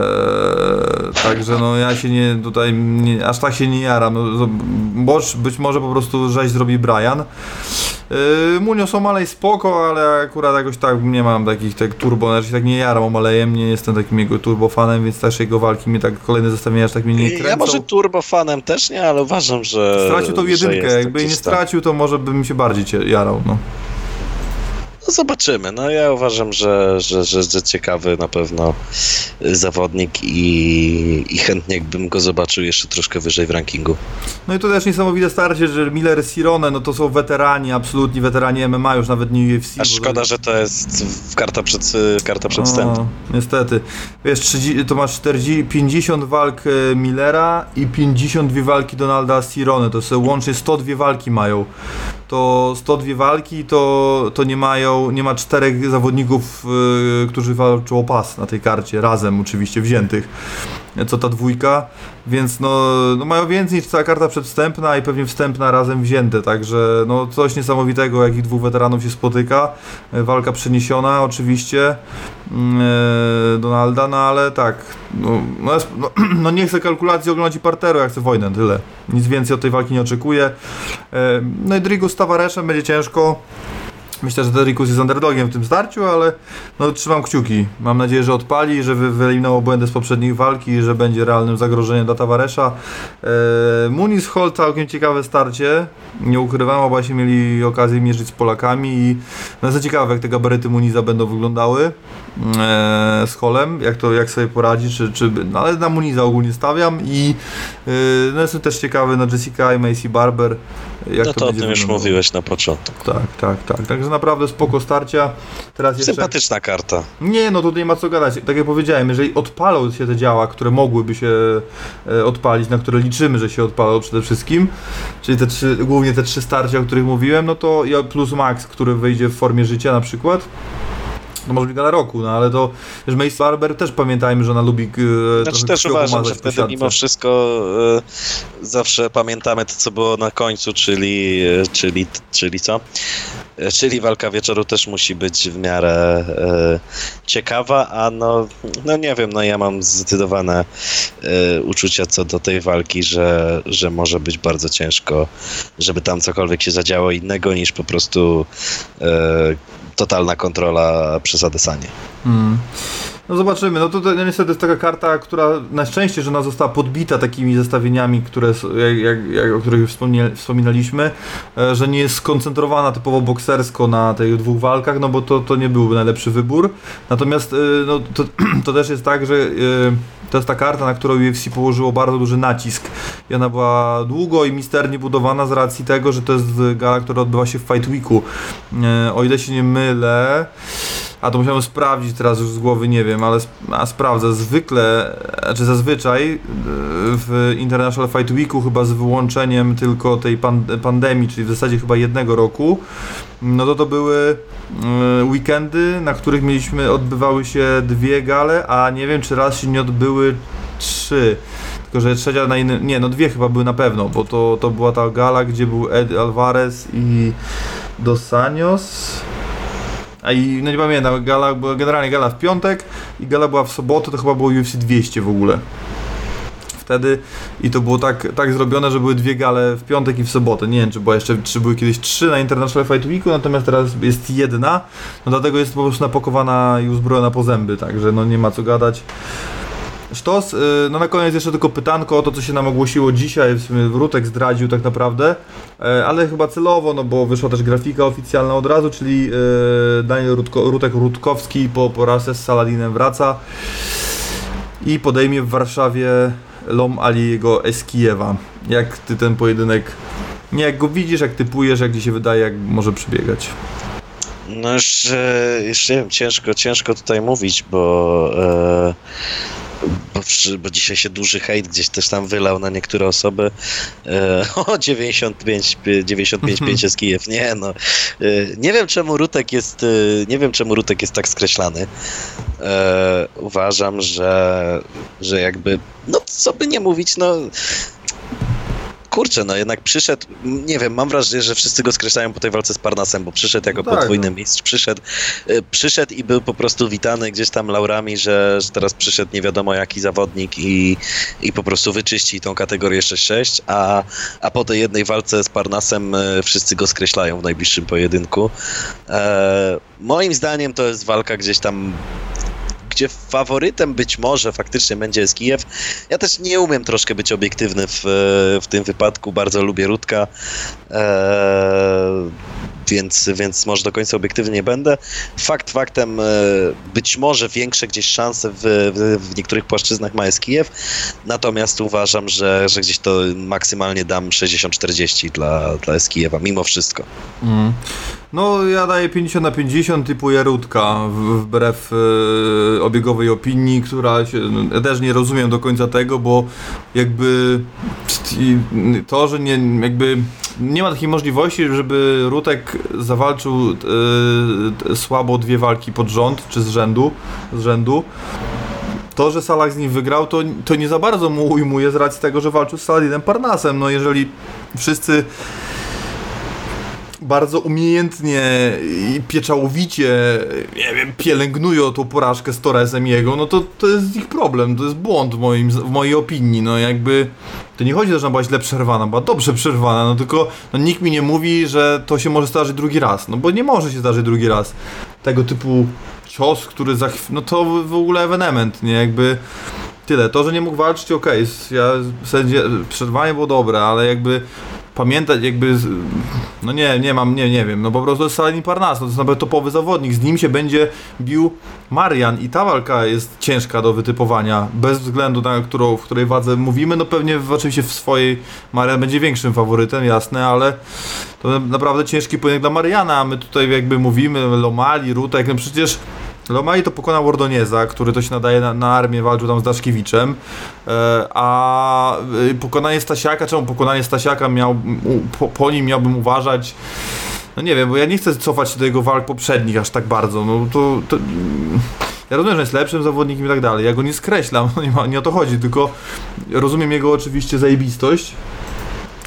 także no ja się nie tutaj, nie, aż tak się nie jaram. No, bo być może po prostu rzeź zrobi Brian. E, Munoz O'Malley spoko, ale akurat jakoś tak nie mam takich tak turbo, znaczy się tak nie jaram O'Malleyem, nie jestem takim jego turbofanem, więc też jego walki mi tak kolejne zestawienia aż tak mnie nie kręcą. Ja może turbofanem też nie, ale uważam, że stracił tą jedynkę, jakby nie stracił, to może bym się bardziej jarał, no. No zobaczymy. No ja uważam, że, że, że, że ciekawy na pewno zawodnik i, i chętnie bym go zobaczył jeszcze troszkę wyżej w rankingu. No i to też niesamowite starcie, że Miller, Sirone, no to są weterani, absolutni weterani M M A, już nawet nie U F C. A szkoda, że to jest karta przed, karta przed wstępem. Niestety. Wiesz, trzydzieści, to masz czterdzieści, pięćdziesiąt walk Millera i pięćdziesiąt dwie walki Donalda Sirone. To są łącznie sto dwie walki mają. To sto dwie walki to, to nie mają, nie ma czterech zawodników, yy, którzy walczą o pas na tej karcie, razem oczywiście wziętych, co ta dwójka, więc no, no mają więcej niż cała karta przedwstępna i pewnie wstępna razem wzięte, także no coś niesamowitego, jakich dwóch weteranów się spotyka, walka przeniesiona oczywiście yy, Donalda, no ale tak, no, no, jest, no, no nie chcę kalkulacji oglądać i parteru, ja chcę wojnę, tyle, nic więcej od tej walki nie oczekuję. Yy, no i Drigu z Tavareszem będzie ciężko. Myślę, że Derikus jest underdogiem w tym starciu, ale no, trzymam kciuki. Mam nadzieję, że odpali, że wyeliminował błędy z poprzedniej walki, że będzie realnym zagrożeniem dla Tavaresza. Eee, Muniz Hall, całkiem ciekawe starcie. Nie ukrywam, obaj się mieli okazję mierzyć z Polakami i no, jest ciekawe, jak te gabaryty Muniza będą wyglądały eee, z Hallem, jak to, jak sobie poradzi, czy, czy, no, ale na Muniza ogólnie stawiam i eee, no, jestem też ciekawy na Jessica i Macy Barber. Jak no to, to o tym już mówiłeś na początku. Tak, tak, tak. Także naprawdę spoko starcia. Teraz jeszcze... Sympatyczna karta. Nie, no tutaj nie ma co gadać. Tak jak powiedziałem, jeżeli odpalą się te działa, które mogłyby się odpalić, na które liczymy, że się odpalą przede wszystkim, czyli te trzy, głównie te trzy starcia, o których mówiłem, no to plus Max, który wyjdzie w formie życia na przykład, no może być na roku, no ale to wiesz, Mace Barber też pamiętajmy, że ona lubi yy, znaczy też uważam, że wtedy mimo wszystko yy, zawsze pamiętamy to, co było na końcu, czyli yy, czyli, czyli co? Yy, czyli walka wieczoru też musi być w miarę yy, ciekawa, a no, no nie wiem, no ja mam zdecydowane yy, uczucia co do tej walki, że, że może być bardzo ciężko, żeby tam cokolwiek się zadziało innego niż po prostu yy, totalna kontrola przez Adesanię. Mm. No zobaczymy, no to, to niestety jest taka karta, która na szczęście, że ona została podbita takimi zestawieniami, które, jak, jak, o których wspominaliśmy, że nie jest skoncentrowana typowo boksersko na tych dwóch walkach, no bo to, to nie byłby najlepszy wybór. Natomiast no, to, to też jest tak, że to jest ta karta, na którą U F C położyło bardzo duży nacisk i ona była długo i misternie budowana z racji tego, że to jest gala, która odbywa się w Fight Weeku. O ile się nie mylę, a to musiałem sprawdzić teraz już z głowy, nie wiem, ale sp- a sprawdzę, zwykle, znaczy zazwyczaj w International Fight Weeku, chyba z wyłączeniem tylko tej pand- pandemii, czyli w zasadzie chyba jednego roku, no to to były weekendy, na których mieliśmy, odbywały się dwie gale, a nie wiem, czy raz się nie odbyły trzy. Tylko że trzecia na innym, nie no dwie chyba były na pewno, bo to, to była ta gala, gdzie był Ed Alvarez i Dos Anjos. A i no nie pamiętam, gala, była generalnie gala w piątek i gala była w sobotę, to chyba było U F C dwieście w ogóle. Wtedy i to było tak, tak zrobione, że były dwie gale w piątek i w sobotę. Nie wiem, czy była jeszcze, czy były kiedyś trzy na International Fight Weeku, natomiast teraz jest jedna, no dlatego jest po prostu napakowana i uzbrojona po zęby, także no nie ma co gadać. Sztos, no na koniec jeszcze tylko pytanko o to, co się nam ogłosiło dzisiaj, w sumie Wrótek zdradził tak naprawdę, ale chyba celowo, no bo wyszła też grafika oficjalna od razu, czyli Daniel Rutko- Rutek Rutkowski po porażce z Saladinem wraca i podejmie w Warszawie Lom Aliego Eskijewa. Jak ty ten pojedynek, nie jak go widzisz, jak typujesz, jak ci się wydaje, jak może przebiegać? No jeszcze, jeszcze nie wiem, ciężko, ciężko tutaj mówić, bo... Yy... Bo, bo dzisiaj się duży hejt gdzieś też tam wylał na niektóre osoby. E, o, dziewięćdziesiąt pięć, dziewięćdziesiąt pięć pięć jest Kijew. Nie, no. E, nie wiem, czemu Rutek jest, nie wiem, czemu Rutek jest tak skreślany. E, uważam, że, że jakby, no co by nie mówić, no... Kurczę, no jednak przyszedł, nie wiem, mam wrażenie, że wszyscy go skreślają po tej walce z Parnasem, bo przyszedł jako tak, podwójny no. mistrz, przyszedł, y, przyszedł i był po prostu witany gdzieś tam laurami, że, że teraz przyszedł nie wiadomo jaki zawodnik i, i po prostu wyczyści tą kategorię sześć sześć, a, a po tej jednej walce z Parnasem y, wszyscy go skreślają w najbliższym pojedynku. E, moim zdaniem to jest walka gdzieś tam... gdzie faworytem być może faktycznie będzie jest Kijew. Ja też nie umiem troszkę być obiektywny w, w tym wypadku. Bardzo lubię Rutka. Eee, więc, więc może do końca obiektywny nie będę. Fakt faktem, być może większe gdzieś szanse w, w, w niektórych płaszczyznach ma jest Kijew, natomiast uważam, że, że gdzieś to maksymalnie dam sześćdziesiąt czterdzieści dla, dla S Kijewa, mimo wszystko. Mm. No ja daję pięćdziesiąt na pięćdziesiąt, typu Jarudka, wbrew yy, obiegowej opinii, która się, no, ja też nie rozumiem do końca tego, bo jakby to, że nie, jakby nie ma takiej możliwości, żeby Rutek zawalczył yy, słabo dwie walki pod rząd, czy z rzędu, z rzędu. To, że Salah z nim wygrał, to, to nie za bardzo mu ujmuje z racji tego, że walczył z Saladinem Parnasem. No jeżeli wszyscy bardzo umiejętnie i pieczołowicie, nie wiem, pielęgnują tą porażkę z Torresem jego, no to, to jest ich problem, to jest błąd w, moim, w mojej opinii, no jakby to nie chodzi, że była źle przerwana, była dobrze przerwana, no tylko no, nikt mi nie mówi, że to się może zdarzyć drugi raz, no bo nie może się zdarzyć drugi raz tego typu cios, który za chwilę, no to w ogóle ewenement, nie, jakby tyle, to, że nie mógł walczyć, okej, okay, ja, sędzia, przerwanie było dobre, ale jakby pamiętać jakby, no nie, nie mam, nie, nie wiem, no po prostu jest Saladin Parnas, no to jest nawet topowy zawodnik, z nim się będzie bił Marian i ta walka jest ciężka do wytypowania, bez względu na którą, w której wadze mówimy, no pewnie oczywiście w swojej Marian będzie większym faworytem, jasne, ale to naprawdę ciężki pojedynek dla Mariana, a my tutaj jakby mówimy Lomali, Rutek, no przecież Lomali to pokonał Ordonieza, który to się nadaje na, na armię, walczył tam z Daszkiewiczem, e, a pokonanie Stasiaka, czemu pokonanie Stasiaka miał, po, po nim miałbym uważać, no nie wiem, bo ja nie chcę cofać się do jego walk poprzednich aż tak bardzo, no to, to ja rozumiem, że jest lepszym zawodnikiem i tak dalej, ja go nie skreślam, no nie, ma, nie o to chodzi, tylko rozumiem jego oczywiście zajebistość,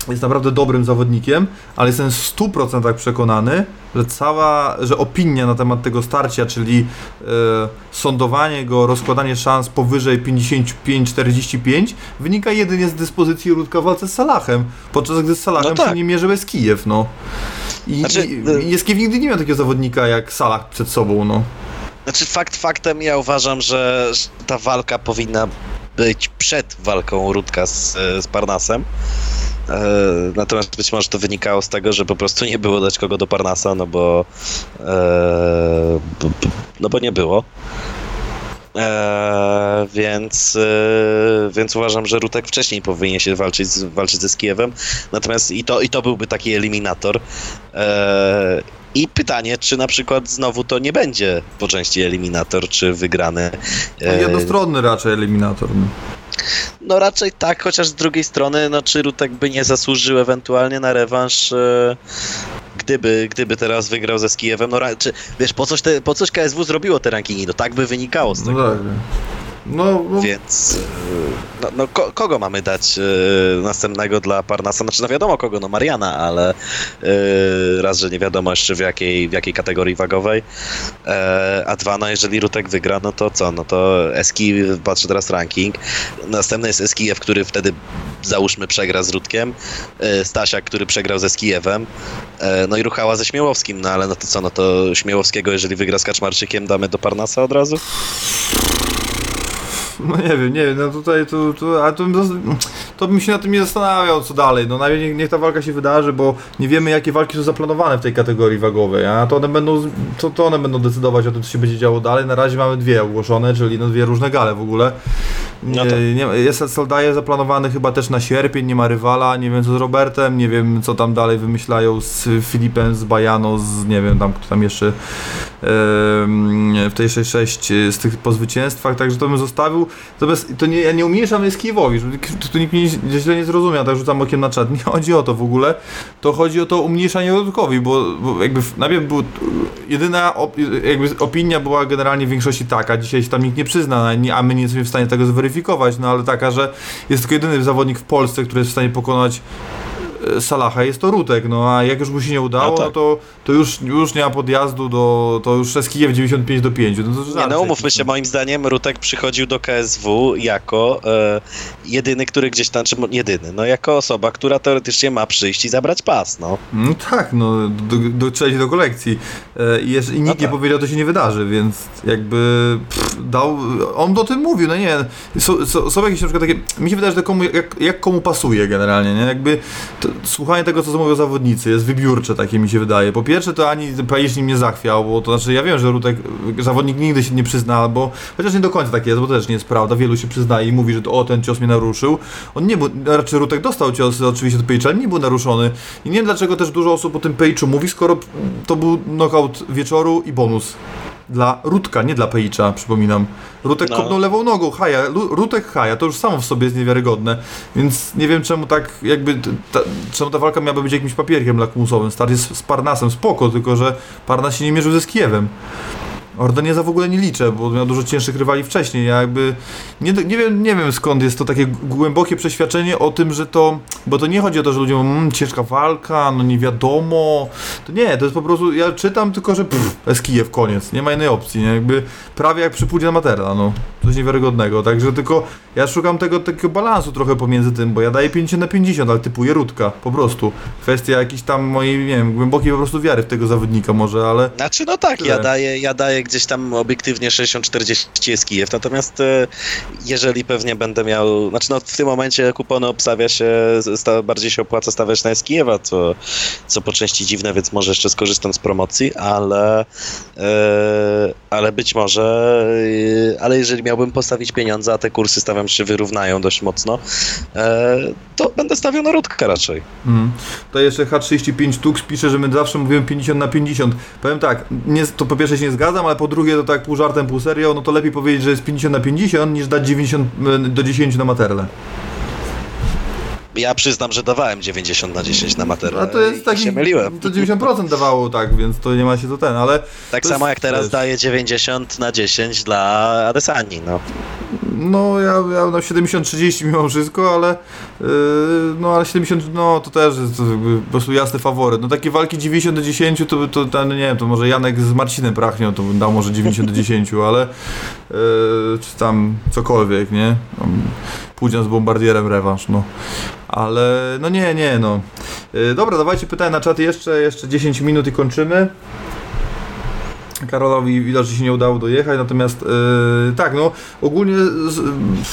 jest naprawdę dobrym zawodnikiem, ale jestem w stu procentach przekonany, że cała, że opinia na temat tego starcia, czyli yy, sądowanie go, rozkładanie szans powyżej pięćdziesiąt pięć czterdzieści pięć wynika jedynie z dyspozycji Rutka w walce z Salahem, podczas gdy z Salahem no tak. się nie mierzy bez Kijew, no. I, znaczy, i Jaskijew nigdy nie miał takiego zawodnika jak Salah przed sobą, no. Znaczy fakt faktem ja uważam, że ta walka powinna być przed walką Rutka z, z Parnasem. Natomiast być może to wynikało z tego, że po prostu nie było dać kogo do Parnasa, no bo e, b, b, no bo nie było. E, więc, e, więc uważam, że Rutek wcześniej powinien się walczyć, z, walczyć ze Skijewem. Natomiast i to, i to byłby taki eliminator. E, I pytanie, czy na przykład znowu to nie będzie po części eliminator, czy wygrany. E, jednostronny raczej eliminator. No raczej tak, chociaż z drugiej strony, no czy Rutek by nie zasłużył ewentualnie na rewanż, e, gdyby, gdyby teraz wygrał ze Skijewem, no raczej, wiesz, po coś, te, po coś K S W zrobiło te rankingi, no tak by wynikało z tego. No tak. No, no. Więc no, no, ko- kogo mamy dać yy, następnego dla Parnasa? Znaczy, no wiadomo kogo, no Mariana, ale yy, raz, że nie wiadomo jeszcze w jakiej, w jakiej kategorii wagowej, yy, a dwa, no jeżeli Rutek wygra, no to co? No to Eski, patrzę teraz ranking, następny jest Eskijew, który wtedy załóżmy przegra z Rutkiem, yy, Stasiak, który przegrał ze Skijewem, yy, no i Ruchała ze Śmiałowskim, no ale no to co? No to Śmiałowskiego, jeżeli wygra z Kaczmarczykiem, damy do Parnasa od razu? No nie wiem, nie wiem, no tutaj to, to, a to, to bym się na tym nie zastanawiał, co dalej, no najpierw niech, niech ta walka się wydarzy, bo nie wiemy jakie walki są zaplanowane w tej kategorii wagowej, a to one będą, to, to one będą decydować o tym, co się będzie działo dalej, na razie mamy dwie ogłoszone, czyli no dwie różne gale w ogóle. No to. Nie, nie, jest Saldaje zaplanowany chyba też na sierpień, nie ma rywala, nie wiem co z Robertem, nie wiem co tam dalej wymyślają z Filipem, z Bajano, z nie wiem tam kto tam jeszcze yy, w tej sześć sześć z tych po zwycięstwach, także to bym zostawił, natomiast to nie, ja nie umniejszam jest Kijewowi, tu nikt mnie źle nie zrozumiał, tak rzucam okiem na czat, nie chodzi o to w ogóle, to chodzi o to umniejszanie Rutkowi, bo, bo jakby najpierw był, jedyna op, jakby opinia była generalnie w większości taka, dzisiaj się tam nikt nie przyzna, a my nie jesteśmy w stanie tego zweryfikować, no ale taka, że jest tylko jedyny zawodnik w Polsce, który jest w stanie pokonać Salaha, jest to Rutek, no a jak już mu się nie udało, no tak. no to, to już, już nie ma podjazdu do, to już jest Kijew dziewięćdziesiąt pięć do pięciu. No, nie, no umówmy się, moim zdaniem Rutek przychodził do K S W jako e, jedyny, który gdzieś tam, czy jedyny, no jako osoba, która teoretycznie ma przyjść i zabrać pas, no. No tak, no, do, do, do, do kolekcji e, i, jeszcze, i nikt no tak. nie powiedział, to się nie wydarzy, więc jakby pff, dał, on o tym mówił, no nie, są, są jakieś na przykład takie, mi się wydaje, że to komu, jak, jak komu pasuje generalnie, nie, jakby to, słuchanie tego, co mówią zawodnicy, jest wybiórcze, takie mi się wydaje. Po pierwsze, to ani Pajisz nim nie zachwiał, bo to znaczy ja wiem, że Rutek, zawodnik nigdy się nie przyzna, bo chociaż nie do końca tak jest, bo to też nie jest prawda. Wielu się przyznaje i mówi, że to, o, ten cios mnie naruszył. On nie był, raczej Rutek dostał cios oczywiście od Pejcza, ale nie był naruszony. I nie wiem, dlaczego też dużo osób o tym Pejczu mówi, skoro to był knockout wieczoru i bonus. Dla Rutka, nie dla Pejicza, przypominam. Rutek no. kopnął lewą nogą, Haja, Rutek Haja, to już samo w sobie jest niewiarygodne, więc nie wiem czemu tak jakby, ta, czemu ta walka miałaby być jakimś papierkiem lakmusowym. Start jest z Parnasem, spoko, tylko że Parnas się nie mierzył ze Skijewem. Ordonieza w ogóle nie liczę, bo miał dużo cięższych rywali wcześniej. Ja jakby nie, nie, wiem, nie wiem skąd jest to takie głębokie przeświadczenie o tym, że to, bo to nie chodzi o to, że ludzie mówią, mmm, ciężka walka, no nie wiadomo, to nie, to jest po prostu, ja czytam tylko, że pff, jest Kijew, koniec, nie ma innej opcji, nie? Jakby prawie jak przy półdzie na Materla, no, coś niewiarygodnego, także tylko ja szukam tego takiego balansu trochę pomiędzy tym, bo ja daję pięćdziesiąt na pięćdziesiąt, ale typuję Rutka, po prostu, kwestia jakiejś tam mojej, nie wiem, głębokiej po prostu wiary w tego zawodnika może, ale... Znaczy no tak, tyle. ja daję, ja daję gdzieś tam obiektywnie sześćdziesiąt czterdzieści jest Kijew, natomiast jeżeli pewnie będę miał, znaczy no w tym momencie kupony obstawia się, sta, bardziej się opłaca stawiać na Kijewa, co, co po części dziwne, więc może jeszcze skorzystam z promocji, ale yy, ale być może, yy, ale jeżeli miałbym postawić pieniądze, a te kursy stawiam się wyrównają dość mocno, yy, to będę stawiał na Rutka raczej. Mm. To jeszcze H trzydzieści pięć Tux pisze, że my zawsze mówimy pięćdziesiąt na pięćdziesiąt. Powiem tak, nie, to po pierwsze się nie zgadzam, ale po drugie to tak pół żartem, pół serio, no to lepiej powiedzieć, że jest pięćdziesiąt na pięćdziesiąt niż dać dziewięćdziesiąt do dziesięciu na Materle. Ja przyznam, że dawałem dziewięćdziesiąt na dziesięć na Materle. A to jest taki, się myliłem. To dziewięćdziesiąt procent dawało, tak, więc to nie ma się do ten, ale... Tak samo jest, jak teraz jest. Daję dziewięćdziesiąt na dziesięć dla Adesani, no. No, ja, ja na siedemdziesiąt trzydzieści mimo wszystko, ale yy, no, ale siedemdziesiąt, no, to też jest to po prostu jasny faworyt. No, takie walki dziewięćdziesiąt do dziesięciu, to, to, to nie wiem, to może Janek z Marcinem Prachnią to dał może dziewięćdziesiąt do dziesięciu, ale yy, czy tam cokolwiek, nie? Pójdę z Bombardierem rewanż, no. Ale, no nie, nie, no. Yy, dobra, dawajcie pytania na czat jeszcze, jeszcze dziesięć minut i kończymy. Karolowi widocznie się nie udało dojechać, natomiast yy, tak, no ogólnie z, yy,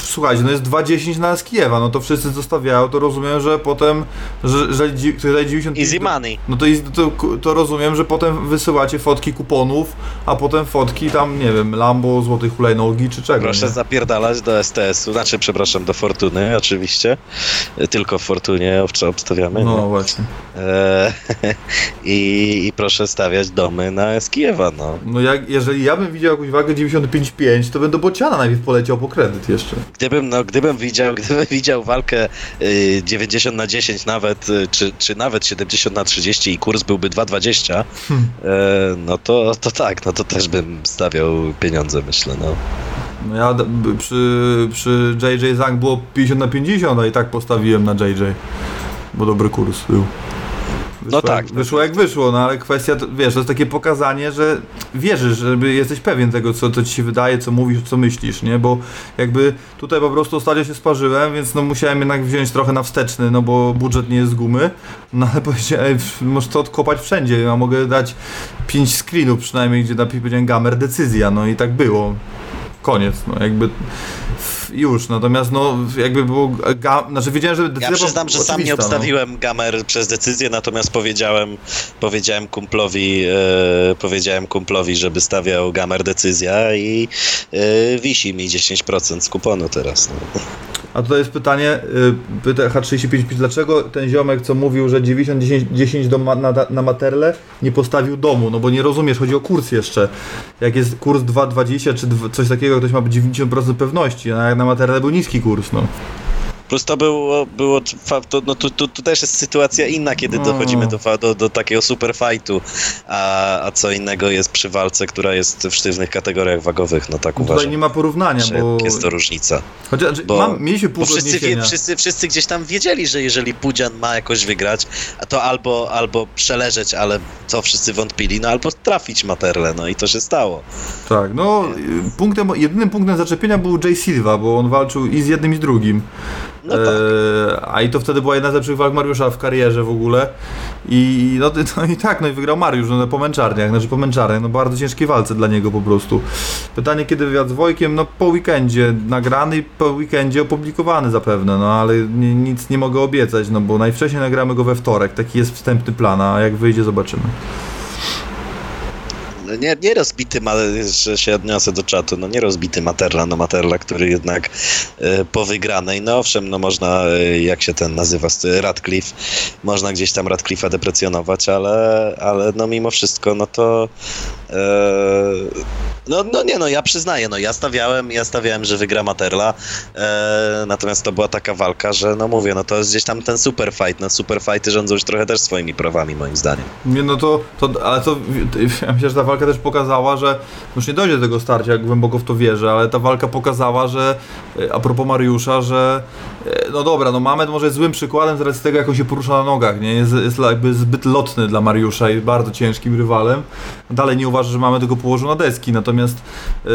słuchajcie, no jest dwa dziesięć na Skijewa, no to wszyscy zostawiają, to rozumiem, że potem, że, że dzi, ktoś daje dziewięćdziesiąt... Easy money. No to, to, to rozumiem, że potem wysyłacie fotki kuponów, a potem fotki tam, nie wiem, Lambo, złotych hulajnogi czy czego. Proszę nie? Zapierdalać do S T S-u, znaczy, przepraszam, do Fortuny oczywiście, tylko w Fortunie obstawiamy. No, no. właśnie. E- i, I proszę stawiać domy na Skijewa, no. No jak, jeżeli ja bym widział jakąś wagę dziewięćdziesiąt pięć, to bym do Bociana najpierw poleciał po kredyt jeszcze. Gdybym, no, gdybym, widział, gdybym widział walkę y, dziewięćdziesiąt na dziesięć nawet, y, czy, czy nawet siedemdziesiąt na trzydzieści i kurs byłby dwa dwadzieścia, hmm. y, no to, to tak, no to też bym stawiał pieniądze, myślę, no. No ja przy, przy J J Zhang było pięćdziesiąt na pięćdziesiąt, a i tak postawiłem na J J, bo dobry kurs był. Wyszło, no tak. Jak, wyszło jak wyszło, no ale kwestia, wiesz, to jest takie pokazanie, że wierzysz, żeby jesteś pewien tego, co, co ci się wydaje, co mówisz, co myślisz, nie? Bo jakby tutaj po prostu ostatnio się sparzyłem, więc no musiałem jednak wziąć trochę na wsteczny, no bo budżet nie jest z gumy, no ale powiedziałem, możesz to odkopać wszędzie, ja mogę dać pięć screenów przynajmniej, gdzie napisałem gamer, decyzja, no i tak było. Koniec, no jakby... Już, natomiast no jakby było... Ga, znaczy wiedziałem, że decyzja... Ja przyznam, że sam nie obstawiłem no. gamer przez decyzję, natomiast powiedziałem powiedziałem kumplowi, yy, powiedziałem kumplowi, żeby stawiał gamer decyzja i yy, wisi mi dziesięć procent z kuponu teraz. No. A tutaj jest pytanie, yy, H trzydzieści pięć, dlaczego ten ziomek, co mówił, że dziewięćdziesiąt dziesięć do ma, na, na Materle, nie postawił domu? No bo nie rozumiesz, chodzi o kurs jeszcze. Jak jest kurs dwa dwadzieścia czy d- coś takiego, ktoś ma dziewięćdziesiąt procent pewności, a na Materle był niski kurs, no. Plus to było, było to, no tu, tu, tu też jest sytuacja inna, kiedy dochodzimy do, do, do takiego super fightu, a, a co innego jest przy walce, która jest w sztywnych kategoriach wagowych, no tak no uważam. Tutaj nie ma porównania, bo... jest to różnica. Chociaż bo, mam, mieliśmy pół bo wszyscy, wie, wszyscy, wszyscy gdzieś tam wiedzieli, że jeżeli Pudzian ma jakoś wygrać, to albo, albo przeleżeć, ale co wszyscy wątpili, no albo trafić Materle, no i to się stało. Tak, no punktem, jedynym punktem zaczepienia był Jay Silva, bo on walczył i z jednym i z drugim. No tak. e, a i to wtedy była jedna z lepszych walk Mariusza w karierze w ogóle. I no, no i tak, no i wygrał Mariusz, no po męczarniach, znaczy po męczarniach, no bardzo ciężkiej walce dla niego po prostu. Pytanie, kiedy wywiad z Wojkiem? No po weekendzie nagrany i po weekendzie opublikowany zapewne, no ale nic nie mogę obiecać, no bo najwcześniej nagramy go we wtorek, taki jest wstępny plan, a jak wyjdzie, zobaczymy. No nie, nie rozbitym, ale jeszcze się odniosę do czatu, no nie rozbity Materla, no Materla, który jednak y, po wygranej, no owszem, no można, y, jak się ten nazywa, Radcliffe, można gdzieś tam Radcliffe'a deprecjonować, ale, ale no mimo wszystko, no to y, no, no nie, no ja przyznaję, no ja stawiałem, ja stawiałem, że wygra Materla, y, natomiast to była taka walka, że no mówię, no to jest gdzieś tam ten super fight, no super fighty rządzą już trochę też swoimi prawami, moim zdaniem. Nie, no to, to ale to, ja myślę, że ta walka też pokazała, że już nie dojdzie do tego starcia, jak głęboko w to wierzę, ale ta walka pokazała, że a propos Mariusza, że no dobra, no Mamed może jest złym przykładem z racji tego, jak on się porusza na nogach, nie? Jest, jest jakby zbyt lotny dla Mariusza i bardzo ciężkim rywalem. Dalej nie uważam, że Mamed go położył na deski, natomiast yy,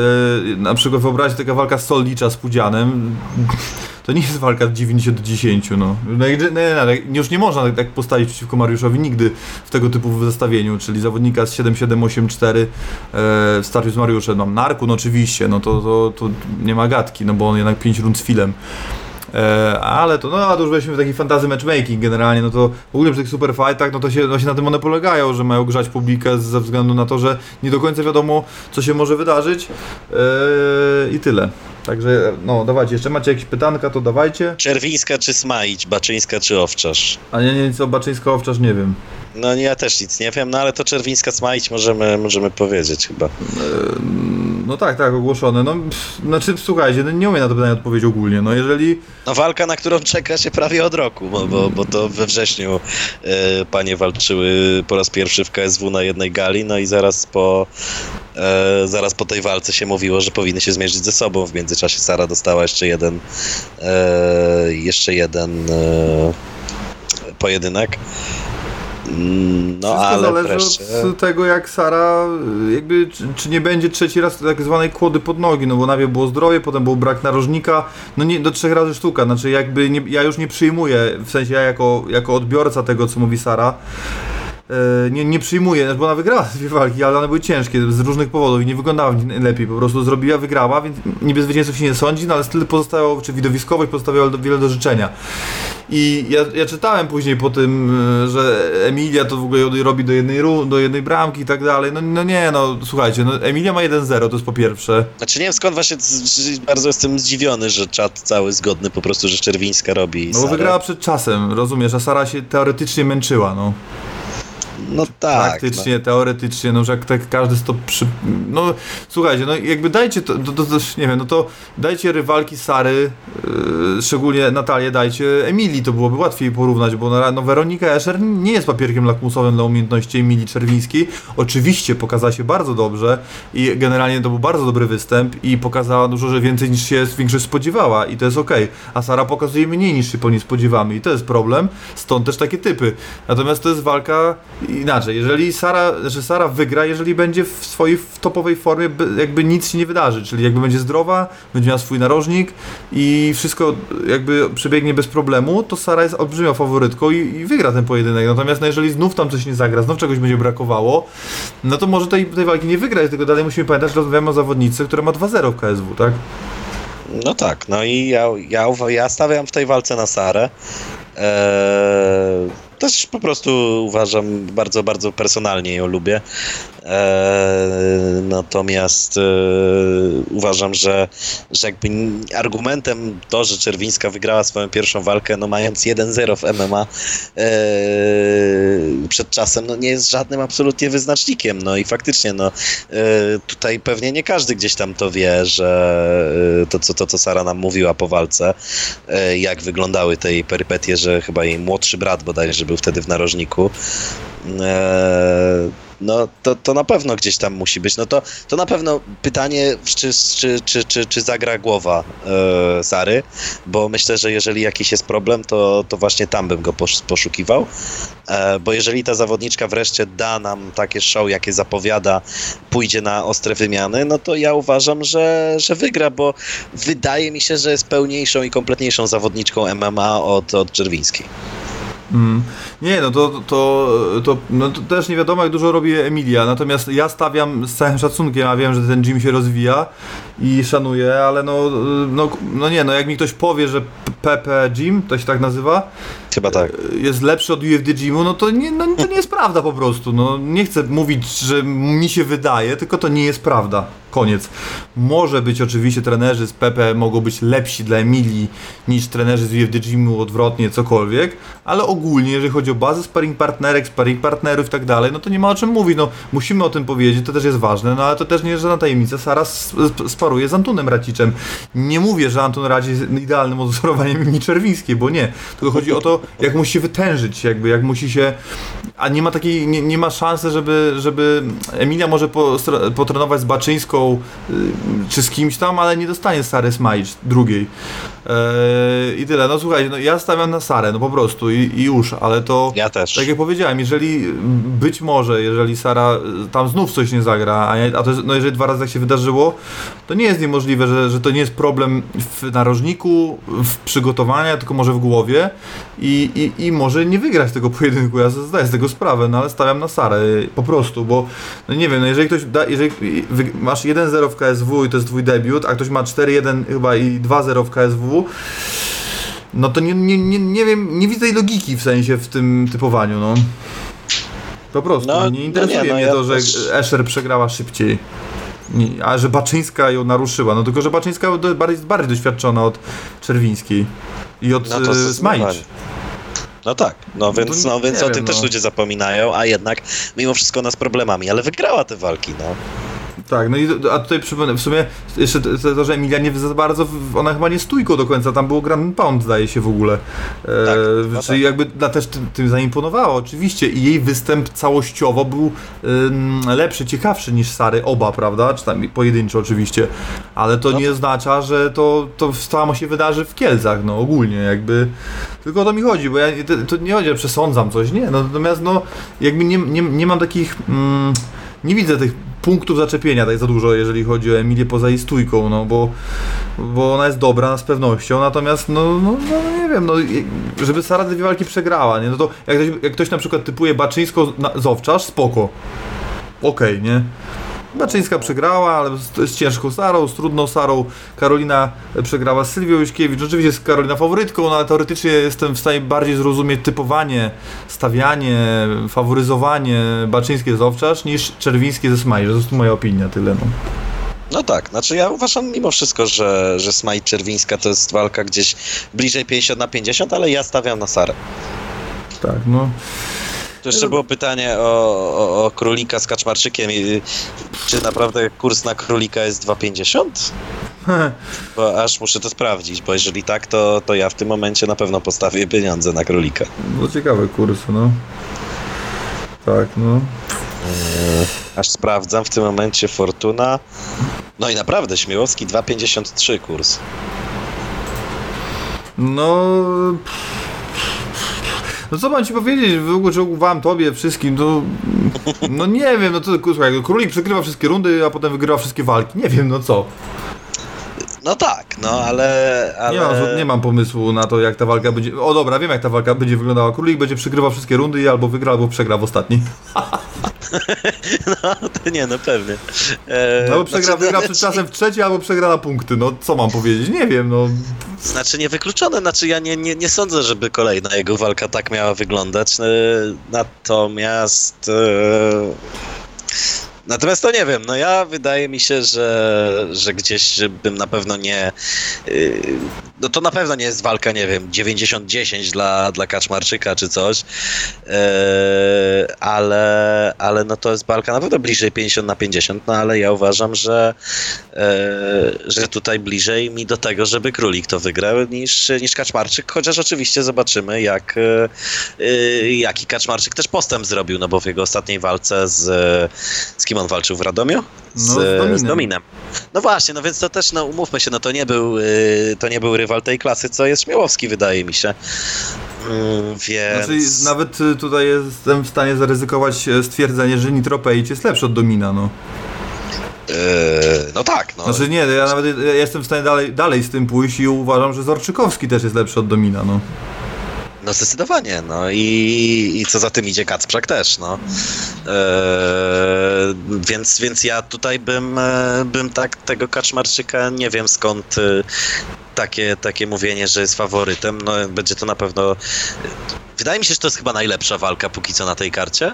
na przykład wyobraźcie taka walka z Sollicza z Pudzianem, to nie jest walka dziewięćdziesiąt do dziesięciu, no. No, no, no. Już nie można tak postawić przeciwko Mariuszowi nigdy w tego typu zestawieniu, czyli zawodnika z siedem siedem osiem cztery e, w starciu z Mariuszem, mam Narkun oczywiście, no to, to, to nie ma gadki, no bo on jednak pięć rund z filem. E, ale to, no a to już weźmy w takiej fantasy matchmaking generalnie, no to w ogóle przy tych super fightach, no to się, no się na tym one polegają, że mają grzać publikę ze względu na to, że nie do końca wiadomo, co się może wydarzyć e, i tyle. Także, no dawajcie, jeszcze macie jakieś pytanka, to dawajcie. Czerwińska czy Smaić, Baczyńska czy Owczarz? A nie, nie, co Baczyńska, Owczarz, nie wiem. No ja też nic nie wiem, no ale to Czerwińska, Smaić możemy, możemy powiedzieć chyba. No tak, tak, ogłoszone. No pff, znaczy, słuchajcie, no, nie umiem na to pytanie odpowiedzieć ogólnie, no jeżeli... No walka, na którą czeka się prawie od roku, bo, bo, bo to we wrześniu e, panie walczyły po raz pierwszy w K S W na jednej gali, no i zaraz po... E, zaraz po tej walce się mówiło, że powinny się zmierzyć ze sobą. W międzyczasie Sara dostała jeszcze jeden e, jeszcze jeden e, pojedynek. No, wszystko ale zależy wreszcie... od tego, jak Sara, jakby, czy, czy nie będzie trzeci raz tak zwanej kłody pod nogi, no bo najpierw było zdrowie, potem był brak narożnika, no nie, do trzech razy sztuka, znaczy jakby nie, ja już nie przyjmuję, w sensie ja jako, jako odbiorca tego, co mówi Sara, Nie, nie przyjmuję, bo ona wygrała dwie walki, ale one były ciężkie z różnych powodów i nie wyglądała lepiej, po prostu zrobiła, wygrała, więc niby zwycięzców się nie sądzi, no ale styl pozostawał, czy widowiskowość pozostawiała wiele do życzenia. I ja, ja czytałem później po tym, że Emilia to w ogóle robi do jednej, do jednej bramki i tak dalej, no, no nie, no słuchajcie, no, Emilia ma jeden zero, to jest po pierwsze. Znaczy nie wiem skąd właśnie, bardzo jestem zdziwiony, że czat cały zgodny po prostu, że Czerwińska robi. No bo wygrała przed czasem, rozumiesz, a Sara się teoretycznie męczyła, no. No tak. Praktycznie, no. Teoretycznie, no że jak tak każdy to przy... No słuchajcie, no jakby dajcie to, to, to, to nie wiem, no to dajcie rywalki Sary, yy, szczególnie Natalię, dajcie Emilii, to byłoby łatwiej porównać, bo no, no Weronika Escher nie jest papierkiem lakmusowym dla umiejętności Emilii Czerwińskiej. Oczywiście pokazała się bardzo dobrze i generalnie to był bardzo dobry występ i pokazała dużo, że więcej niż się większość spodziewała i to jest okej. Okay. A Sara pokazuje mniej niż się po niej spodziewamy i to jest problem, stąd też takie typy. Natomiast to jest walka... Inaczej, jeżeli Sara, że Sara wygra, jeżeli będzie w swojej w topowej formie, jakby nic się nie wydarzy, czyli jakby będzie zdrowa, będzie miała swój narożnik i wszystko jakby przebiegnie bez problemu, to Sara jest olbrzymią faworytką i, i wygra ten pojedynek. Natomiast no, jeżeli znów tam coś nie zagra, znów czegoś będzie brakowało, no to może tej, tej walki nie wygrać, tylko dalej musimy pamiętać, że rozmawiamy o zawodnicy, która ma dwa zero w K S W, tak? No tak, no i ja, ja, ja stawiam w tej walce na Sarę. Eee... Też po prostu uważam, bardzo, bardzo personalnie ją lubię. Eee, natomiast eee, uważam, że, że jakby argumentem to, że Czerwińska wygrała swoją pierwszą walkę, no mając jeden zero w M M A eee, przed czasem, no nie jest żadnym absolutnie wyznacznikiem. No i faktycznie, no eee, tutaj pewnie nie każdy gdzieś tam to wie, że eee, to, co, to, co Sara nam mówiła po walce, eee, jak wyglądały te jej perypetie, że chyba jej młodszy brat bodajże był wtedy w narożniku. Eee, no to, to na pewno gdzieś tam musi być. No to, to na pewno pytanie, czy, czy, czy, czy, czy zagra głowa e, Sary, bo myślę, że jeżeli jakiś jest problem, to, to właśnie tam bym go poszukiwał, e, bo jeżeli ta zawodniczka wreszcie da nam takie show, jakie zapowiada, pójdzie na ostre wymiany, no to ja uważam, że, że wygra, bo wydaje mi się, że jest pełniejszą i kompletniejszą zawodniczką M M A od, od Czerwińskiej. Mm. Nie, no to, to, to, no to też nie wiadomo, jak dużo robi Emilia, natomiast ja stawiam z całym szacunkiem, a wiem, że ten gym się rozwija i szanuję, ale no, no, no nie, no jak mi ktoś powie, że Pepe Gym, to się tak nazywa, chyba tak, jest lepszy od U F D Gymu, no to nie, no to nie jest prawda po prostu, no nie chcę mówić, że mi się wydaje, tylko to nie jest prawda, koniec. Może być oczywiście trenerzy z Pepe mogą być lepsi dla Emilii niż trenerzy z U F D Gymu, odwrotnie, cokolwiek, ale ogólnie, jeżeli chodzi o bazę sparring partnerek, sparring partnerów i tak dalej, no to nie ma o czym mówić, no musimy o tym powiedzieć, to też jest ważne, no ale to też nie jest żadna tajemnica, Sara sp- sp- sparuje z Antunem Raciczem. Nie mówię, że Antun Racic jest idealnym odwzorowaniem Emilii Czerwińskiej, bo nie, tylko chodzi o to, jak musi się wytężyć, jakby, jak musi się, a nie ma takiej, nie, nie ma szansy, żeby, żeby Emilia może po, potrenować z Baczyńską yy, czy z kimś tam, ale nie dostanie Sary Smajcz drugiej. Yy, I tyle, no słuchajcie, no, ja stawiam na Sarę, no po prostu i, i już, ale to, ja też. Tak jak powiedziałem, jeżeli być może, jeżeli Sara tam znów coś nie zagra, a, nie, a to jest, no jeżeli dwa razy tak się wydarzyło, to nie jest niemożliwe, że, że to nie jest problem w narożniku, w przygotowaniu, tylko może w głowie i, i, i może nie wygrać tego pojedynku, ja zdaję z tego sprawę, no ale stawiam na Sarę po prostu, bo no nie wiem, no jeżeli ktoś da, jeżeli masz jeden zero w K S W i to jest twój debiut, a ktoś ma cztery jeden chyba i dwa zero w K S W, no to nie, nie, nie, nie wiem, nie widzę tej logiki w sensie w tym typowaniu, no. Po prostu, no, nie interesuje no nie, no mnie ja to, że też... Escher przegrała szybciej, nie, a że Baczyńska ją naruszyła, no tylko, że Baczyńska jest bardziej doświadczona od Czerwińskiej i od no Smajcz. No tak, no więc, no, no, więc o wiem, tym no. Też ludzie zapominają, a jednak mimo wszystko ona z problemami, ale wygrała te walki, no. Tak, no i a tutaj przypomnę, w sumie jeszcze to, że Emilia nie za bardzo, ona chyba nie stójką do końca, tam było Grand Pound zdaje się w ogóle, e, tak, no czyli tak. Jakby na też tym, tym zaimponowała oczywiście i jej występ całościowo był y, lepszy, ciekawszy niż Sary, oba, prawda, czy tam pojedynczo oczywiście, ale to no. Nie oznacza, że to, to samo się wydarzy w Kielcach, no ogólnie jakby, tylko o to mi chodzi, bo ja to nie chodzi, że przesądzam coś, nie, no, natomiast no jakby nie, nie, nie mam takich, mm, nie widzę tych punktów zaczepienia tak za dużo, jeżeli chodzi o Emilię poza jej stójką, no bo, bo ona jest dobra z pewnością, natomiast no, no, no nie wiem, no żeby Sara dwie walki przegrała, nie, no to jak ktoś, jak ktoś na przykład typuje Baczyńską-Zowczarz, spoko, okej, okay, nie? Baczyńska przegrała, ale z, z ciężką Sarą, z trudną Sarą. Karolina przegrała z Sylwią Juśkiewicz. Oczywiście jest Karolina faworytką, no ale teoretycznie jestem w stanie bardziej zrozumieć typowanie, stawianie, faworyzowanie Baczyńskiej z Owczarz niż Czerwińskiej ze Smajcz. To jest moja opinia, tyle no. No tak, znaczy ja uważam mimo wszystko, że, że Smajcz-Czerwińska to jest walka gdzieś bliżej pięćdziesiąt na pięćdziesiąt, ale ja stawiam na Sarę. Tak, no. To jeszcze było pytanie o, o, o królika z Kaczmarczykiem. Czy naprawdę kurs na królika jest dwa pięćdziesiąt? Bo aż muszę to sprawdzić, bo jeżeli tak, to, to ja w tym momencie na pewno postawię pieniądze na królika. No ciekawy kurs, no. Tak, no. Aż sprawdzam w tym momencie Fortuna. No i naprawdę, Śmiłowski dwa pięćdziesiąt trzy kurs. No... No co mam ci powiedzieć, w ogóle, że wam, tobie, wszystkim, to... No nie wiem, no to słuchaj, królik przegrywa wszystkie rundy, a potem wygrywa wszystkie walki, nie wiem, no co. No tak, no ale... ale... Nie, mam, nie mam pomysłu na to, jak ta walka będzie... O dobra, wiem, jak ta walka będzie wyglądała. Królik będzie przegrywał wszystkie rundy i albo wygra, albo przegra w ostatniej. No, to nie, no pewnie. E, no, albo przegra, znaczy, wygra przed czasem w trzeciej, albo przegra na punkty. No, co mam powiedzieć? Nie wiem, no... Znaczy, niewykluczone. Znaczy, ja nie, nie, nie sądzę, żeby kolejna jego walka tak miała wyglądać. E, natomiast... E... Natomiast to nie wiem, no ja wydaje mi się, że, że gdzieś bym na pewno nie no to na pewno nie jest walka, nie wiem, dziewięćdziesiąt dziesięć dla, dla Kaczmarczyka czy coś, yy, ale, ale no to jest walka naprawdę bliżej pięćdziesiąt na pięćdziesiąt, no ale ja uważam, że, yy, że tutaj bliżej mi do tego, żeby Królik to wygrał niż, niż Kaczmarczyk, chociaż oczywiście zobaczymy, jak yy, jaki Kaczmarczyk też postęp zrobił, no bo w jego ostatniej walce z, z kim on walczył w Radomiu? Z, no, z, Dominem. z Dominem. No właśnie, no więc to też, no umówmy się, no to nie był yy, to nie był rywal tej klasy, co jest Śmiałowski, wydaje mi się. Yy, więc... Znaczy, nawet tutaj jestem w stanie zaryzykować stwierdzenie, że Nitro Pejcz jest lepszy od Domina, no. Yy, no tak, no. Znaczy nie, ja nawet ja jestem w stanie dalej, dalej z tym pójść i uważam, że Zorczykowski też jest lepszy od Domina, no. No zdecydowanie, no i, i co za tym idzie Kacprzak też, no. Eee, więc, więc ja tutaj bym, bym tak tego Kaczmarczyka, nie wiem skąd takie, takie mówienie, że jest faworytem, no będzie to na pewno, wydaje mi się, że to jest chyba najlepsza walka póki co na tej karcie.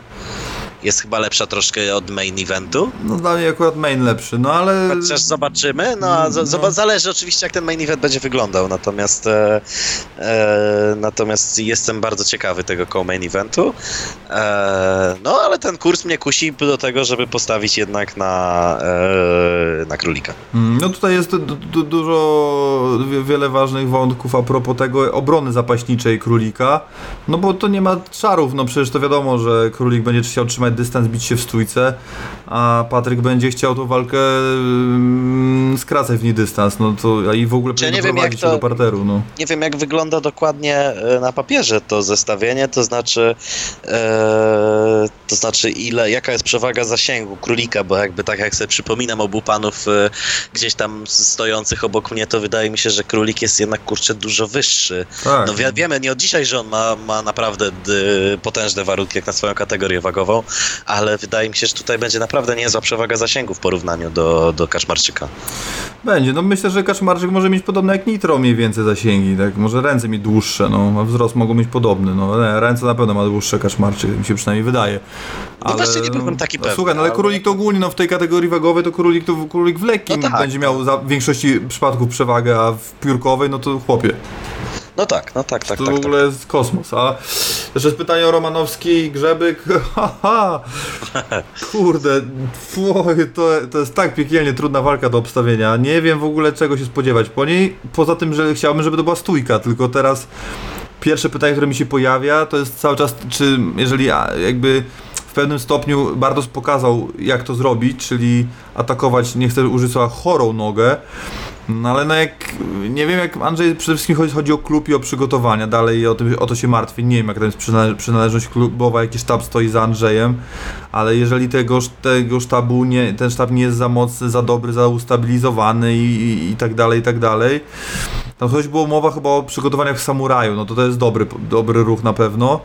Jest chyba lepsza troszkę od main eventu. No dla mnie akurat main lepszy, no ale... Chociaż zobaczymy, no, a z- no. zależy oczywiście jak ten main event będzie wyglądał, natomiast e, e, natomiast jestem bardzo ciekawy tego koło main eventu, e, no ale ten kurs mnie kusi do tego, żeby postawić jednak na, e, na Królika. No tutaj jest du- du- dużo, wiele ważnych wątków a propos tego obrony zapaśniczej Królika, no bo to nie ma czarów, no przecież to wiadomo, że Królik będzie chciał trzymać dystans, bić się w stójce, a Patryk będzie chciał tą walkę mm, skracać w niej dystans, no to i w ogóle ja nie wiem, jak to, do parteru, no. Nie wiem, jak wygląda dokładnie na papierze to zestawienie, to znaczy yy, to znaczy ile, jaka jest przewaga zasięgu Królika, bo jakby tak jak sobie przypominam obu panów yy, gdzieś tam stojących obok mnie, to wydaje mi się, że Królik jest jednak, kurczę, dużo wyższy. Tak. No wie, wiemy, nie od dzisiaj, że on ma, ma naprawdę yy, potężne warunki jak na swoją kategorię wagową, ale wydaje mi się, że tutaj będzie naprawdę niezła przewaga zasięgu w porównaniu do, do Kaczmarczyka. Będzie, no myślę, że Kaczmarczyk może mieć podobne jak Nitro mniej więcej zasięgi, tak, może ręce mieć dłuższe, no, a wzrost mogą mieć podobny, no, nie, ręce na pewno ma dłuższe Kaczmarczyk, mi się przynajmniej wydaje. Ale, no właśnie nie byłbym taki no, pewny. Słuchaj, no, ale Królik to ogólnie, no w tej kategorii wagowej to Królik to Królik w lekkim no tak, będzie miał za, w większości przypadków przewagę, a w piórkowej, no to chłopie. No tak, no tak, tak, to tak. To w ogóle jest kosmos, a jeszcze pytanie o Romanowski i Grzebyk, haha, kurde, to, to jest tak piekielnie trudna walka do obstawienia, nie wiem w ogóle czego się spodziewać po niej, poza tym, że chciałbym, żeby to była stójka, tylko teraz pierwsze pytanie, które mi się pojawia, to jest cały czas, czy jeżeli jakby... w pewnym stopniu Bartosz pokazał, jak to zrobić, czyli atakować, nie chcę użyć słowa, chorą nogę, no ale no jak, nie wiem jak Andrzej, przede wszystkim chodzi, chodzi o klub i o przygotowania, dalej o, tym, o to się martwię, nie wiem jak tam jest przynale- przynależność klubowa, jaki sztab stoi za Andrzejem, ale jeżeli tego, tego sztabu, nie, ten sztab nie jest za mocny, za dobry, za ustabilizowany i, i, i tak dalej, i tak dalej, tam choć była mowa chyba o przygotowaniach w Samuraju, no to to jest dobry, dobry ruch na pewno.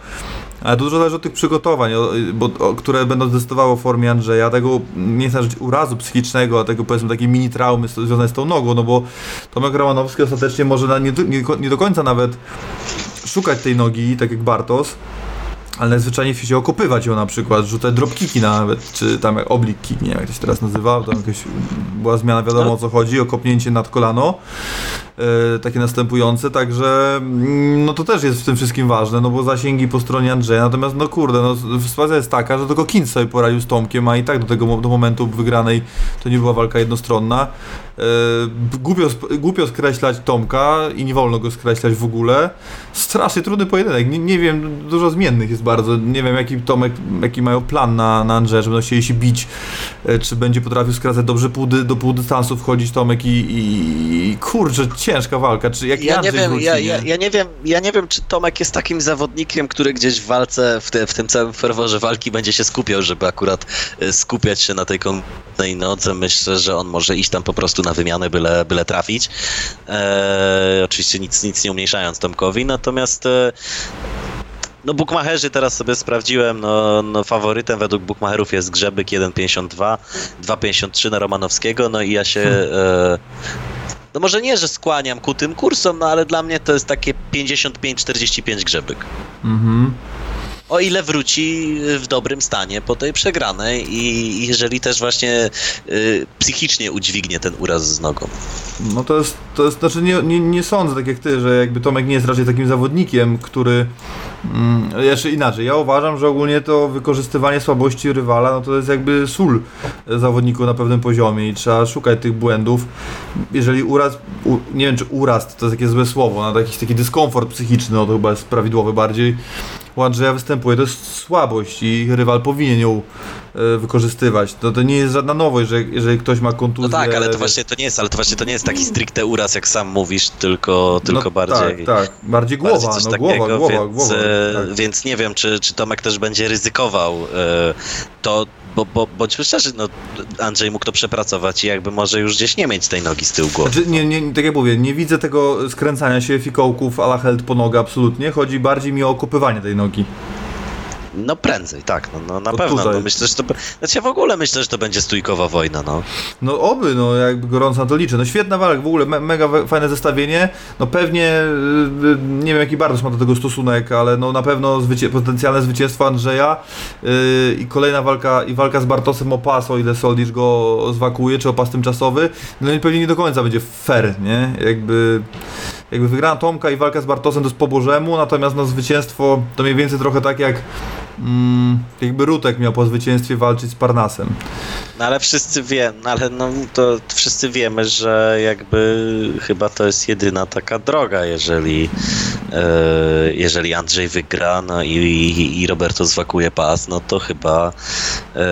Ale dużo zależy od tych przygotowań, o, bo, o, które będą zdecydowały o formie Andrzeja, tego nie chcę żyć urazu psychicznego, a tego powiedzmy takiej mini traumy związanej z tą nogą, no bo Tomek Romanowski ostatecznie może na, nie, nie, nie do końca nawet szukać tej nogi, tak jak Bartos, ale najzwyczajniej się okopywać ją na przykład, rzucać dropkiki nawet, czy tam jak oblik kick, nie wiem jak to się teraz nazywa, tam jakaś była zmiana, wiadomo o co chodzi, okopnięcie nad kolano, yy, takie następujące, także no to też jest w tym wszystkim ważne, no bo zasięgi po stronie Andrzeja, natomiast no kurde, no sytuacja jest taka, że tylko Kinz sobie poradził z Tomkiem, a i tak do tego do momentu wygranej to nie była walka jednostronna, yy, głupio, głupio skreślać Tomka i nie wolno go skreślać w ogóle, strasznie trudny pojedynek, nie, nie wiem, dużo zmiennych jest bardzo, nie wiem jaki Tomek, jaki mają plan na, na Andrzeja, że będą chcieli się bić, czy będzie potrafił skracać dobrze pół dy, do pół dystansu wchodzić Tomek i, i, i kurczę, ciężka walka, czy jak ja nie wiem, wróci, ja, nie? Ja, ja nie wiem, ja nie wiem, czy Tomek jest takim zawodnikiem, który gdzieś w walce, w, te, w tym całym ferworze walki będzie się skupiał, żeby akurat skupiać się na tej konkretnej nodze, myślę, że on może iść tam po prostu na wymianę, byle, byle trafić, eee, oczywiście nic, nic nie umniejszając Tomkowi, natomiast e, no bukmacherzy teraz sobie sprawdziłem, no, no faworytem według bukmacherów jest Grzebyk jeden pięćdziesiąt dwa, dwa pięćdziesiąt trzy na Romanowskiego, no i ja się... E, no może nie, że skłaniam ku tym kursom, no ale dla mnie to jest takie pięćdziesiąt pięć czterdzieści pięć Grzebyk. Mhm. o ile wróci w dobrym stanie po tej przegranej i jeżeli też właśnie y, psychicznie udźwignie ten uraz z nogą. No to jest, to jest znaczy nie, nie, nie sądzę tak jak ty, że jakby Tomek nie jest raczej takim zawodnikiem, który mm, jeszcze inaczej, ja uważam, że ogólnie to wykorzystywanie słabości rywala, no to jest jakby sól zawodniku na pewnym poziomie i trzeba szukać tych błędów. Jeżeli uraz, u, nie wiem czy uraz to jest takie złe słowo, no, jakiś taki dyskomfort psychiczny, no to chyba jest prawidłowy bardziej. U Andrzeja występuje, to jest słabość i rywal powinien ją y, wykorzystywać. No, to nie jest żadna nowość, że jeżeli ktoś ma kontuzję... No tak, ale to właśnie to nie jest, ale to właśnie to nie jest taki stricte uraz, jak sam mówisz, tylko, tylko no, bardziej... Tak, tak, bardziej głowa, bardziej coś no, takiego, głowa, głowa, więc, głowa tak. Więc nie wiem, czy, czy Tomek też będzie ryzykował y, to, bo, bo bądźmy szczerzy, no, Andrzej mógł to przepracować i jakby może już gdzieś nie mieć tej nogi z tyłu głowy. Znaczy, nie, nie, tak jak mówię, nie widzę tego skręcania się fikołków a la held po nogę absolutnie, chodzi bardziej mi o okopywanie tej nogi. No prędzej, tak, no, no na Od pewno. No, myślę, że to, znaczy ja w ogóle myślę, że to będzie stójkowa wojna, no. No oby, no jakby gorąco na to liczę. No świetna walka, w ogóle me- mega fajne zestawienie. No pewnie, nie wiem jaki Bartosz ma do tego stosunek, ale no na pewno zwycię- potencjalne zwycięstwo Andrzeja yy, i kolejna walka i walka z Bartosem o pas, o ile Soldisz go zwakuje, czy o pas tymczasowy. No i pewnie nie do końca będzie fair, nie? Jakby... Jakby wygrana Tomka i walka z Bartosem to jest po bożemu, natomiast no zwycięstwo to mniej więcej trochę tak jak mm, jakby Rutek miał po zwycięstwie walczyć z Parnasem. No ale wszyscy wiemy, ale no to wszyscy wiemy, że jakby chyba to jest jedyna taka droga, jeżeli e, jeżeli Andrzej wygra no i, i, i Roberto zwakuje pas, no to chyba e,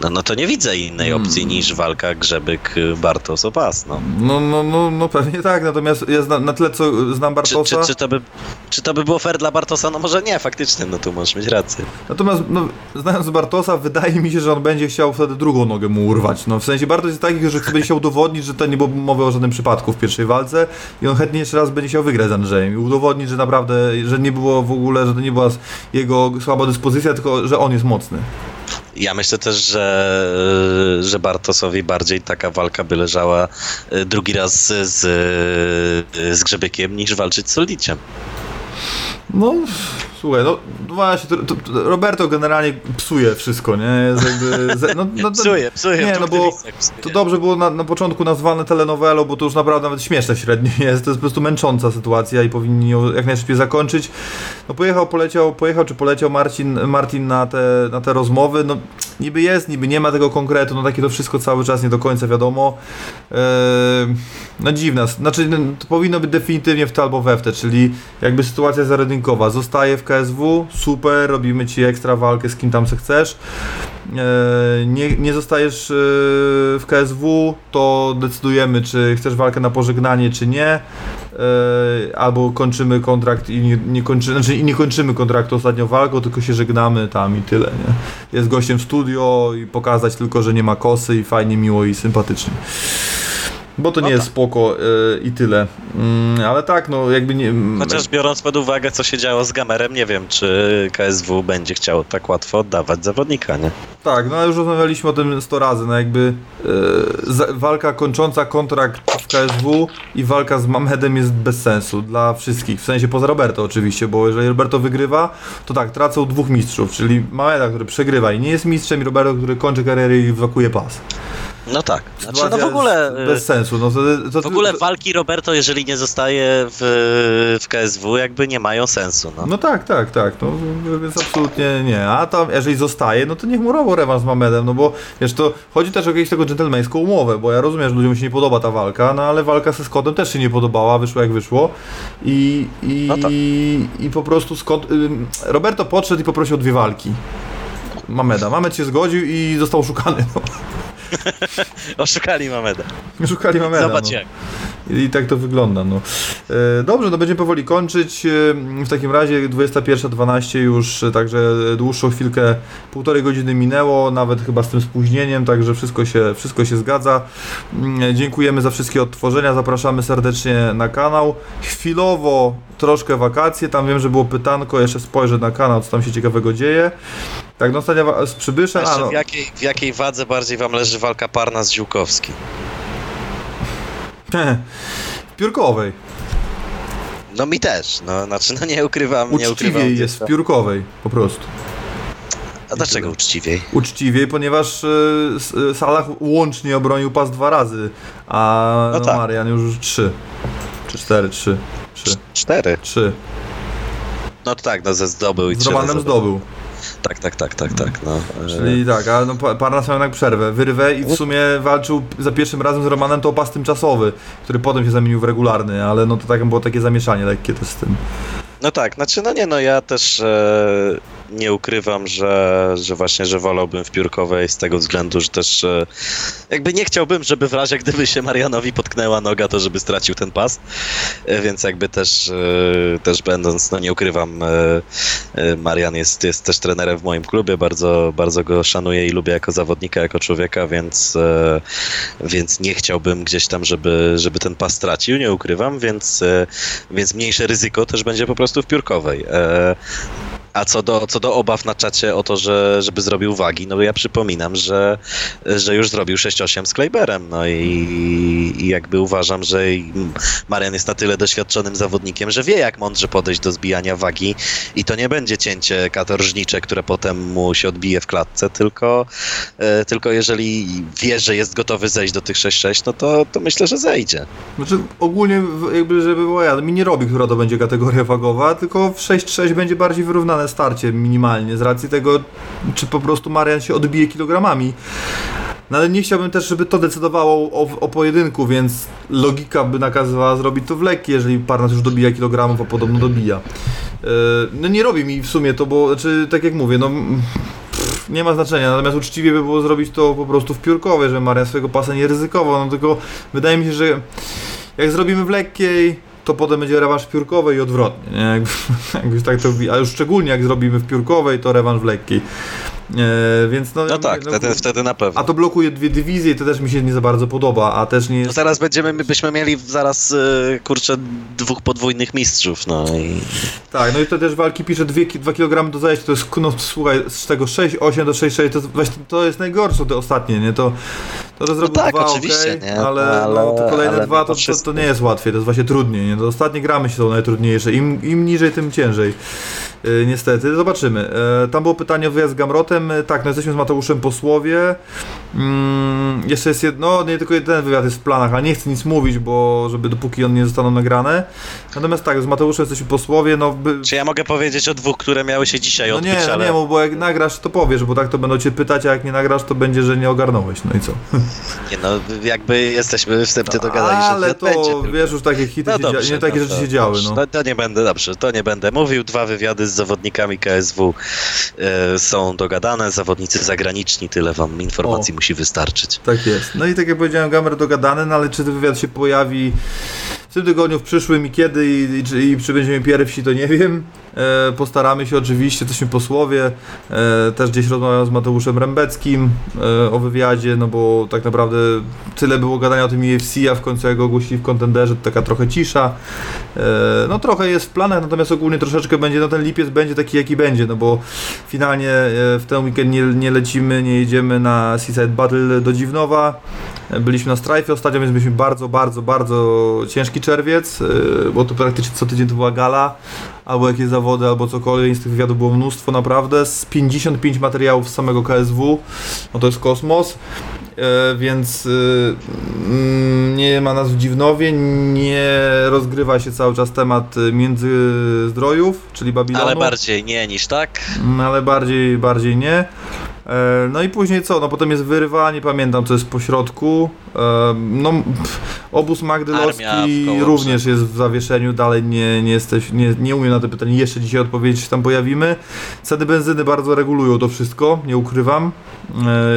No, no to nie widzę innej opcji hmm. niż walka Grzebyk-Bartos o pas. No. No, no, no, no pewnie tak, natomiast ja znam, na tyle co znam Bartosa... Czy, czy, czy, to by, czy to by było fair dla Bartosa? No może nie, faktycznie, no tu możesz mieć rację. Natomiast no, znając Bartosa, wydaje mi się, że on będzie chciał wtedy drugą nogę mu urwać. No, w sensie Bartos jest taki, że będzie chciał udowodnić, że to nie było mowy o żadnym przypadku w pierwszej walce i on chętnie jeszcze raz będzie chciał wygrać z Andrzejem i udowodnić, że naprawdę, że nie było w ogóle, że to nie była jego słaba dyspozycja, tylko że on jest mocny. Ja myślę też, że, że Bartosowi bardziej taka walka by leżała drugi raz z, z Grzebykiem niż walczyć z Soldiciem. No, słuchaj, no właśnie, to, to, to Roberto generalnie psuje wszystko, nie? Jest jakby, no, no, psuje, psuje. Nie, no bo to dobrze było na, na początku nazwane telenowelą, bo to już naprawdę nawet śmieszne średnio jest, to jest po prostu męcząca sytuacja i powinni ją jak najszybciej zakończyć. No pojechał, poleciał, pojechał czy poleciał Marcin, Martin na te, na te rozmowy, no niby jest, niby nie ma tego konkretu, no takie to wszystko cały czas nie do końca wiadomo. Eee, no dziwna, znaczy to powinno być definitywnie w te albo we w te, czyli jakby sytuacja zaradynkowa, zostaje w K S W, super, robimy ci ekstra walkę z kim tam se chcesz. Nie, nie zostajesz w K S W, to decydujemy, czy chcesz walkę na pożegnanie, czy nie. Albo kończymy kontrakt i nie, nie, kończy, znaczy nie kończymy kontraktu ostatnią walką, tylko się żegnamy tam i tyle. Nie? Jest gościem w studio i pokazać tylko, że nie ma kosy i fajnie, miło i sympatycznie. Bo to no nie tak. jest spoko yy, i tyle. Yy, ale tak, no jakby nie... Chociaż biorąc pod uwagę, co się działo z Gamerem, nie wiem, czy K S W będzie chciało tak łatwo oddawać zawodnika, nie? Tak, no już rozmawialiśmy o tym sto razy, no jakby yy, za, walka kończąca kontrakt w K S W i walka z Mamedem jest bez sensu dla wszystkich, w sensie poza Roberto oczywiście, bo jeżeli Roberto wygrywa, to tak, tracą dwóch mistrzów, czyli Mameda, który przegrywa i nie jest mistrzem i Roberto, który kończy karierę i wakuje pas. No tak. Znaczy, no w ogóle, bez sensu. No to, to w ogóle walki Roberto, jeżeli nie zostaje w, w K S W, jakby nie mają sensu. No, no tak, tak, tak. No, więc absolutnie nie. A tam, jeżeli zostaje, no to niech mu robią rewanż z Mamedem, no bo wiesz, to chodzi też o jakąś taką dżentelmeńską umowę, bo ja rozumiem, że ludziom się nie podoba ta walka, no ale walka ze Scottem też się nie podobała, wyszło jak wyszło. I, i, no tak. i po prostu Scott... Roberto podszedł i poprosił o dwie walki. Mameda. Mamed się zgodził i został oszukany. No. Oszukali Mameda. Oszukali Mameda. Zobacz no. jak. I, I tak to wygląda. No. E, dobrze, no będziemy powoli kończyć. E, w takim razie dwudziesta pierwsza dwanaście już, także dłuższą chwilkę, półtorej godziny minęło, nawet chyba z tym spóźnieniem, także wszystko się, wszystko się zgadza. E, dziękujemy za wszystkie odtworzenia, zapraszamy serdecznie na kanał. Chwilowo troszkę wakacje, tam wiem, że było pytanko, jeszcze spojrzę na kanał, co tam się ciekawego dzieje. Tak, no ostatnia wa- z Przybyszem... A, no. w, jakiej, w jakiej wadze bardziej wam leży walka Parnas-Ziółkowski? W piórkowej. No mi też, no znaczy no nie ukrywam. Uczciwiej nie ukrywam, jest to... w piórkowej, po prostu. A dlaczego uczciwiej? Uczciwiej, ponieważ y, Salah łącznie obronił pas dwa razy, a no no tak. Marian już trzy. Czy cztery, trzy. Trzy. Cztery? Trzy. No tak, no ze zdobył i trzy. Z Romanem zdobył. Tak, tak, tak, tak, tak. No. Czyli tak, a no, Parnas miał jednak przerwę, wyrwę i w sumie walczył za pierwszym razem z Romanem to o pas tymczasowy, który potem się zamienił w regularny, ale no to tak było takie zamieszanie lekkie też z tym. No tak, znaczy no nie, no ja też e, nie ukrywam, że, że właśnie, że wolałbym w piórkowej z tego względu, że też e, jakby nie chciałbym, żeby w razie gdyby się Marianowi potknęła noga, to żeby stracił ten pas, e, więc jakby też, e, też będąc, no nie ukrywam, e, e, Marian jest, jest też trenerem w moim klubie, bardzo, bardzo go szanuję i lubię jako zawodnika, jako człowieka, więc, e, więc nie chciałbym gdzieś tam, żeby, żeby ten pas stracił, nie ukrywam, więc, e, więc mniejsze ryzyko też będzie po prostu w piórkowej. A co do, co do obaw na czacie o to, że, żeby zrobił wagi, no ja przypominam, że, że już zrobił sześć osiem z Kleiberem, no i, i jakby uważam, że Marian jest na tyle doświadczonym zawodnikiem, że wie, jak mądrze podejść do zbijania wagi i to nie będzie cięcie katorżnicze, które potem mu się odbije w klatce, tylko, tylko jeżeli wie, że jest gotowy zejść do tych sześć sześć, no to, to myślę, że zejdzie. Znaczy ogólnie, jakby żeby była ja, mi nie robi, która to będzie kategoria wagowa, tylko w sześć sześć będzie bardziej wyrównane starcie minimalnie, z racji tego, czy po prostu Marian się odbije kilogramami. No ale nie chciałbym też, żeby to decydowało o, o pojedynku, więc logika by nakazywała zrobić to w lekki, jeżeli Parnas już dobija kilogramów, a podobno dobija. Yy, no nie robi mi w sumie to, bo znaczy, tak jak mówię, no pff, nie ma znaczenia, natomiast uczciwie by było zrobić to po prostu w piórkowej, że Marian swojego pasa nie ryzykował, no tylko wydaje mi się, że jak zrobimy w lekkiej, to potem będzie rewanż w piórkowej i odwrotnie, nie? Jakby, jakbyś tak to, a już szczególnie jak zrobimy w piórkowej, to rewanż w lekkiej. Yy, więc no, no tak, no, wtedy, wtedy na pewno. A to blokuje dwie dywizje i to też mi się nie za bardzo podoba, a też nie... Jest... No zaraz będziemy, byśmy mieli zaraz, kurczę, dwóch podwójnych mistrzów, no i... Tak, no i to też walki pisze dwa kilogramy do zajęcia, to jest, no słuchaj, z tego sześć osiem do sześć sześć, to, to jest najgorsze te ostatnie, nie? To, to, to zrobił no tak, dwa, oczywiście, okay, nie? ale, ale no, te kolejne ale dwa to, to, to nie jest łatwiej, to jest właśnie trudniej, nie? To ostatnie gramy się są najtrudniejsze, im, im niżej, tym ciężej. Yy, niestety, zobaczymy. Yy, tam było pytanie o wyjazd z Gamrotem. Tak, no jesteśmy z Mateuszem po słowie. Mm, jeszcze jest jedno, nie tylko jeden wywiad jest w planach, ale nie chcę nic mówić, bo żeby dopóki on nie zostaną nagrane. Natomiast tak, z Mateuszem jesteśmy po słowie. No, by... Czy ja mogę powiedzieć o dwóch, które miały się dzisiaj odbyć? No nie, ale... nie, bo jak nagrasz, to powiesz, bo tak to będą cię pytać, a jak nie nagrasz, to będzie, że nie ogarnąłeś, no i co? Nie no, jakby jesteśmy wstępnie dogadali, że ale to będzie, wiesz, już takie hity, no dobrze, dzia- nie takie no, rzeczy to, się działy. No. No, to nie będę, dobrze, to nie będę mówił. Dwa wywiady z zawodnikami K S W yy, są dogadane. Dane, zawodnicy zagraniczni, tyle wam informacji o, musi wystarczyć. Tak jest. No i tak jak powiedziałem, Gamer dogadany, no ale czy ten wywiad się pojawi w tym tygodniu, w przyszłym i kiedy i, i, i czy będziemy pierwsi, to nie wiem. E, postaramy się oczywiście, jesteśmy posłowie. E, też gdzieś rozmawiam z Mateuszem Rembeckim e, o wywiadzie, no bo tak naprawdę tyle było gadania o tym U F C, a w końcu jego ogłosili w Contenderze, to taka trochę cisza. E, no trochę jest w planach, natomiast ogólnie troszeczkę będzie, no ten lipiec będzie taki jaki będzie, no bo finalnie w ten weekend nie, nie lecimy, nie jedziemy na Seaside Battle do Dziwnowa. Byliśmy na Strajfie ostatnio, więc byliśmy bardzo, bardzo, bardzo ciężki czerwiec, bo to praktycznie co tydzień to była gala, albo jakieś zawody, albo cokolwiek, z tych wywiadów było mnóstwo naprawdę, z pięćdziesięciu pięciu materiałów z samego K S W, no to jest kosmos, więc nie ma nas w Dziwnowie, nie rozgrywa się cały czas temat Międzyzdrojów, czyli Babilonu. Ale bardziej nie niż tak? Ale bardziej, bardziej nie. No i później co? No potem jest Wyrwa, nie pamiętam co jest po środku. No pff, obóz Magdylowski również jest w zawieszeniu, dalej nie, nie, jesteś, nie, nie umiem na te pytanie jeszcze dzisiaj odpowiedzieć, czy tam pojawimy. Ceny benzyny bardzo regulują to wszystko, nie ukrywam,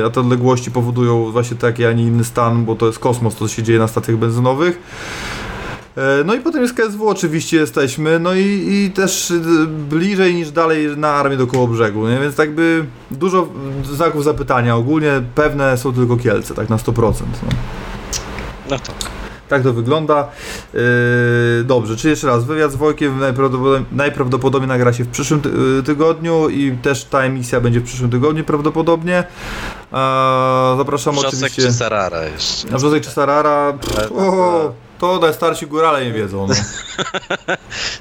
a te odległości powodują właśnie taki, a nie inny stan, bo to jest kosmos, to się dzieje na stacjach benzynowych. No i potem jest K S W, oczywiście jesteśmy, no i, i też bliżej niż dalej na Armię do Kołobrzegu, nie? Więc tak by dużo znaków zapytania, ogólnie pewne są tylko Kielce, tak na sto procent. No, no tak. Tak to wygląda. Yy, dobrze, czyli jeszcze raz, wywiad z Wojkiem najprawdopodobniej, najprawdopodobniej nagra się w przyszłym ty- tygodniu i też ta emisja będzie w przyszłym tygodniu prawdopodobnie. Eee, zapraszam Wrzosek oczywiście... Wrzosek czy Sarara jeszcze. Wrzosek czy Sarara... Pff, To najstarsi górale nie wiedzą. No.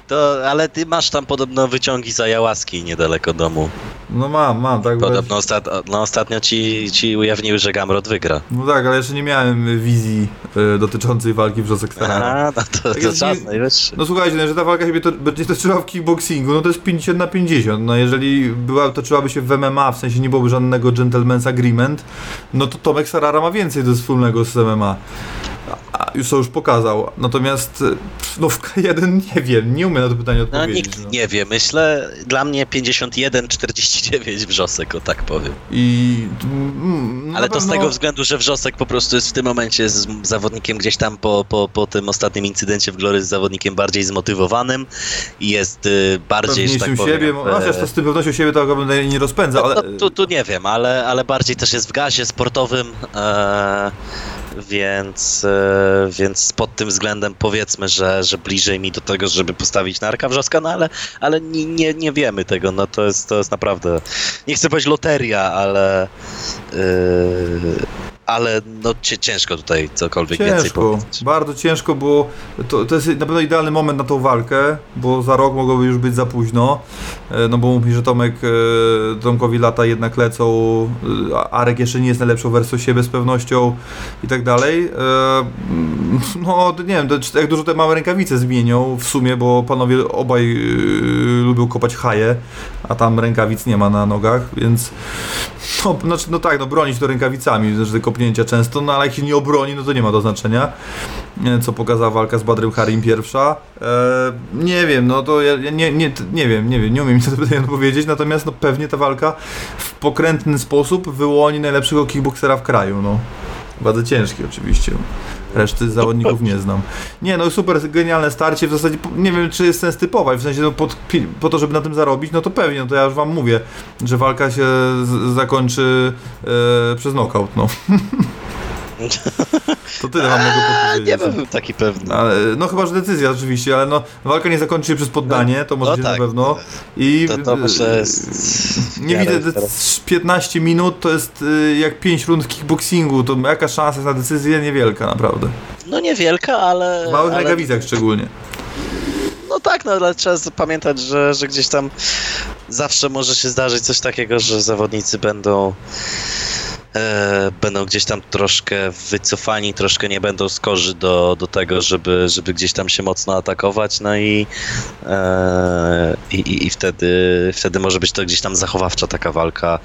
To, ale ty masz tam podobno wyciągi z Ayahuaski niedaleko domu. No mam, mam. Tak podobno osta- no ostatnio ci, ci ujawniły, że Gamrot wygra. No tak, ale jeszcze nie miałem wizji y, dotyczącej walki wrzosek starania. A, no to, tak to czas najwyższy. No słuchajcie, że ta walka się to, będzie toczyła w kickboxingu, no to jest pięćdziesiąt na pięćdziesiąt. No jeżeli była, toczyłaby się w M M A, w sensie nie byłoby żadnego gentleman's agreement, no to Tomek Sarara ma więcej do wspólnego z M M A. A, już to już pokazał. Natomiast no w K jeden nie wiem, nie umiem na to pytanie odpowiedzieć. No, nikt no. nie wie. Myślę, dla mnie pięćdziesiąt jeden czterdzieści dziewięć Wrzosek, o tak powiem. I, mm, Ale pewno... to z tego względu, że Wrzosek po prostu jest w tym momencie z zawodnikiem gdzieś tam po, po, po tym ostatnim incydencie w Glory z zawodnikiem bardziej zmotywowanym i jest y, bardziej, że tak powiem... Siebie, no, e... to z tym pewnością siebie to bym nie rozpędzał, ale... No, no, tu, tu nie wiem, ale, ale bardziej też jest w gazie sportowym, e... Więc, więc pod tym względem powiedzmy, że, że bliżej mi do tego, żeby postawić Narka Wrzoska, no ale, ale nie, nie, nie wiemy tego, no to jest, to jest naprawdę, nie chcę powiedzieć loteria, ale yy, ale no ciężko tutaj cokolwiek ciężko, więcej powiedzieć. Bardzo ciężko, bo to, to jest na pewno idealny moment na tą walkę, bo za rok mogłoby już być za późno, no bo mówi, że Tomek, Tomkowi lata jednak lecą, Arek jeszcze nie jest najlepszą wersją siebie z pewnością i tak dalej. No nie wiem, jak dużo te małe rękawice zmienią w sumie, bo panowie obaj lubią kopać haje, a tam rękawic nie ma na nogach, więc no, znaczy, no tak, no bronić to rękawicami, znaczy kopnięcia często, no ale jak się nie obroni, no to nie ma do znaczenia, co pokazała walka z Badrem Harim pierwsza. Eee, nie wiem, no to ja nie, nie, nie wiem, nie wiem, nie umiem mi to pytanie odpowiedzieć, natomiast no pewnie ta walka w pokrętny sposób wyłoni najlepszego kickboksera w kraju, no. Bardzo ciężki oczywiście. Reszty zawodników nie znam. Nie, no super, genialne starcie. W zasadzie nie wiem, czy jest sens typować. W sensie, no, pod, po to, żeby na tym zarobić, no to pewnie, no to ja już wam mówię, że walka się z- zakończy e, przez knockout, no. To tyle wam mogę powiedzieć. Nie byłbym taki pewny. Ale, no chyba, że decyzja oczywiście, ale no walka nie zakończy się przez poddanie, to może no, tak. Na pewno. I to, to może jest... Nie widzę, teraz. piętnaście minut to jest jak pięć rund kickboxingu, to jaka szansa jest na decyzję? Niewielka naprawdę. No niewielka, ale... W małych ale... rękawicach szczególnie. No tak, no ale trzeba pamiętać, że, że gdzieś tam zawsze może się zdarzyć coś takiego, że zawodnicy będą... będą gdzieś tam troszkę wycofani, troszkę nie będą skorzy do, do tego, żeby, żeby gdzieś tam się mocno atakować, no i, e, i, i wtedy, wtedy może być to gdzieś tam zachowawcza taka walka,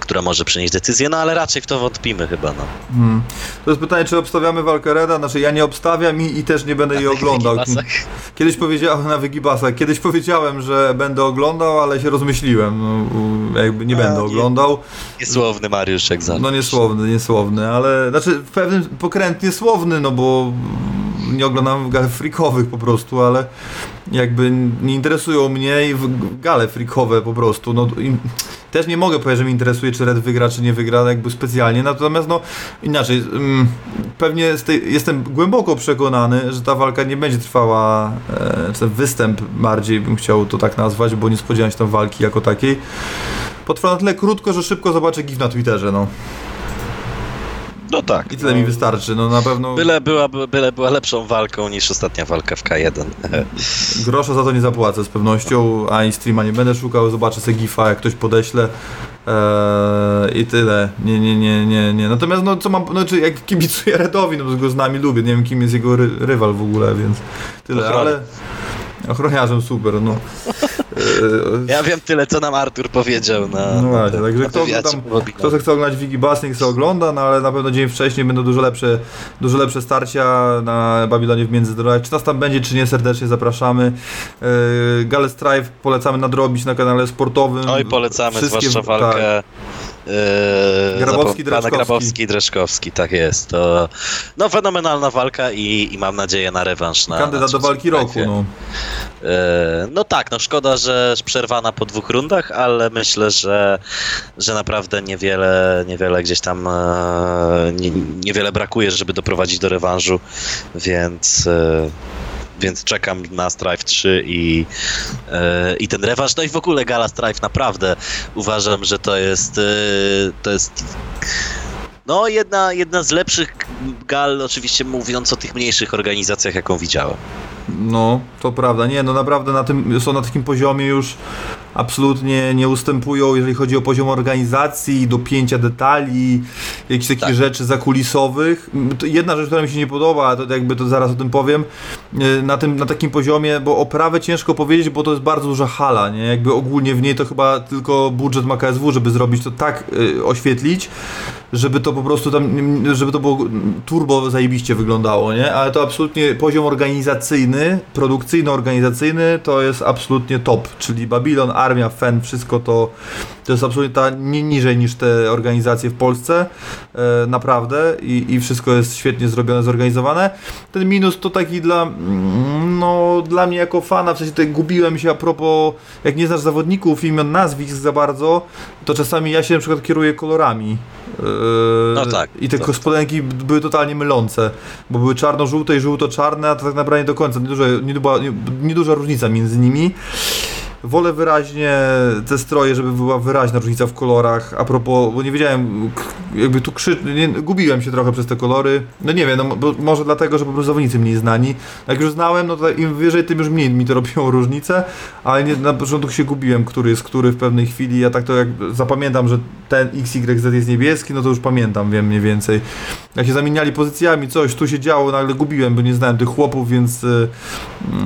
która może przynieść decyzję, no ale raczej w to wątpimy chyba. No. Hmm. To jest pytanie, czy obstawiamy walkę Reda? Znaczy ja nie obstawiam i, i też nie będę jej na oglądał. Kiedyś powiedziałem na wygibasach, kiedyś powiedziałem, że będę oglądał, ale się rozmyśliłem. No, jakby nie A, będę nie, oglądał. Niesłowny Mariusz, jak zawsze. No niesłowny, niesłowny, ale znaczy w pewnym pokrętnie słowny, no bo nie oglądam gal freakowych po prostu, ale jakby nie interesują mnie i gale freakowe po prostu, no też nie mogę powiedzieć, że mnie interesuje, czy Red wygra, czy nie wygra, jakby specjalnie, natomiast no inaczej, pewnie jestem głęboko przekonany, że ta walka nie będzie trwała, ten występ bardziej bym chciał to tak nazwać, bo nie spodziewałem się tam walki jako takiej. Potrwa na tyle krótko, że szybko zobaczę gif na Twitterze, no. No tak. I tyle no, mi wystarczy, no na pewno... Byle była, byle była lepszą walką niż ostatnia walka w K jeden. Grosza za to nie zapłacę z pewnością, ani streama nie będę szukał, zobaczę sobie gifa, jak ktoś podeśle. Eee, I tyle. Nie, nie, nie, nie, nie. Natomiast no co mam, no czy jak kibicuję Redowi, no bo go z nami lubię, nie wiem kim jest jego ry- rywal w ogóle, więc tyle, Ochrony. ale... Ochroniarzem super, no. Ja wiem tyle, co nam Artur powiedział na... No właśnie, także kto, tam, kto se chce oglądać Wigibas, niech se ogląda, no ale na pewno dzień wcześniej będą dużo lepsze, dużo lepsze starcia na Babilonie w Międzyzdrojach. Czy nas tam będzie, czy nie, serdecznie zapraszamy. Gale Strive polecamy nadrobić na kanale sportowym. Oj, polecamy, Wszystkie, zwłaszcza walkę... Tak. Yy, Grabowski, Dreszkowski. Grabowski, Dreszkowski, tak jest. To, no fenomenalna walka i, i mam nadzieję na rewanż. Na, Kandydat na do walki roku. No. Yy, no tak, no szkoda, że przerwana po dwóch rundach, ale myślę, że, że naprawdę niewiele, niewiele gdzieś tam e, nie, niewiele brakuje, żeby doprowadzić do rewanżu, więc... E, Więc czekam na Strive trzy i, e, i ten rewanż. No i w ogóle Gala Strive naprawdę uważam, że to jest e, to jest No, jedna, jedna z lepszych gal, oczywiście mówiąc o tych mniejszych organizacjach, jaką widziałem. No, to prawda. Nie, no naprawdę na tym, są na takim poziomie już absolutnie nie ustępują, jeżeli chodzi o poziom organizacji, dopięcia detali, jakichś takich tak. rzeczy zakulisowych. Jedna rzecz, która mi się nie podoba, to jakby to zaraz o tym powiem, na tym, na takim poziomie, bo oprawę ciężko powiedzieć, bo to jest bardzo duża hala, nie? Jakby ogólnie w niej to chyba tylko budżet ma K S W, żeby zrobić to tak, yy, oświetlić, żeby to po prostu tam, żeby to było turbo zajebiście wyglądało, nie? Ale to absolutnie poziom organizacyjny, produkcyjno-organizacyjny to jest absolutnie top, czyli Babylon, Armia, F E N, wszystko to, to jest absolutnie ta, nie niżej niż te organizacje w Polsce, e, naprawdę i, i wszystko jest świetnie zrobione, zorganizowane. Ten minus to taki dla, no dla mnie jako fana, w sensie tutaj gubiłem się a propos, jak nie znasz zawodników, imion, nazwisk za bardzo, to czasami ja się na przykład kieruję kolorami. No tak, i te tak. spodenki były totalnie mylące, bo były czarno-żółte i żółto-czarne, a to tak naprawdę do końca nieduża nie nie, nie duża różnica między nimi. Wolę wyraźnie te stroje, żeby była wyraźna różnica w kolorach, a propos, bo nie wiedziałem, jakby tu krzy... nie, gubiłem się trochę przez te kolory, no nie wiem, no, bo może dlatego, że po prostu zawodnicy mniej znani, jak już znałem, no to im wyżej, tym już mniej mi to robiło różnicę, ale nie, na początku się gubiłem, który jest który w pewnej chwili, ja tak to jak zapamiętam, że ten X Y Z jest niebieski, no to już pamiętam, wiem mniej więcej, jak się zamieniali pozycjami, coś tu się działo, nagle gubiłem, bo nie znałem tych chłopów, więc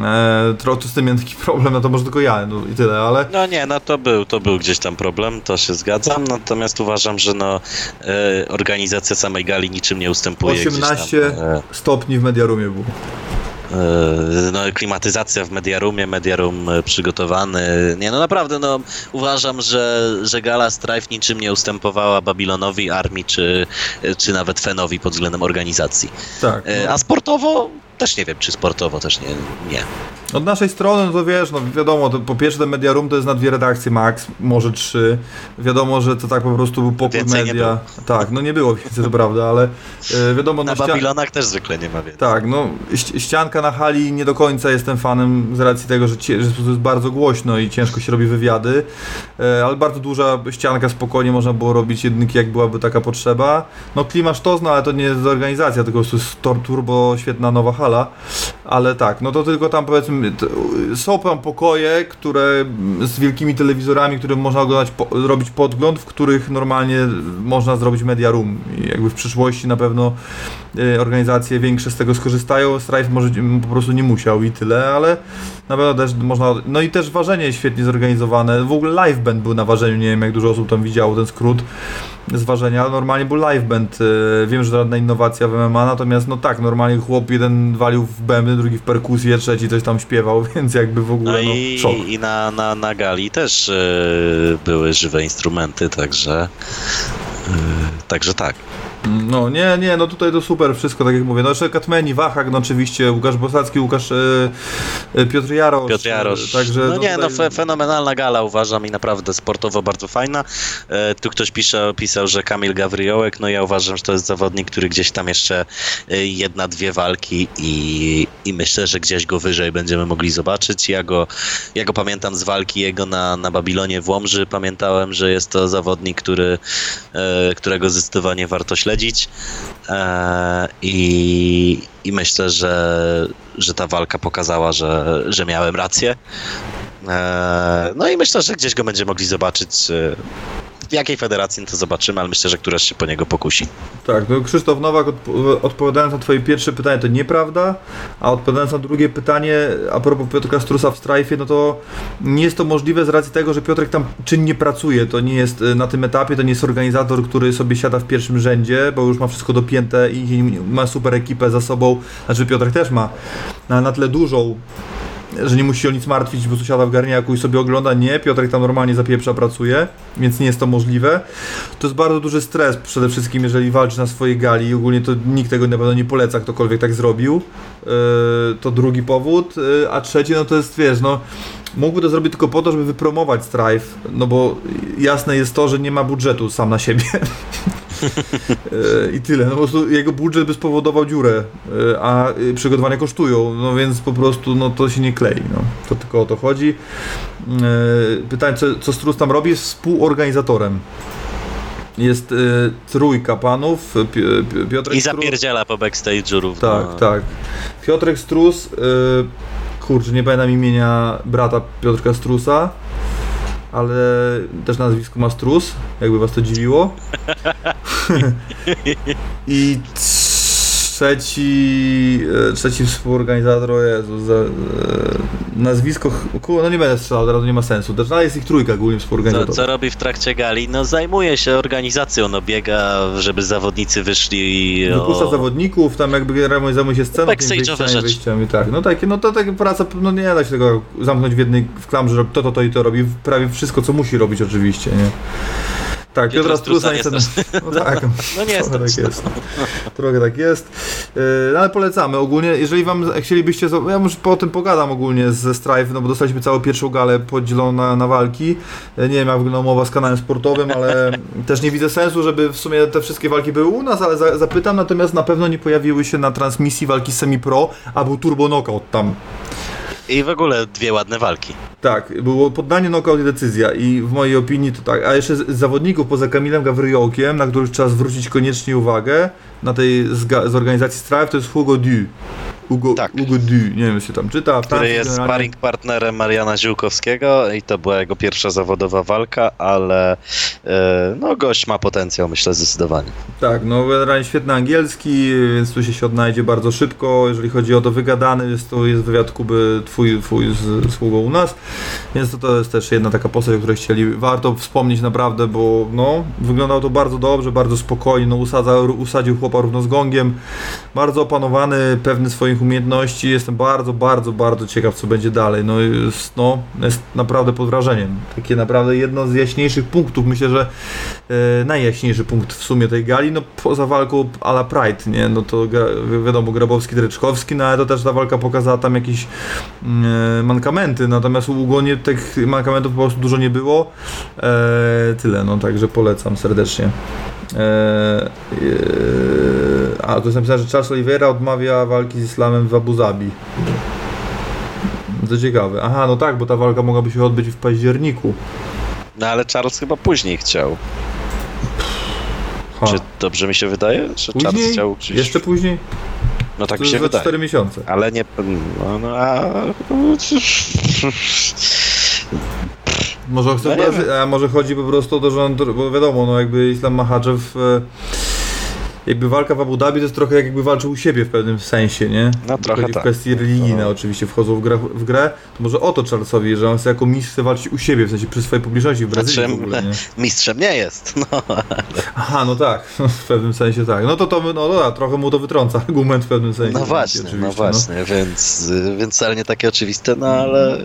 e, trochę z tym miałem taki problem, no to może tylko ja, no. I tyle, ale... No nie, no to był, to był gdzieś tam problem, to się zgadzam, natomiast uważam, że no e, organizacja samej gali niczym nie ustępuje. osiemnaście tam, e, stopni w Mediarumie było. E, no klimatyzacja w Mediarumie, Mediarum przygotowany. Nie, no naprawdę, no uważam, że, że gala Strife niczym nie ustępowała Babilonowi, Armii czy, czy nawet Fenowi pod względem organizacji. Tak. No. E, a sportowo... Też nie wiem, czy sportowo, też nie, nie. Od naszej strony, no to wiesz, no wiadomo, to po pierwsze ten Media Room to jest na dwie redakcje max, może trzy. Wiadomo, że to tak po prostu był pokój media. Tak, no nie było więcej, to prawda, ale yy, wiadomo... Na no, Babilonach ścian... też zwykle nie ma więcej. Tak, no ści- ścianka na hali nie do końca jestem fanem z racji tego, że, ci- że to jest bardzo głośno i ciężko się robi wywiady, yy, ale bardzo duża ścianka, spokojnie można było robić jedynki, jak byłaby taka potrzeba. No klimasz to zna, ale to nie jest organizacja, tylko to jest turbo świetna nowa hala. Ale tak, no to tylko tam powiedzmy są tam pokoje, które z wielkimi telewizorami, którym można oglądać, po, robić podgląd, w których normalnie można zrobić media room. I jakby w przyszłości na pewno y, organizacje większe z tego skorzystają, Strife może po prostu nie musiał i tyle, ale na pewno też można, no i też ważenie świetnie zorganizowane, w ogóle live band był na ważeniu, nie wiem jak dużo osób tam widziało ten skrót z ważenia, normalnie był live band, y, wiem, że to żadna innowacja w M M A, natomiast no tak, normalnie chłop jeden walił w bębny, drugi w perkusję, trzeci coś tam śpiewał, więc jakby w ogóle no, no i, szok. I na, na, na gali też yy, były żywe instrumenty, także yy, także tak. No nie, nie, no tutaj to super wszystko, tak jak mówię, no jeszcze Katmeni, Wachak, no oczywiście, Łukasz Bosacki, Łukasz, yy, Piotr Jarosz. Piotr Jarosz. Także, no, no nie, tutaj... no fenomenalna gala uważam i naprawdę sportowo bardzo fajna. Yy, tu ktoś pisze, pisał, że Kamil Gawryjołek, no ja uważam, że to jest zawodnik, który gdzieś tam jeszcze jedna, dwie walki i, i myślę, że gdzieś go wyżej będziemy mogli zobaczyć. Ja go, ja go pamiętam z walki jego na, na Babilonie w Łomży, pamiętałem, że jest to zawodnik, który, yy, którego zdecydowanie warto śledzić. I, i myślę, że, że ta walka pokazała, że, że miałem rację. No i myślę, że gdzieś go będziemy mogli zobaczyć. W jakiej federacji, no to zobaczymy, ale myślę, że któraś się po niego pokusi. Tak, no Krzysztof Nowak, odp- odpowiadając na twoje pierwsze pytanie, to nieprawda, a odpowiadając na drugie pytanie, a propos Piotrka Strusa w Strajfie, no to nie jest to możliwe z racji tego, że Piotrek tam czynnie pracuje, to nie jest na tym etapie, to nie jest organizator, który sobie siada w pierwszym rzędzie, bo już ma wszystko dopięte i ma super ekipę za sobą, znaczy Piotrek też ma, na, na tyle dużą, że nie musi się o nic martwić, bo tu siada w garniaku i sobie ogląda. Nie, Piotrek tam normalnie zapieprza, pracuje, więc nie jest to możliwe. To jest bardzo duży stres przede wszystkim, jeżeli walczysz na swojej gali. Ogólnie to nikt tego na pewno nie poleca, ktokolwiek tak zrobił. Yy, to drugi powód. Yy, a trzeci, no to jest, wiesz, no mógłby to zrobić tylko po to, żeby wypromować Strife, no bo jasne jest to, że nie ma budżetu sam na siebie. I tyle, no po prostu jego budżet by spowodował dziurę, a przygotowania kosztują, no więc po prostu no to się nie klei, no to tylko o to chodzi. Pytanie, co, co Strus tam robi? Jest współorganizatorem. jest y, trójka panów. Pi, Piotrek I zapierdziela Strus. Po backstage'u równo. Tak, tak. Piotrek Strus, y, kurczę, nie pamiętam imienia brata Piotrka Strusa, ale też nazwisko ma Strus, jakby was to dziwiło. I trzeci, trzeci współorganizator, o Jezu, za, za, nazwisko, no nie będę strzelał, teraz nie ma sensu, też jest ich trójka głównie współorganizatorów. Co, co robi w trakcie gali? No zajmuje się organizacją, no biega, żeby zawodnicy wyszli i... Wypuszcza o... zawodników, tam jakby generalnie zajmuje się sceną, tymi wyjściami, wyjściami, tak. No takie, no to taka praca, no nie da się tego zamknąć w jednej, w klamrze, robi to, to, to i to robi, prawie wszystko, co musi robić oczywiście, nie? Tak, Piotra Strusa niestety. No tak, no nie trochę tak jest. Trochę tak jest. Yy, ale polecamy ogólnie, jeżeli wam chcielibyście. Ja już po tym pogadam ogólnie ze Strife, no bo dostaliśmy całą pierwszą galę podzieloną na, na walki. Nie wiem, jak wygląda umowa z kanałem sportowym, ale też nie widzę sensu, żeby w sumie te wszystkie walki były u nas, ale za, zapytam, natomiast na pewno nie pojawiły się na transmisji walki semi-pro, a był turbo knockout tam. I w ogóle dwie ładne walki. Tak, było poddanie, knockout i decyzja i w mojej opinii to tak. A jeszcze z zawodników poza Kamilem Gawryjokiem, na których trzeba zwrócić koniecznie uwagę, na tej z, z organizacji Strive, to jest Hugo Dieu. Hugo, tak. Hugo Dieu, nie wiem, jak się tam czyta. Który Francji jest generalnie... sparring partnerem Mariana Ziółkowskiego i to była jego pierwsza zawodowa walka, ale yy, no gość ma potencjał, myślę, zdecydowanie. Tak, no generalnie świetny angielski, więc tu się, się odnajdzie bardzo szybko. Jeżeli chodzi o to wygadany, jest to jest wywiad Kuby twój, twój z, z Hugo u nas, więc to, to jest też jedna taka postać, o której chcieli, warto wspomnieć naprawdę, bo no, wyglądało to bardzo dobrze, bardzo spokojnie, no usadza, usadził chłopa równo z gongiem, bardzo opanowany, pewny swoich umiejętności, jestem bardzo, bardzo, bardzo ciekaw, co będzie dalej, no jest, no, jest naprawdę pod wrażeniem, takie naprawdę jedno z jaśniejszych punktów, myślę, że e, najjaśniejszy punkt w sumie tej gali, no poza walką a la Pride, nie, no to gra- wiadomo, Grabowski-Dreczkowski, no ale to też ta walka pokazała tam jakieś e, mankamenty, natomiast u Ugonie tych mankamentów po prostu dużo nie było, e, tyle, no także polecam serdecznie. Eee, eee, a, tu jest napisane, że Charles Oliveira odmawia walki z Islamem w Abu Zabi. To ciekawe. Aha, no tak, bo ta walka mogłaby się odbyć w październiku. No ale Charles chyba później chciał. Ha. Czy dobrze mi się wydaje, że później? Charles chciał... Gdzieś... Jeszcze później? No tak to mi się wydaje. cztery miesiące. Ale nie... No, no a... Może, chcę, a może chodzi po prostu o to, że on, bo wiadomo, no jakby Islam Makhachev, jakby walka w Abu Dhabi to jest trochę jakby walczył u siebie w pewnym sensie, nie? No trochę tak. W kwestii religijne no. Oczywiście wchodzą w grę, w grę, to może o to Charlesowi, że on chce jako mistrz chce walczyć u siebie, w sensie przy swojej publiczności w Brazylii w ogóle, nie? Mistrzem nie jest, no. Aha, no tak, w pewnym sensie tak. No to to, no dobra, trochę mu to wytrąca argument w pewnym sensie. No właśnie, no właśnie, no. więc, więc wcale nie takie oczywiste, no ale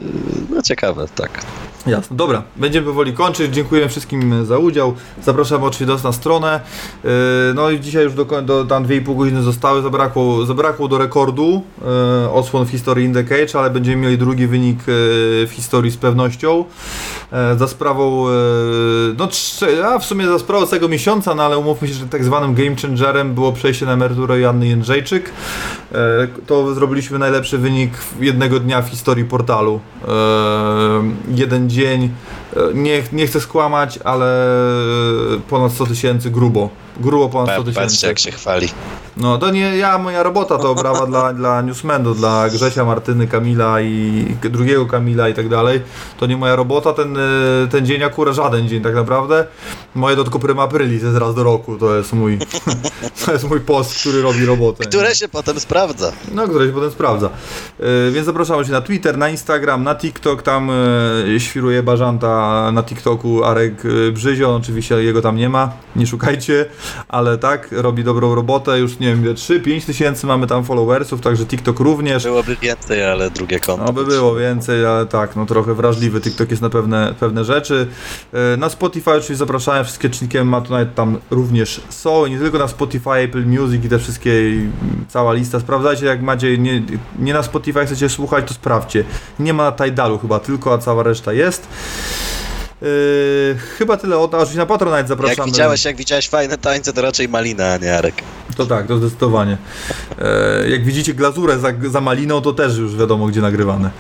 no ciekawe, tak. Jasne, dobra, będziemy powoli kończyć, dziękujemy wszystkim za udział, zapraszamy oczywiście na stronę, yy, no i dzisiaj już do, do, tam dwie i pół godziny zostały, zabrakło, zabrakło do rekordu yy, odsłon w historii In The Cage, ale będziemy mieli drugi wynik yy, w historii z pewnością, yy, za sprawą, yy, no trzy, a w sumie za sprawą tego miesiąca, no ale umówmy się, że tak zwanym game changerem było przejście na emeryturę Joanny Jędrzejczyk, yy, to zrobiliśmy najlepszy wynik jednego dnia w historii portalu, yy, jeden dzień dzień, nie, nie chcę skłamać, ale ponad sto tysięcy grubo, grubo ponad sto tysięcy. Patrzcie jak się chwali. No to nie ja, moja robota to brawa dla, dla Newsmendo, dla Grzesia, Martyny, Kamila i drugiego Kamila i tak dalej. To nie moja robota, ten, ten dzień akurat żaden dzień tak naprawdę. Moje to tylko Prima Aprilis jest raz do roku, to jest mój to jest mój post, który robi robotę. Które nie? się potem sprawdza. No, które się potem sprawdza. Yy, więc zapraszamy się na Twitter, na Instagram, na TikTok, tam yy, świruje Bażanta na TikToku Arek Brzyzio, oczywiście jego tam nie ma, nie szukajcie, ale tak, robi dobrą robotę, już nie wiem ile, trzy, pięć tysięcy mamy tam followersów, także TikTok również. Byłoby więcej, ale drugie konto. No by było więcej, ale tak, no trochę wrażliwy TikTok jest na pewne, pewne rzeczy. Na Spotify oczywiście zapraszałem, wszystkie czynniki M M A Tonight tam również są, i nie tylko na Spotify, Apple Music i te wszystkie, cała lista, sprawdzajcie, jak macie, nie, nie na Spotify chcecie słuchać, to sprawdźcie. Nie ma na Tidalu chyba tylko, a cała reszta jest. Yy, chyba tyle, o, aż na Patronite zapraszamy. Jak widziałeś, jak widziałeś fajne tańce, to raczej Malina, a nie Arek. To tak, to zdecydowanie. E, jak widzicie glazurę za, za maliną, to też już wiadomo, gdzie nagrywane.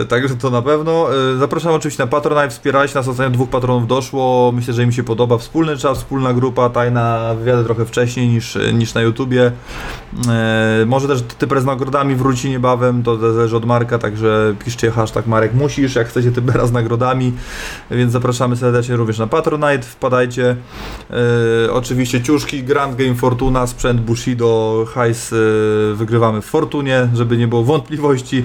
E, także to na pewno. E, zapraszam oczywiście na Patronite, wspierać nas, ostatnio dwóch patronów doszło, myślę, że im się podoba. Wspólny czas, wspólna grupa, tajna wywiady trochę wcześniej niż, niż na YouTubie. E, może też Typer z nagrodami wróci niebawem, to zależy od Marka, także piszcie hashtag Marek musisz, jak chcecie Typera z nagrodami, więc zapraszamy serdecznie również na Patronite, wpadajcie. E, oczywiście ciuszki, Grand Game Fortuna, sprzęt Bushido, hajs e, wygrywamy w Fortunie, żeby nie było wątpliwości.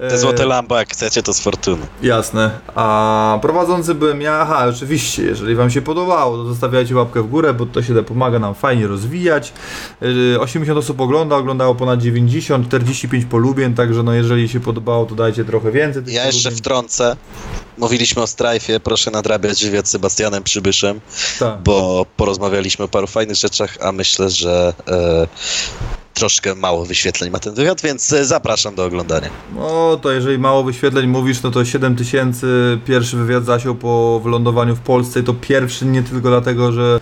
E, Te złote lambo, jak chcecie, to z Fortuny. Jasne, a prowadzący byłem ja, aha, oczywiście, jeżeli wam się podobało, to zostawiajcie łapkę w górę, bo to się da pomaga nam fajnie rozwijać. E, osiemdziesiąt osób ogląda, oglądało ponad dziewięćdziesiąt, czterdzieści pięć polubień, także no jeżeli się podobało, to dajcie trochę więcej. Ja polubień. Jeszcze wtrącę, mówiliśmy o Strajfie, proszę nadrabiać wywiad z Sebastianem Przybyszem, tak, bo porozmawialiśmy o paru fajnych rzeczach, a myślę, że e, troszkę mało wyświetleń ma ten wywiad, więc zapraszam do oglądania. No to jeżeli mało wyświetleń mówisz, no to siedem tysięcy pierwszy wywiad zasiął po wylądowaniu w Polsce i to pierwszy nie tylko dlatego, że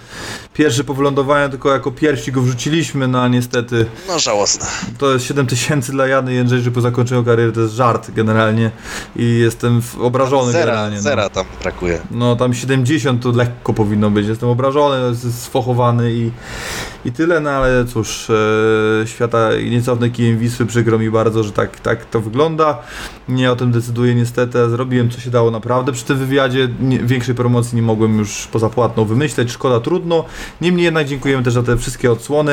pierwszy po wylądowaniu, tylko jako pierwsi go wrzuciliśmy, no a niestety... No żałosne. To jest siedem tysięcy dla Jany Jędrzej, że po zakończeniu kariery to jest żart generalnie i jestem obrażony zera, generalnie. Zera no. Tam brakuje. No tam siedemdziesiąt to lekko powinno być, jestem obrażony, sfochowany i, i tyle, no ale cóż... Yy... świata niecofny kijem Wisły, przykro mi bardzo, że tak, tak to wygląda. Nie o tym decyduję niestety. Zrobiłem co się dało naprawdę przy tym wywiadzie. Nie, większej promocji nie mogłem już poza płatną wymyśleć. Szkoda, trudno. Niemniej jednak dziękujemy też za te wszystkie odsłony.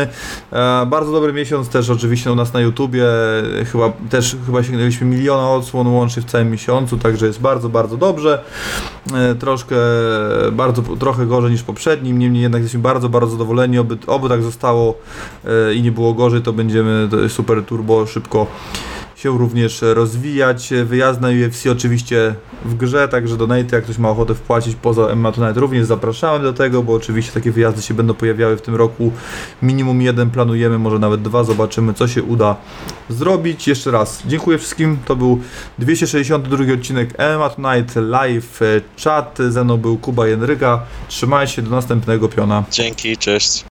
E, bardzo dobry miesiąc też oczywiście u nas na YouTubie. Chyba też chyba sięgnęliśmy miliona odsłon łącznie w całym miesiącu, także jest bardzo, bardzo dobrze. E, troszkę bardzo, trochę gorzej niż poprzednim. Niemniej jednak jesteśmy bardzo, bardzo zadowoleni. Oby, oby tak zostało e, i nie było gorzej, to będziemy super turbo szybko się również rozwijać. Wyjazd na U F C oczywiście w grze, także donaty, jak ktoś ma ochotę wpłacić poza M M A Tonight, również zapraszamy do tego, bo oczywiście takie wyjazdy się będą pojawiały w tym roku. Minimum jeden planujemy, może nawet dwa, zobaczymy co się uda zrobić. Jeszcze raz dziękuję wszystkim, to był dwieście sześćdziesiąty drugi odcinek M M A Tonight Live Chat, ze mną był Kuba Jędryka, trzymajcie się, do następnego piona. Dzięki, cześć.